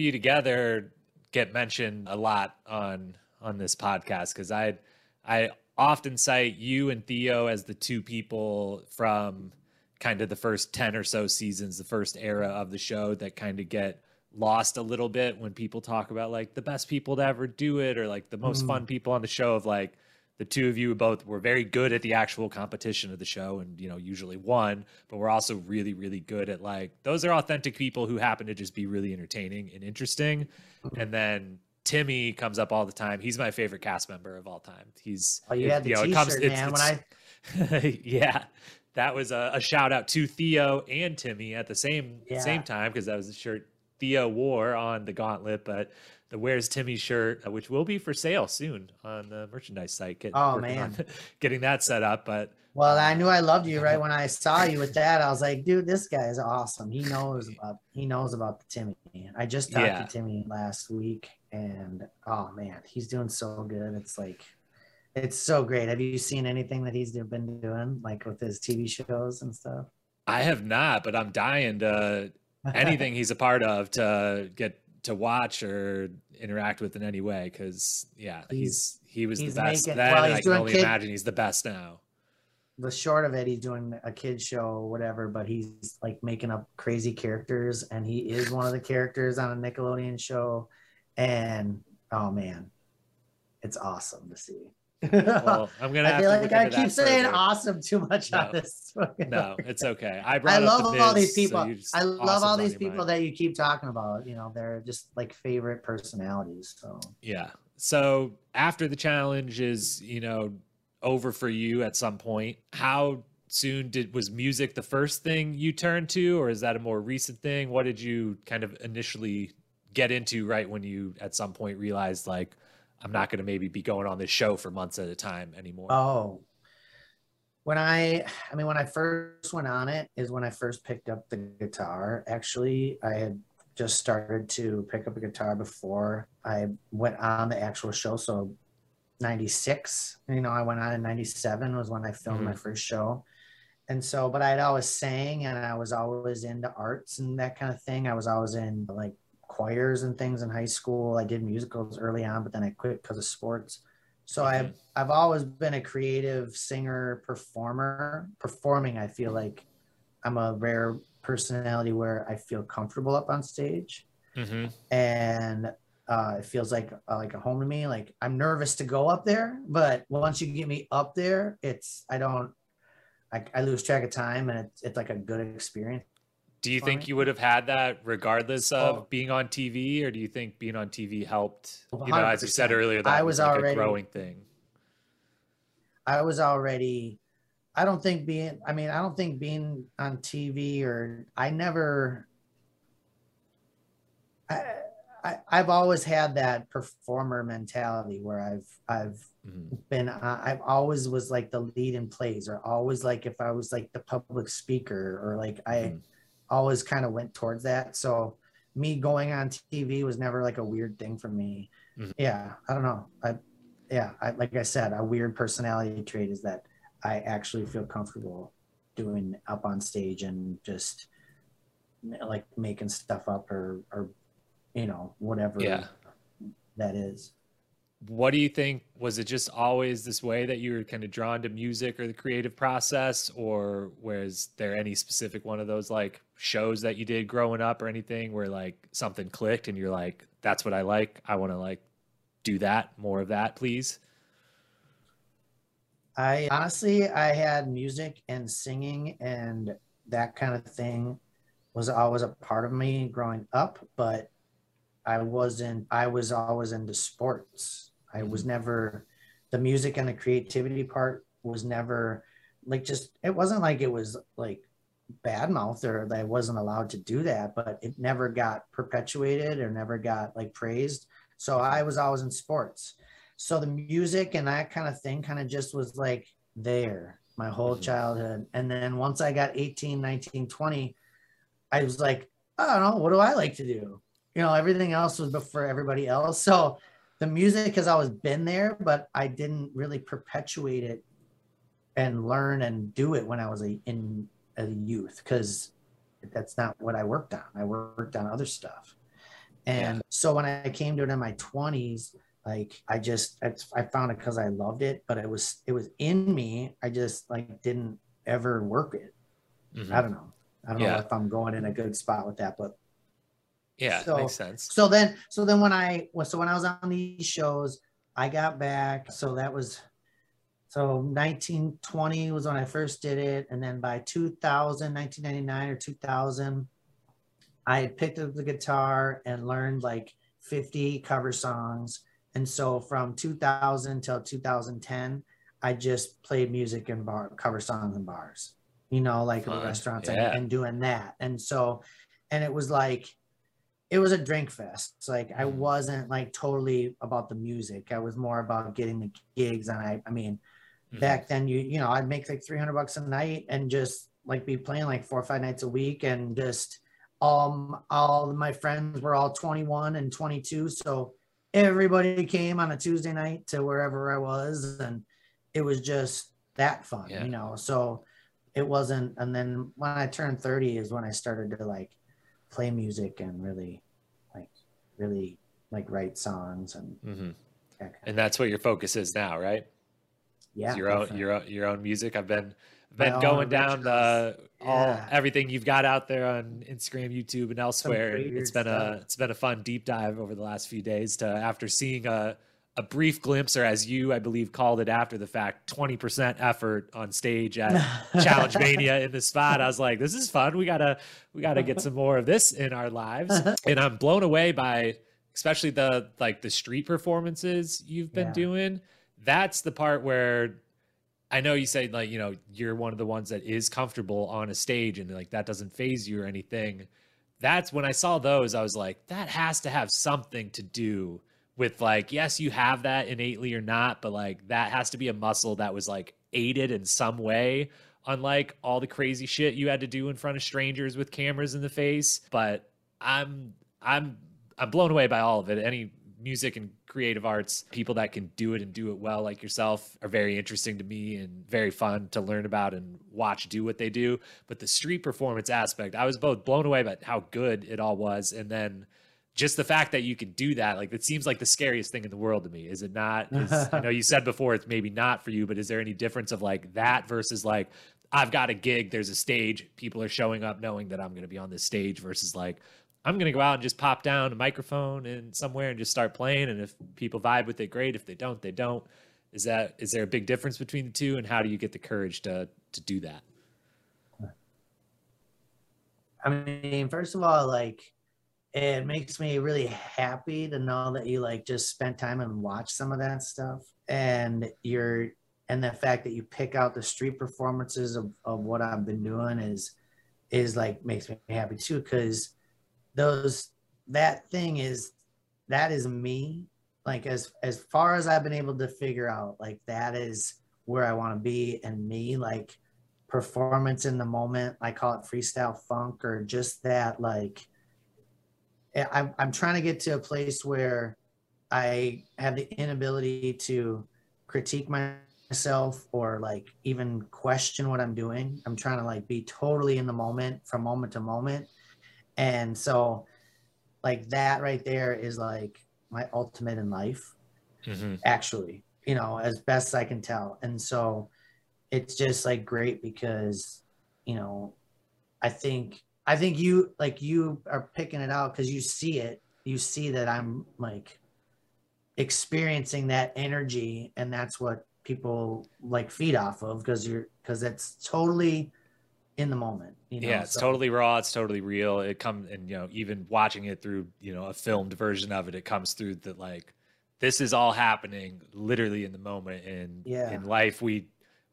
you together get mentioned a lot on this podcast, because I often cite you and Theo as the two people from kind of the first 10 or so seasons, the first era of the show, that kind of get lost a little bit when people talk about like the best people to ever do it, or like the most fun people on the show. Of like, the two of you both were very good at the actual competition of the show and, you know, usually won, but we're also really, really good at like, those are authentic people who happen to just be really entertaining and interesting. And then Timmy comes up all the time. He's my favorite cast member of all time. He's, oh, you had the t-shirt, man. Yeah. That was a shout out to Theo and Timmy at the same time, because that was the shirt Theo wore on the Gauntlet, but the Where's Timmy shirt, which will be for sale soon on the merchandise site. Getting that set up. But well, I knew I loved you right when I saw you with that. I was like, dude, this guy is awesome. He knows about the Timmy. I just talked to Timmy last week, and oh man, he's doing so good. It's like, it's so great. Have you seen anything that he's been doing, like with his TV shows and stuff? I have not, but I'm dying to anything he's a part of to get to watch or interact with in any way, because yeah, he was the best then. Well, I can only imagine he's the best now. The short of it, he's doing a kid show, whatever, but he's like making up crazy characters, and he is one of the characters on a Nickelodeon show. And oh man, it's awesome to see. Well, I'm gonna have I feel to like I keep saying further. Awesome too much on this. No, it's okay. I love the Miz, all these people. So I love all these people that you keep talking about. You know, they're just like favorite personalities. So yeah. So after the challenge is, you know, over for you at some point, how soon was music the first thing you turned to, or is that a more recent thing? What did you kind of initially get into right when you at some point realized, like, I'm not going to maybe be going on this show for months at a time anymore? Oh, when I first went on it is when I first picked up the guitar. Actually, I had just started to pick up a guitar before I went on the actual show. So 96, you know, I went on in 97 was when I filmed my first show. And so, but I'd always sang and I was always into arts and that kind of thing. I was always in like choirs and things in high school. I did musicals early on, but then I quit because of sports. So I've always been a creative singer, performing. I feel like I'm a rare personality where I feel comfortable up on stage. And it feels like a home to me. Like, I'm nervous to go up there, but once you get me up there, I lose track of time, and it's like a good experience. Do you think you would have had that regardless of being on TV, or do you think being on TV helped? You know, as you said earlier, that was like already a growing thing. I don't think being on TV I've always had that performer mentality where I've always was like the lead in plays, or always like if I was like the public speaker, or like I always kind of went towards that. So me going on TV was never like a weird thing for me. Yeah. I don't know. Like I said, a weird personality trait is that I actually feel comfortable doing up on stage and just like making stuff up or you know, whatever that is. What do you think? Was it just always this way that you were kind of drawn to music or the creative process, or was there any specific one of those like shows that you did growing up or anything where like something clicked and you're like, that's what I like. I want to like do that, more of that, please. I had music and singing and that kind of thing was always a part of me growing up, but I was always into sports. I was never, the music and the creativity part was never like, it wasn't like it was like bad mouth or that I wasn't allowed to do that, but it never got perpetuated or never got like praised. So I was always in sports. So the music and that kind of thing kind of just was like there my whole childhood. And then once I got 18, 19, 20, I was like, I don't know, what do I like to do? You know, everything else was before everybody else. So the music has always been there, but I didn't really perpetuate it and learn and do it when I was a youth, because that's not what I worked on. I worked on other stuff. And so when I came to it in my 20s, like I found it because I loved it, but it was in me. I just like didn't ever work it. I don't know if I'm going in a good spot with that, but yeah, so, makes sense. So then when I was on these shows, I got back. So that was, 1920 was when I first did it. And then by 2000, 1999 or 2000, I had picked up the guitar and learned like 50 cover songs. And so from 2000 till 2010, I just played music and cover songs in bars, you know, like in restaurants and doing that. And so, and it was like, it was a drink fest. It's like I wasn't like totally about the music. I was more about getting the gigs, and I mean, back then you know I'd make like $300 a night and just like be playing like 4 or 5 nights a week, and just all my friends were all 21 and 22, so everybody came on a Tuesday night to wherever I was, and it was just that fun, you know. So it wasn't. And then when I turned 30 is when I started to like play music and really write songs and and that's what your focus is now, right? Yeah, it's your own music. I've been going down the everything you've got out there on Instagram, YouTube, and elsewhere. It's been a fun deep dive over the last few days after seeing a a brief glimpse, or as you, I believe, called it after the fact, 20% effort on stage at Challenge Mania in the spot. I was like, this is fun. We gotta get some more of this in our lives. And I'm blown away by, especially the street performances you've been doing. That's the part where I know you said, like, you know, you're one of the ones that is comfortable on a stage and like, that doesn't faze you or anything. That's when I saw those, I was like, that has to have something to do with, like, yes, you have that innately or not, but like that has to be a muscle that was like aided in some way, unlike all the crazy shit you had to do in front of strangers with cameras in the face. But I'm blown away by all of it. Any music and creative arts people that can do it and do it well, like yourself, are very interesting to me and very fun to learn about and watch do what they do. But the street performance aspect, I was both blown away by how good it all was, and then just the fact that you can do that, like, it seems like the scariest thing in the world to me. Is it not? I know you said before it's maybe not for you, but is there any difference of like that versus like, I've got a gig, there's a stage, people are showing up knowing that I'm going to be on this stage, versus like, I'm going to go out and just pop down a microphone and somewhere and just start playing, and if people vibe with it, great. If they don't, they don't. Is there a big difference between the two, and how do you get the courage to do that? I mean, first of all, like, it makes me really happy to know that you like just spent time and watched some of that stuff, and the fact that you pick out the street performances of what I've been doing is like makes me happy too, because that is me. Like, as far as I've been able to figure out, like, that is where I want to be, and me, like, performance in the moment. I call it freestyle funk, or just that, like, I'm trying to get to a place where I have the inability to critique myself or like even question what I'm doing. I'm trying to like be totally in the moment from moment to moment. And so like that right there is like my ultimate in life, actually, you know, as best I can tell. And so it's just like great because, you know, I think you, like, you are picking it out because you see it. You see that I'm like experiencing that energy, and that's what people like feed off of, because it's totally in the moment. You know? Yeah, it's totally raw. It's totally real. It comes, and, you know, even watching it through, you know, a filmed version of it, it comes through that, like, this is all happening literally in the moment. And in life, we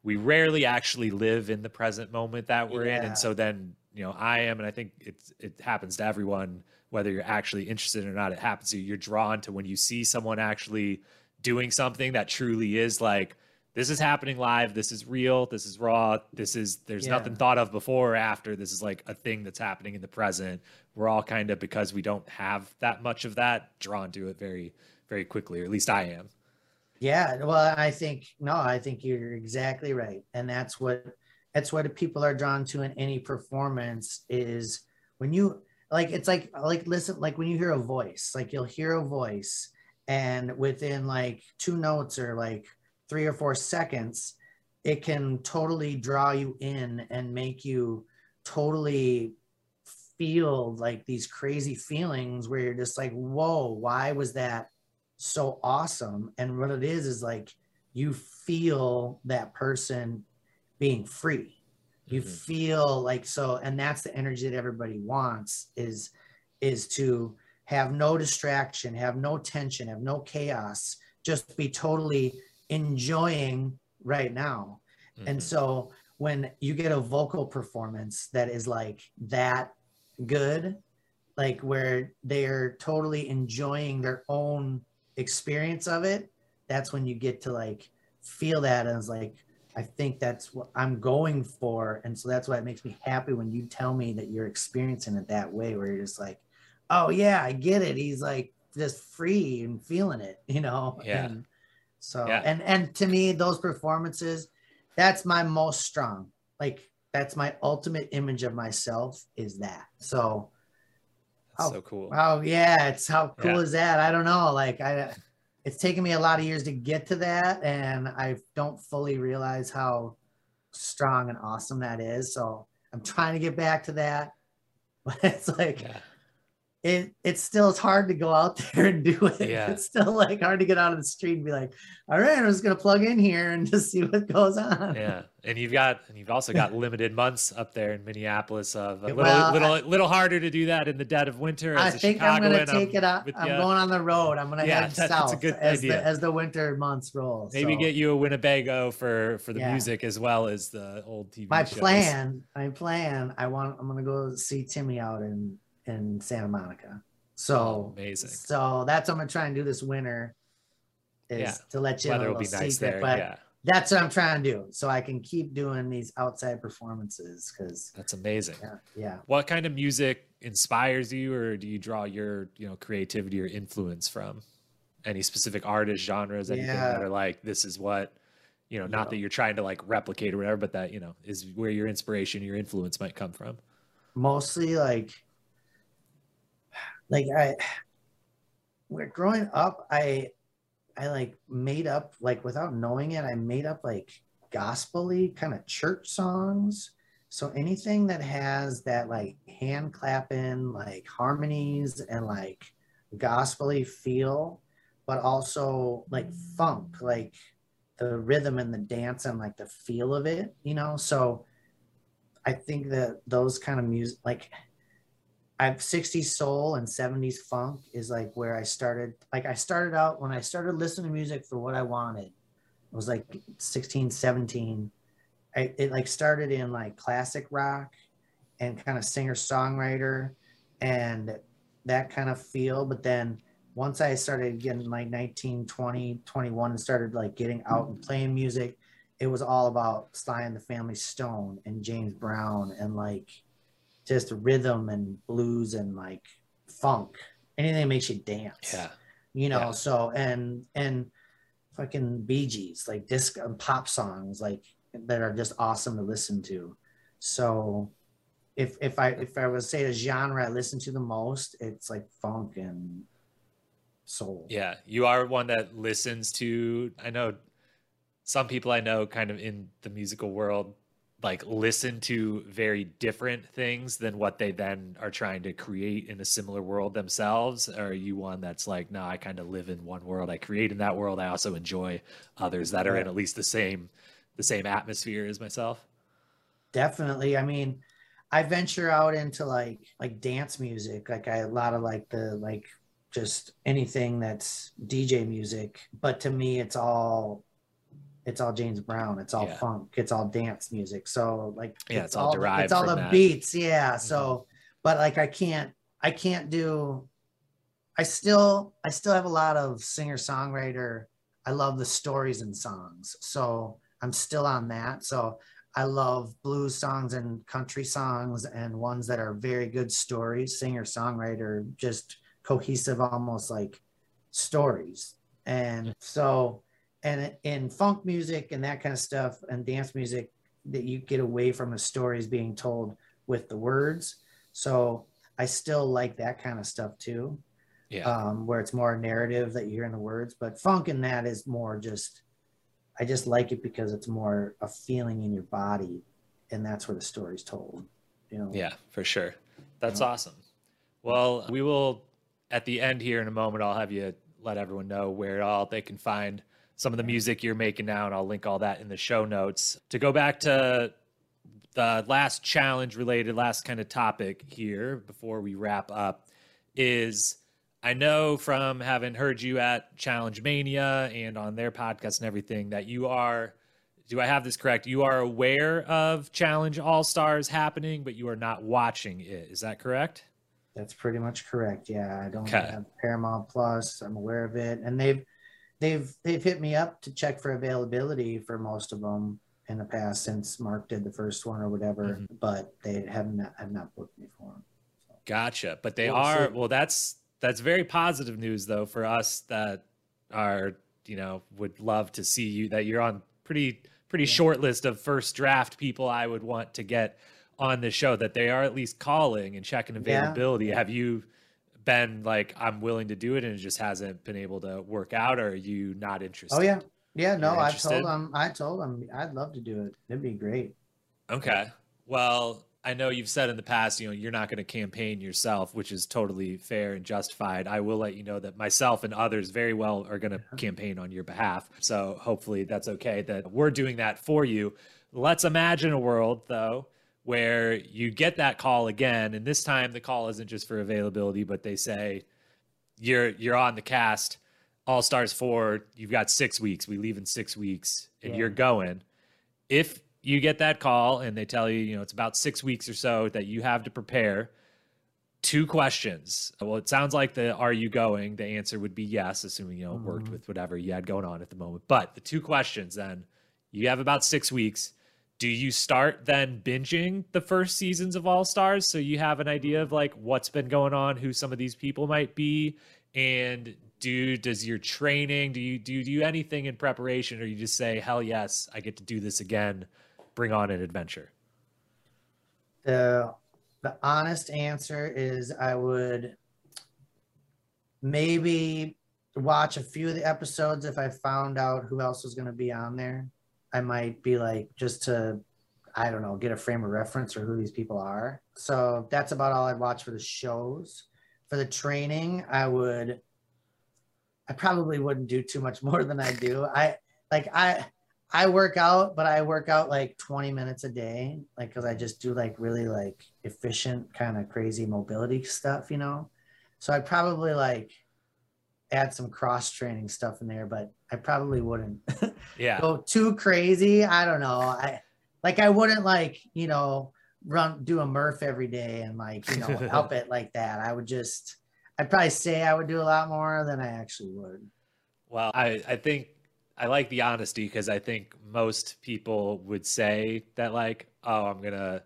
rarely actually live in the present moment that we're in. And so then, you know, I am, and I think it happens to everyone, whether you're actually interested or not, it happens to you. You're drawn to when you see someone actually doing something that truly is like, this is happening live, this is real, this is raw, this is, there's nothing thought of before or after. This is like a thing that's happening in the present. We're all kind of, because we don't have that much of that, drawn to it very, very quickly, or at least I am. Yeah, well, I think you're exactly right. And that's what people are drawn to in any performance, is when you like, it's like, listen, like when you hear a voice, like you'll hear a voice, and within like two notes or like 3 or 4 seconds, it can totally draw you in and make you totally feel like these crazy feelings where you're just like, whoa, why was that so awesome? And what it is like, you feel that person being free. You feel like, so, and that's the energy that everybody wants, is to have no distraction, have no tension, have no chaos, just be totally enjoying right now. And so when you get a vocal performance that is like that good, like where they're totally enjoying their own experience of it, that's when you get to like feel that, and it's like, I think that's what I'm going for. And so that's why it makes me happy when you tell me that you're experiencing it that way, where you're just like, oh yeah, I get it. He's like just free and feeling it, you know? Yeah. And so, and to me, those performances, that's my most strong, like that's my ultimate image of myself, is that. So that's so cool. Oh yeah. It's how cool is that? I don't know. Like it's taken me a lot of years to get to that, and I don't fully realize how strong and awesome that is. So I'm trying to get back to that, but it's like, it's hard to go out there and do it. Yeah. It's still like hard to get out of the street and be like, all right, I'm just going to plug in here and just see what goes on. Yeah. And you've also got limited months up there in Minneapolis of a little harder to do that in the dead of winter. I think I'm going to take it out. I'm going on the road. I'm going to head south as the winter months roll. Maybe get you a Winnebago for the music as well as the old TV shows. My plan, I'm going to go see Timmy out in Santa Monica. So amazing. So that's what I'm gonna try and do this winter is to let you know a little secret, nice there, but that's what I'm trying to do so I can keep doing these outside performances because that's amazing. Yeah. What kind of music inspires you, or do you draw your creativity or influence from? Any specific artists, genres, anything that are like, this is what not that you're trying to like replicate or whatever, but that is where your inspiration, your influence might come from? Mostly Like growing up, I like made up, like without knowing it, I made up like gospel-y kind of church songs. So anything that has that like hand clapping, like harmonies and like gospel-y feel, but also like funk, like the rhythm and the dance and like the feel of it, So I think that those kind of music, like, I have 60s soul and 70s funk is like where I started. Like I started out when I started listening to music for what I wanted. It was like 16, 17. It like started in like classic rock and kind of singer-songwriter and that kind of feel. But then once I started getting like 19, 20, 21 and started like getting out and playing music, it was all about Sly and the Family Stone and James Brown and like just rhythm and blues and like funk, anything that makes you dance, So, and fucking Bee Gees, like disco and pop songs, like that are just awesome to listen to. So if I would say a genre I listen to the most, it's like funk and soul. Yeah. You are one that listens to, I know some people I know kind of in the musical world, like listen to very different things than what they then are trying to create in a similar world themselves? Or are you one that's like, no, I kind of live in one world, I create in that world, I also enjoy others that are in at least the same atmosphere as myself? Definitely. I mean, I venture out into like dance music. Like I, a lot of like the, like just anything that's DJ music, but to me it's all James Brown. It's all funk. It's all dance music. So like, it's all derived. It's all the beats. Yeah. So, but like, I still have a lot of singer songwriter. I love the stories and songs. So I'm still on that. So I love blues songs and country songs and ones that are very good stories, singer songwriter, just cohesive, almost like stories. And so, and in funk music and that kind of stuff and dance music, that you get away from the stories being told with the words. So I still like that kind of stuff too, where it's more narrative that you hear in the words, but funk in that is more just, I just like it because it's more a feeling in your body and that's where the story's told. Yeah, for sure. That's awesome. Well, we will, at the end here in a moment, I'll have you let everyone know where all they can find some of the music you're making now, and I'll link all that in the show notes. To go back to the last challenge related, last kind of topic here before we wrap up is, I know from having heard you at Challenge Mania and on their podcast and everything that you are, do I have this correct? You are aware of Challenge All-Stars happening, but you are not watching it. Is that correct? That's pretty much correct. Yeah. I don't have Paramount Plus. I'm aware of it. And they've hit me up to check for availability for most of them in the past since Mark did the first one or whatever, but they have not booked me for them. So. Gotcha. But they are, well, that's very positive news though, for us that are, would love to see you, that you're on pretty short list of first draft people I would want to get on the show, that they are at least calling and checking availability. Yeah. Have you been like, I'm willing to do it and it just hasn't been able to work out, or are you not interested? No, I told them I'd love to do it. It'd be great. Okay, well, I know you've said in the past, you know, you're not going to campaign yourself, which is totally fair and justified. I will let you know that myself and others very well are going to campaign on your behalf. So hopefully that's okay that we're doing that for you. Let's imagine a world, though, where you get that call again. And this time the call isn't just for availability, but they say you're on the cast All-Stars 4. You've got 6 weeks. We leave in 6 weeks and you're going. If you get that call and they tell you, you know, it's about 6 weeks or so that you have to prepare, 2 questions. Well, it sounds like the, are you going? The answer would be yes, assuming, you know, it worked with whatever you had going on at the moment. But the 2 questions then, you have about 6 weeks. Do you start then binging the first seasons of All-Stars? So you have an idea of like what's been going on, who some of these people might be, and does your training, do you do anything in preparation, or you just say, hell yes, I get to do this again. Bring on an adventure. The honest answer is I would maybe watch a few of the episodes. If I found out who else was going to be on there, I might be like, just to, I don't know, get a frame of reference for who these people are. So that's about all I'd watch for the shows. For the training, I probably wouldn't do too much more than I do. I work out, but I work out like 20 minutes a day, like, because I just do like really like efficient kind of crazy mobility stuff, you know? So I'd probably like add some cross training stuff in there, but I probably wouldn't go too crazy. I don't know. I wouldn't like, you know, do a Murph every day and like, you know, help it like that. I'd probably say I would do a lot more than I actually would. Well, I think, I like the honesty, because I think most people would say that like, oh, I'm gonna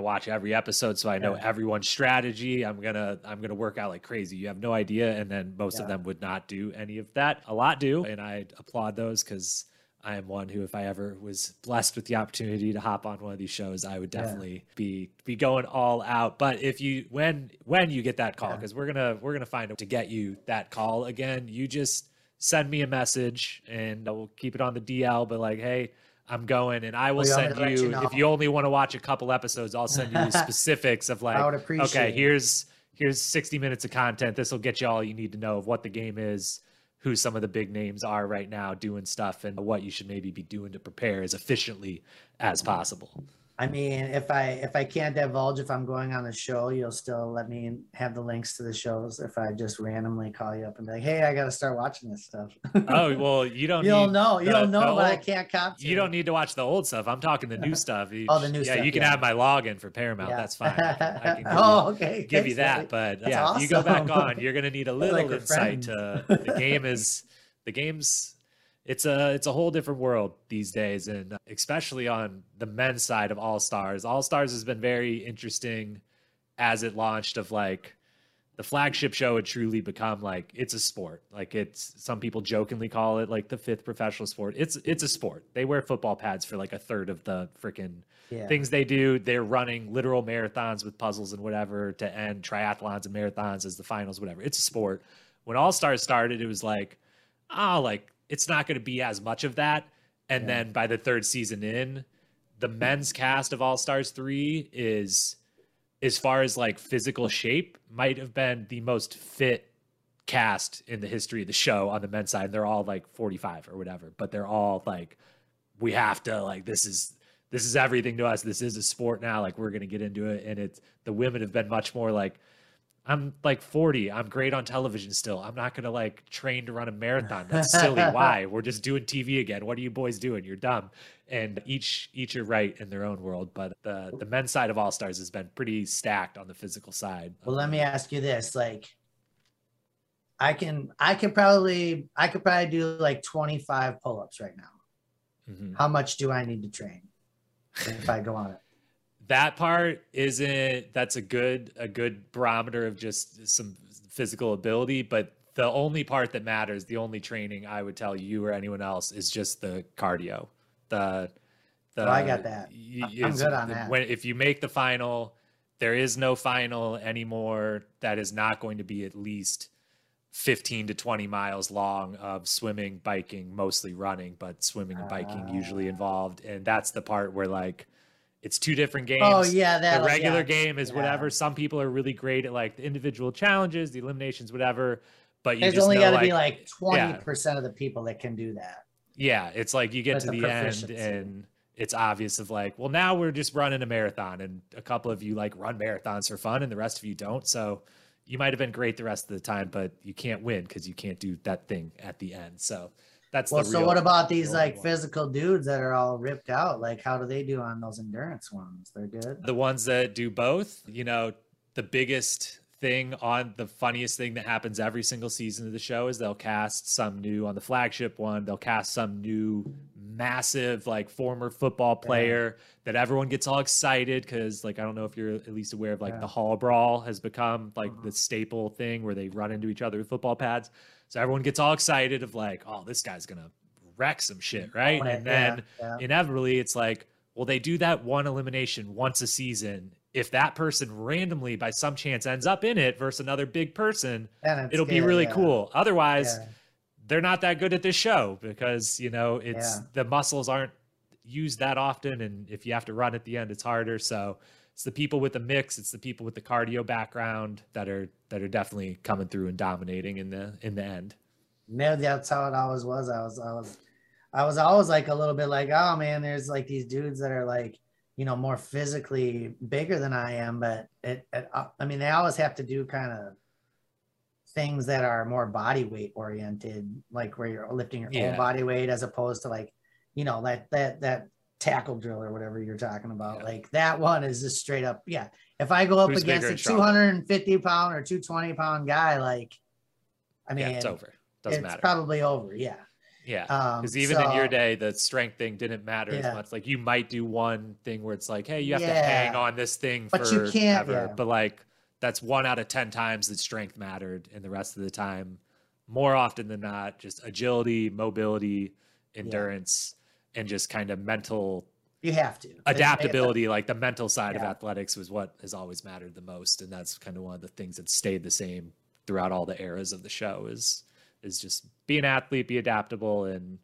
watch every episode so I know everyone's strategy. I'm gonna work out like crazy. You have no idea. And then most of them would not do any of that. A lot do. And I applaud those, because I am one who, if I ever was blessed with the opportunity to hop on one of these shows, I would definitely be going all out. But if you when you get that call, because we're gonna find out to get you that call again, you just send me a message and I will keep it on the DL, but like, hey, I'm going, and I will send you, if you only want to watch a couple episodes, I'll send you specifics of like, okay, here's 60 minutes of content. This will get you all you need to know of what the game is, who some of the big names are right now doing stuff, and what you should maybe be doing to prepare as efficiently as possible. I mean, if I can't divulge if I'm going on the show, you'll still let me have the links to the shows. If I just randomly call you up and be like, "Hey, I got to start watching this stuff." Oh well, you don't. You don't know, but I can't copy. You don't need to watch the old stuff. I'm talking the new stuff. The new stuff. Yeah, you can have my login for Paramount. Yeah. That's fine. I can give you that. But that's awesome. You go back on, you're gonna need a little like insight to the game. It's a whole different world these days, and especially on the men's side of All-Stars. All-Stars has been very interesting as it launched, of like the flagship show had truly become like, it's a sport. Like, it's, some people jokingly call it like the 5th professional sport. It's a sport. They wear football pads for like a third of the freaking things they do. They're running literal marathons with puzzles and whatever to end triathlons and marathons as the finals, whatever. It's a sport. When All-Stars started, it was like, it's not going to be as much of that. And then by the third season in, the men's cast of All-Stars 3 is, as far as like physical shape, might have been the most fit cast in the history of the show on the men's side. They're all like 45 or whatever, but they're all like, we have to, like, this is everything to us. This is a sport now. Like, we're going to get into it. And it's, the women have been much more like, I'm like 40. I'm great on television still. I'm not going to like train to run a marathon. That's silly. Why? We're just doing TV again. What are you boys doing? You're dumb. And each are right in their own world. But the men's side of All-Stars has been pretty stacked on the physical side. Well, let me ask you this. Like, I could probably do like 25 pull-ups right now. Mm-hmm. How much do I need to train if I go on it? That part isn't, that's a good barometer of just some physical ability, but the only part that matters, the only training I would tell you or anyone else, is just the cardio. I got that. I'm good on that. If you make the final, there is no final anymore that is not going to be at least 15 to 20 miles long of swimming, biking, mostly running, but swimming and biking usually involved. And that's the part where like, It's two different games. Oh yeah, that, the regular game is whatever. Some people are really great at like the individual challenges, the eliminations, whatever. But you just only got to be like 20% of the people that can do that. Yeah, it's like you get to the end and it's obvious of like, well, now we're just running a marathon and a couple of you like run marathons for fun and the rest of you don't. So you might have been great the rest of the time, but you can't win because you can't do that thing at the end. So that's well, so what about these like physical dudes that are all ripped out? Like, how do they do on those endurance ones? They're good. The ones that do both, you know, the biggest thing on the funniest thing that happens every single season of the show is they'll cast some new on the flagship one. They'll cast some new massive, like former football player that everyone gets all excited. Cause like, I don't know if you're at least aware of like the hall brawl has become like the staple thing where they run into each other with football pads. So everyone gets all excited of like, oh, this guy's going to wreck some shit. Right. And then inevitably it's like, well, they do that one elimination once a season. If that person randomly by some chance ends up in it versus another big person, it'll be really cool. Otherwise they're not that good at this show because, you know, it's the muscles aren't used that often. And if you have to run at the end, it's harder. So it's the people with the mix. It's the people with the cardio background that are definitely coming through and dominating in the end. No, that's how it always was. I was always like a little bit like, oh man, there's like these dudes that are like, you know, more physically bigger than I am, but I mean, they always have to do kind of things that are more body weight oriented, like where you're lifting your own body weight, as opposed to like, you know, that tackle drill or whatever you're talking about. Like that one is just straight up. Yeah. If I go up Who's against a 250 pound or 220 pound guy, like, I mean, it's over. Doesn't matter. It's probably over. Yeah. Yeah, because even in your day, the strength thing didn't matter as much. Like you might do one thing where it's like, hey, you have to hang on this thing but forever. You can't, but like that's 1 out of 10 times that strength mattered, and the rest of the time, more often than not, just agility, mobility, endurance, and just kind of mental. You have to adaptability, like the mental side of athletics was what has always mattered the most, and that's kind of one of the things that stayed the same throughout all the eras of the show is just be an athlete, be adaptable, and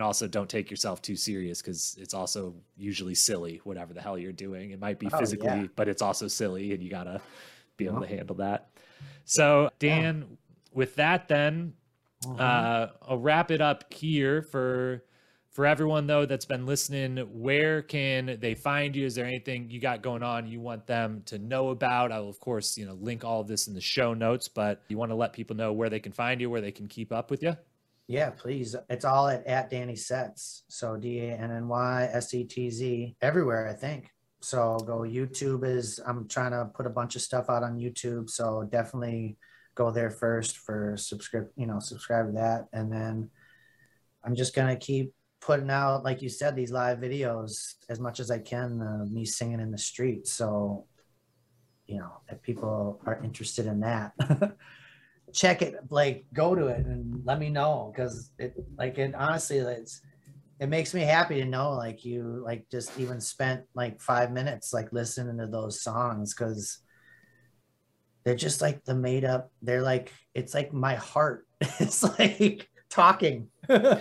also don't take yourself too serious because it's also usually silly, whatever the hell you're doing. It might be physically, but it's also silly and you got to be able to handle that. So Dan, with that then, I'll wrap it up here for everyone though that's been listening. Where can they find you? Is there anything you got going on you want them to know about? I will, of course, you know, link all of this in the show notes, but you want to let people know where they can find you, where they can keep up with you? Yeah, please. It's all at Danny Setz. So DANNYSETZ everywhere, I think. So go YouTube I'm trying to put a bunch of stuff out on YouTube. So definitely go there first for subscribe to that. And then I'm just going to keep putting out, like you said, these live videos as much as I can, me singing in the street. So, you know, if people are interested in that, check it, like go to it and let me know. Cause it honestly, it makes me happy to know, like you like just even spent like 5 minutes, like listening to those songs. Cause they're just like the made up, they're like, it's like my heart. It's like talking,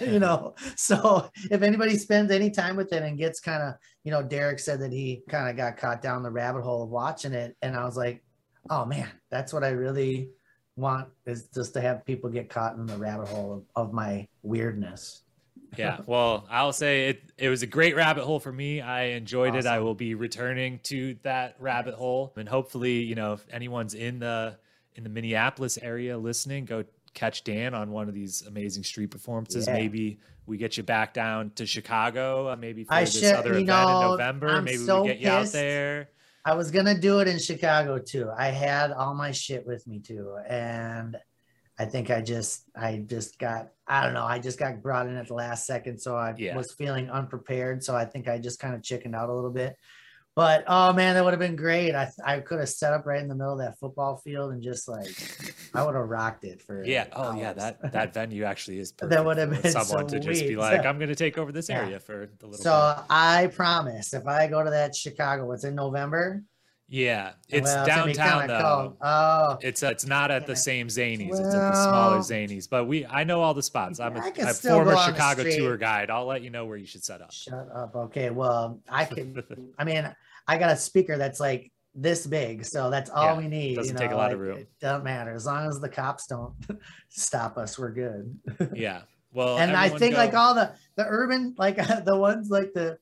you know. So if anybody spends any time with it and gets kind of, you know, Derek said that he kind of got caught down the rabbit hole of watching it, and I was like, oh man, that's what I really want, is just to have people get caught in the rabbit hole of my weirdness. Yeah, well, I'll say it was a great rabbit hole for me. I enjoyed it. I will be returning to that rabbit hole, and hopefully, you know, if anyone's in the Minneapolis area listening, go catch Dan on one of these amazing street performances. Yeah. Maybe we get you back down to Chicago. Maybe for this other event in November. Maybe we get you out there. I was going to do it in Chicago too. I had all my shit with me too. And I think I just got brought in at the last second. So I was feeling unprepared. So I think I just kind of chickened out a little bit. But, oh, man, that would have been great. I could have set up right in the middle of that football field and just, like, I would have rocked it for hours. Yeah, that venue actually is perfect. That would have been someone so to just be like, I'm going to take over this area for the little bit. I promise if I go to that Chicago, it's in November. Yeah, it's downtown though. Oh. It's not at the same Zanies. It's at the smaller Zanies. But I know all the spots. I'm a former Chicago tour guide. I'll let you know where you should set up. Shut up. Okay. Well, I can. I mean, I got a speaker that's like this big, so that's all we need. Doesn't take a lot of room. It doesn't matter as long as the cops don't stop us. We're good. Yeah. Well, and I think like all the urban, like the ones like the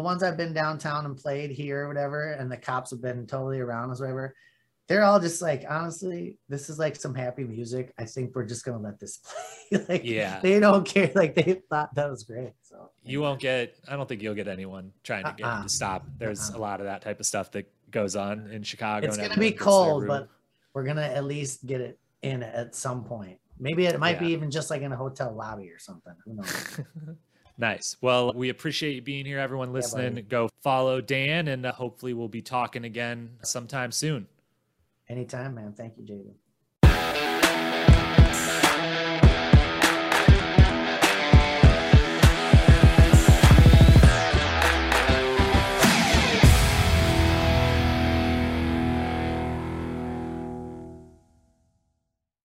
ones I've been downtown and played here or whatever, and the cops have been totally around us, whatever, they're all just like, honestly, this is like some happy music. I think we're just going to let this play. Like, yeah, they don't care. Like, they thought that was great. So you won't get, I don't think you'll get anyone trying to get them to stop. There's a lot of that type of stuff that goes on in Chicago. It's going to be cold, but we're going to at least get it in at some point. Maybe it might be even just like in a hotel lobby or something. Who knows? Nice. Well, we appreciate you being here. Everyone listening, go follow Dan, and hopefully we'll be talking again sometime soon. Anytime, man. Thank you, Jaden.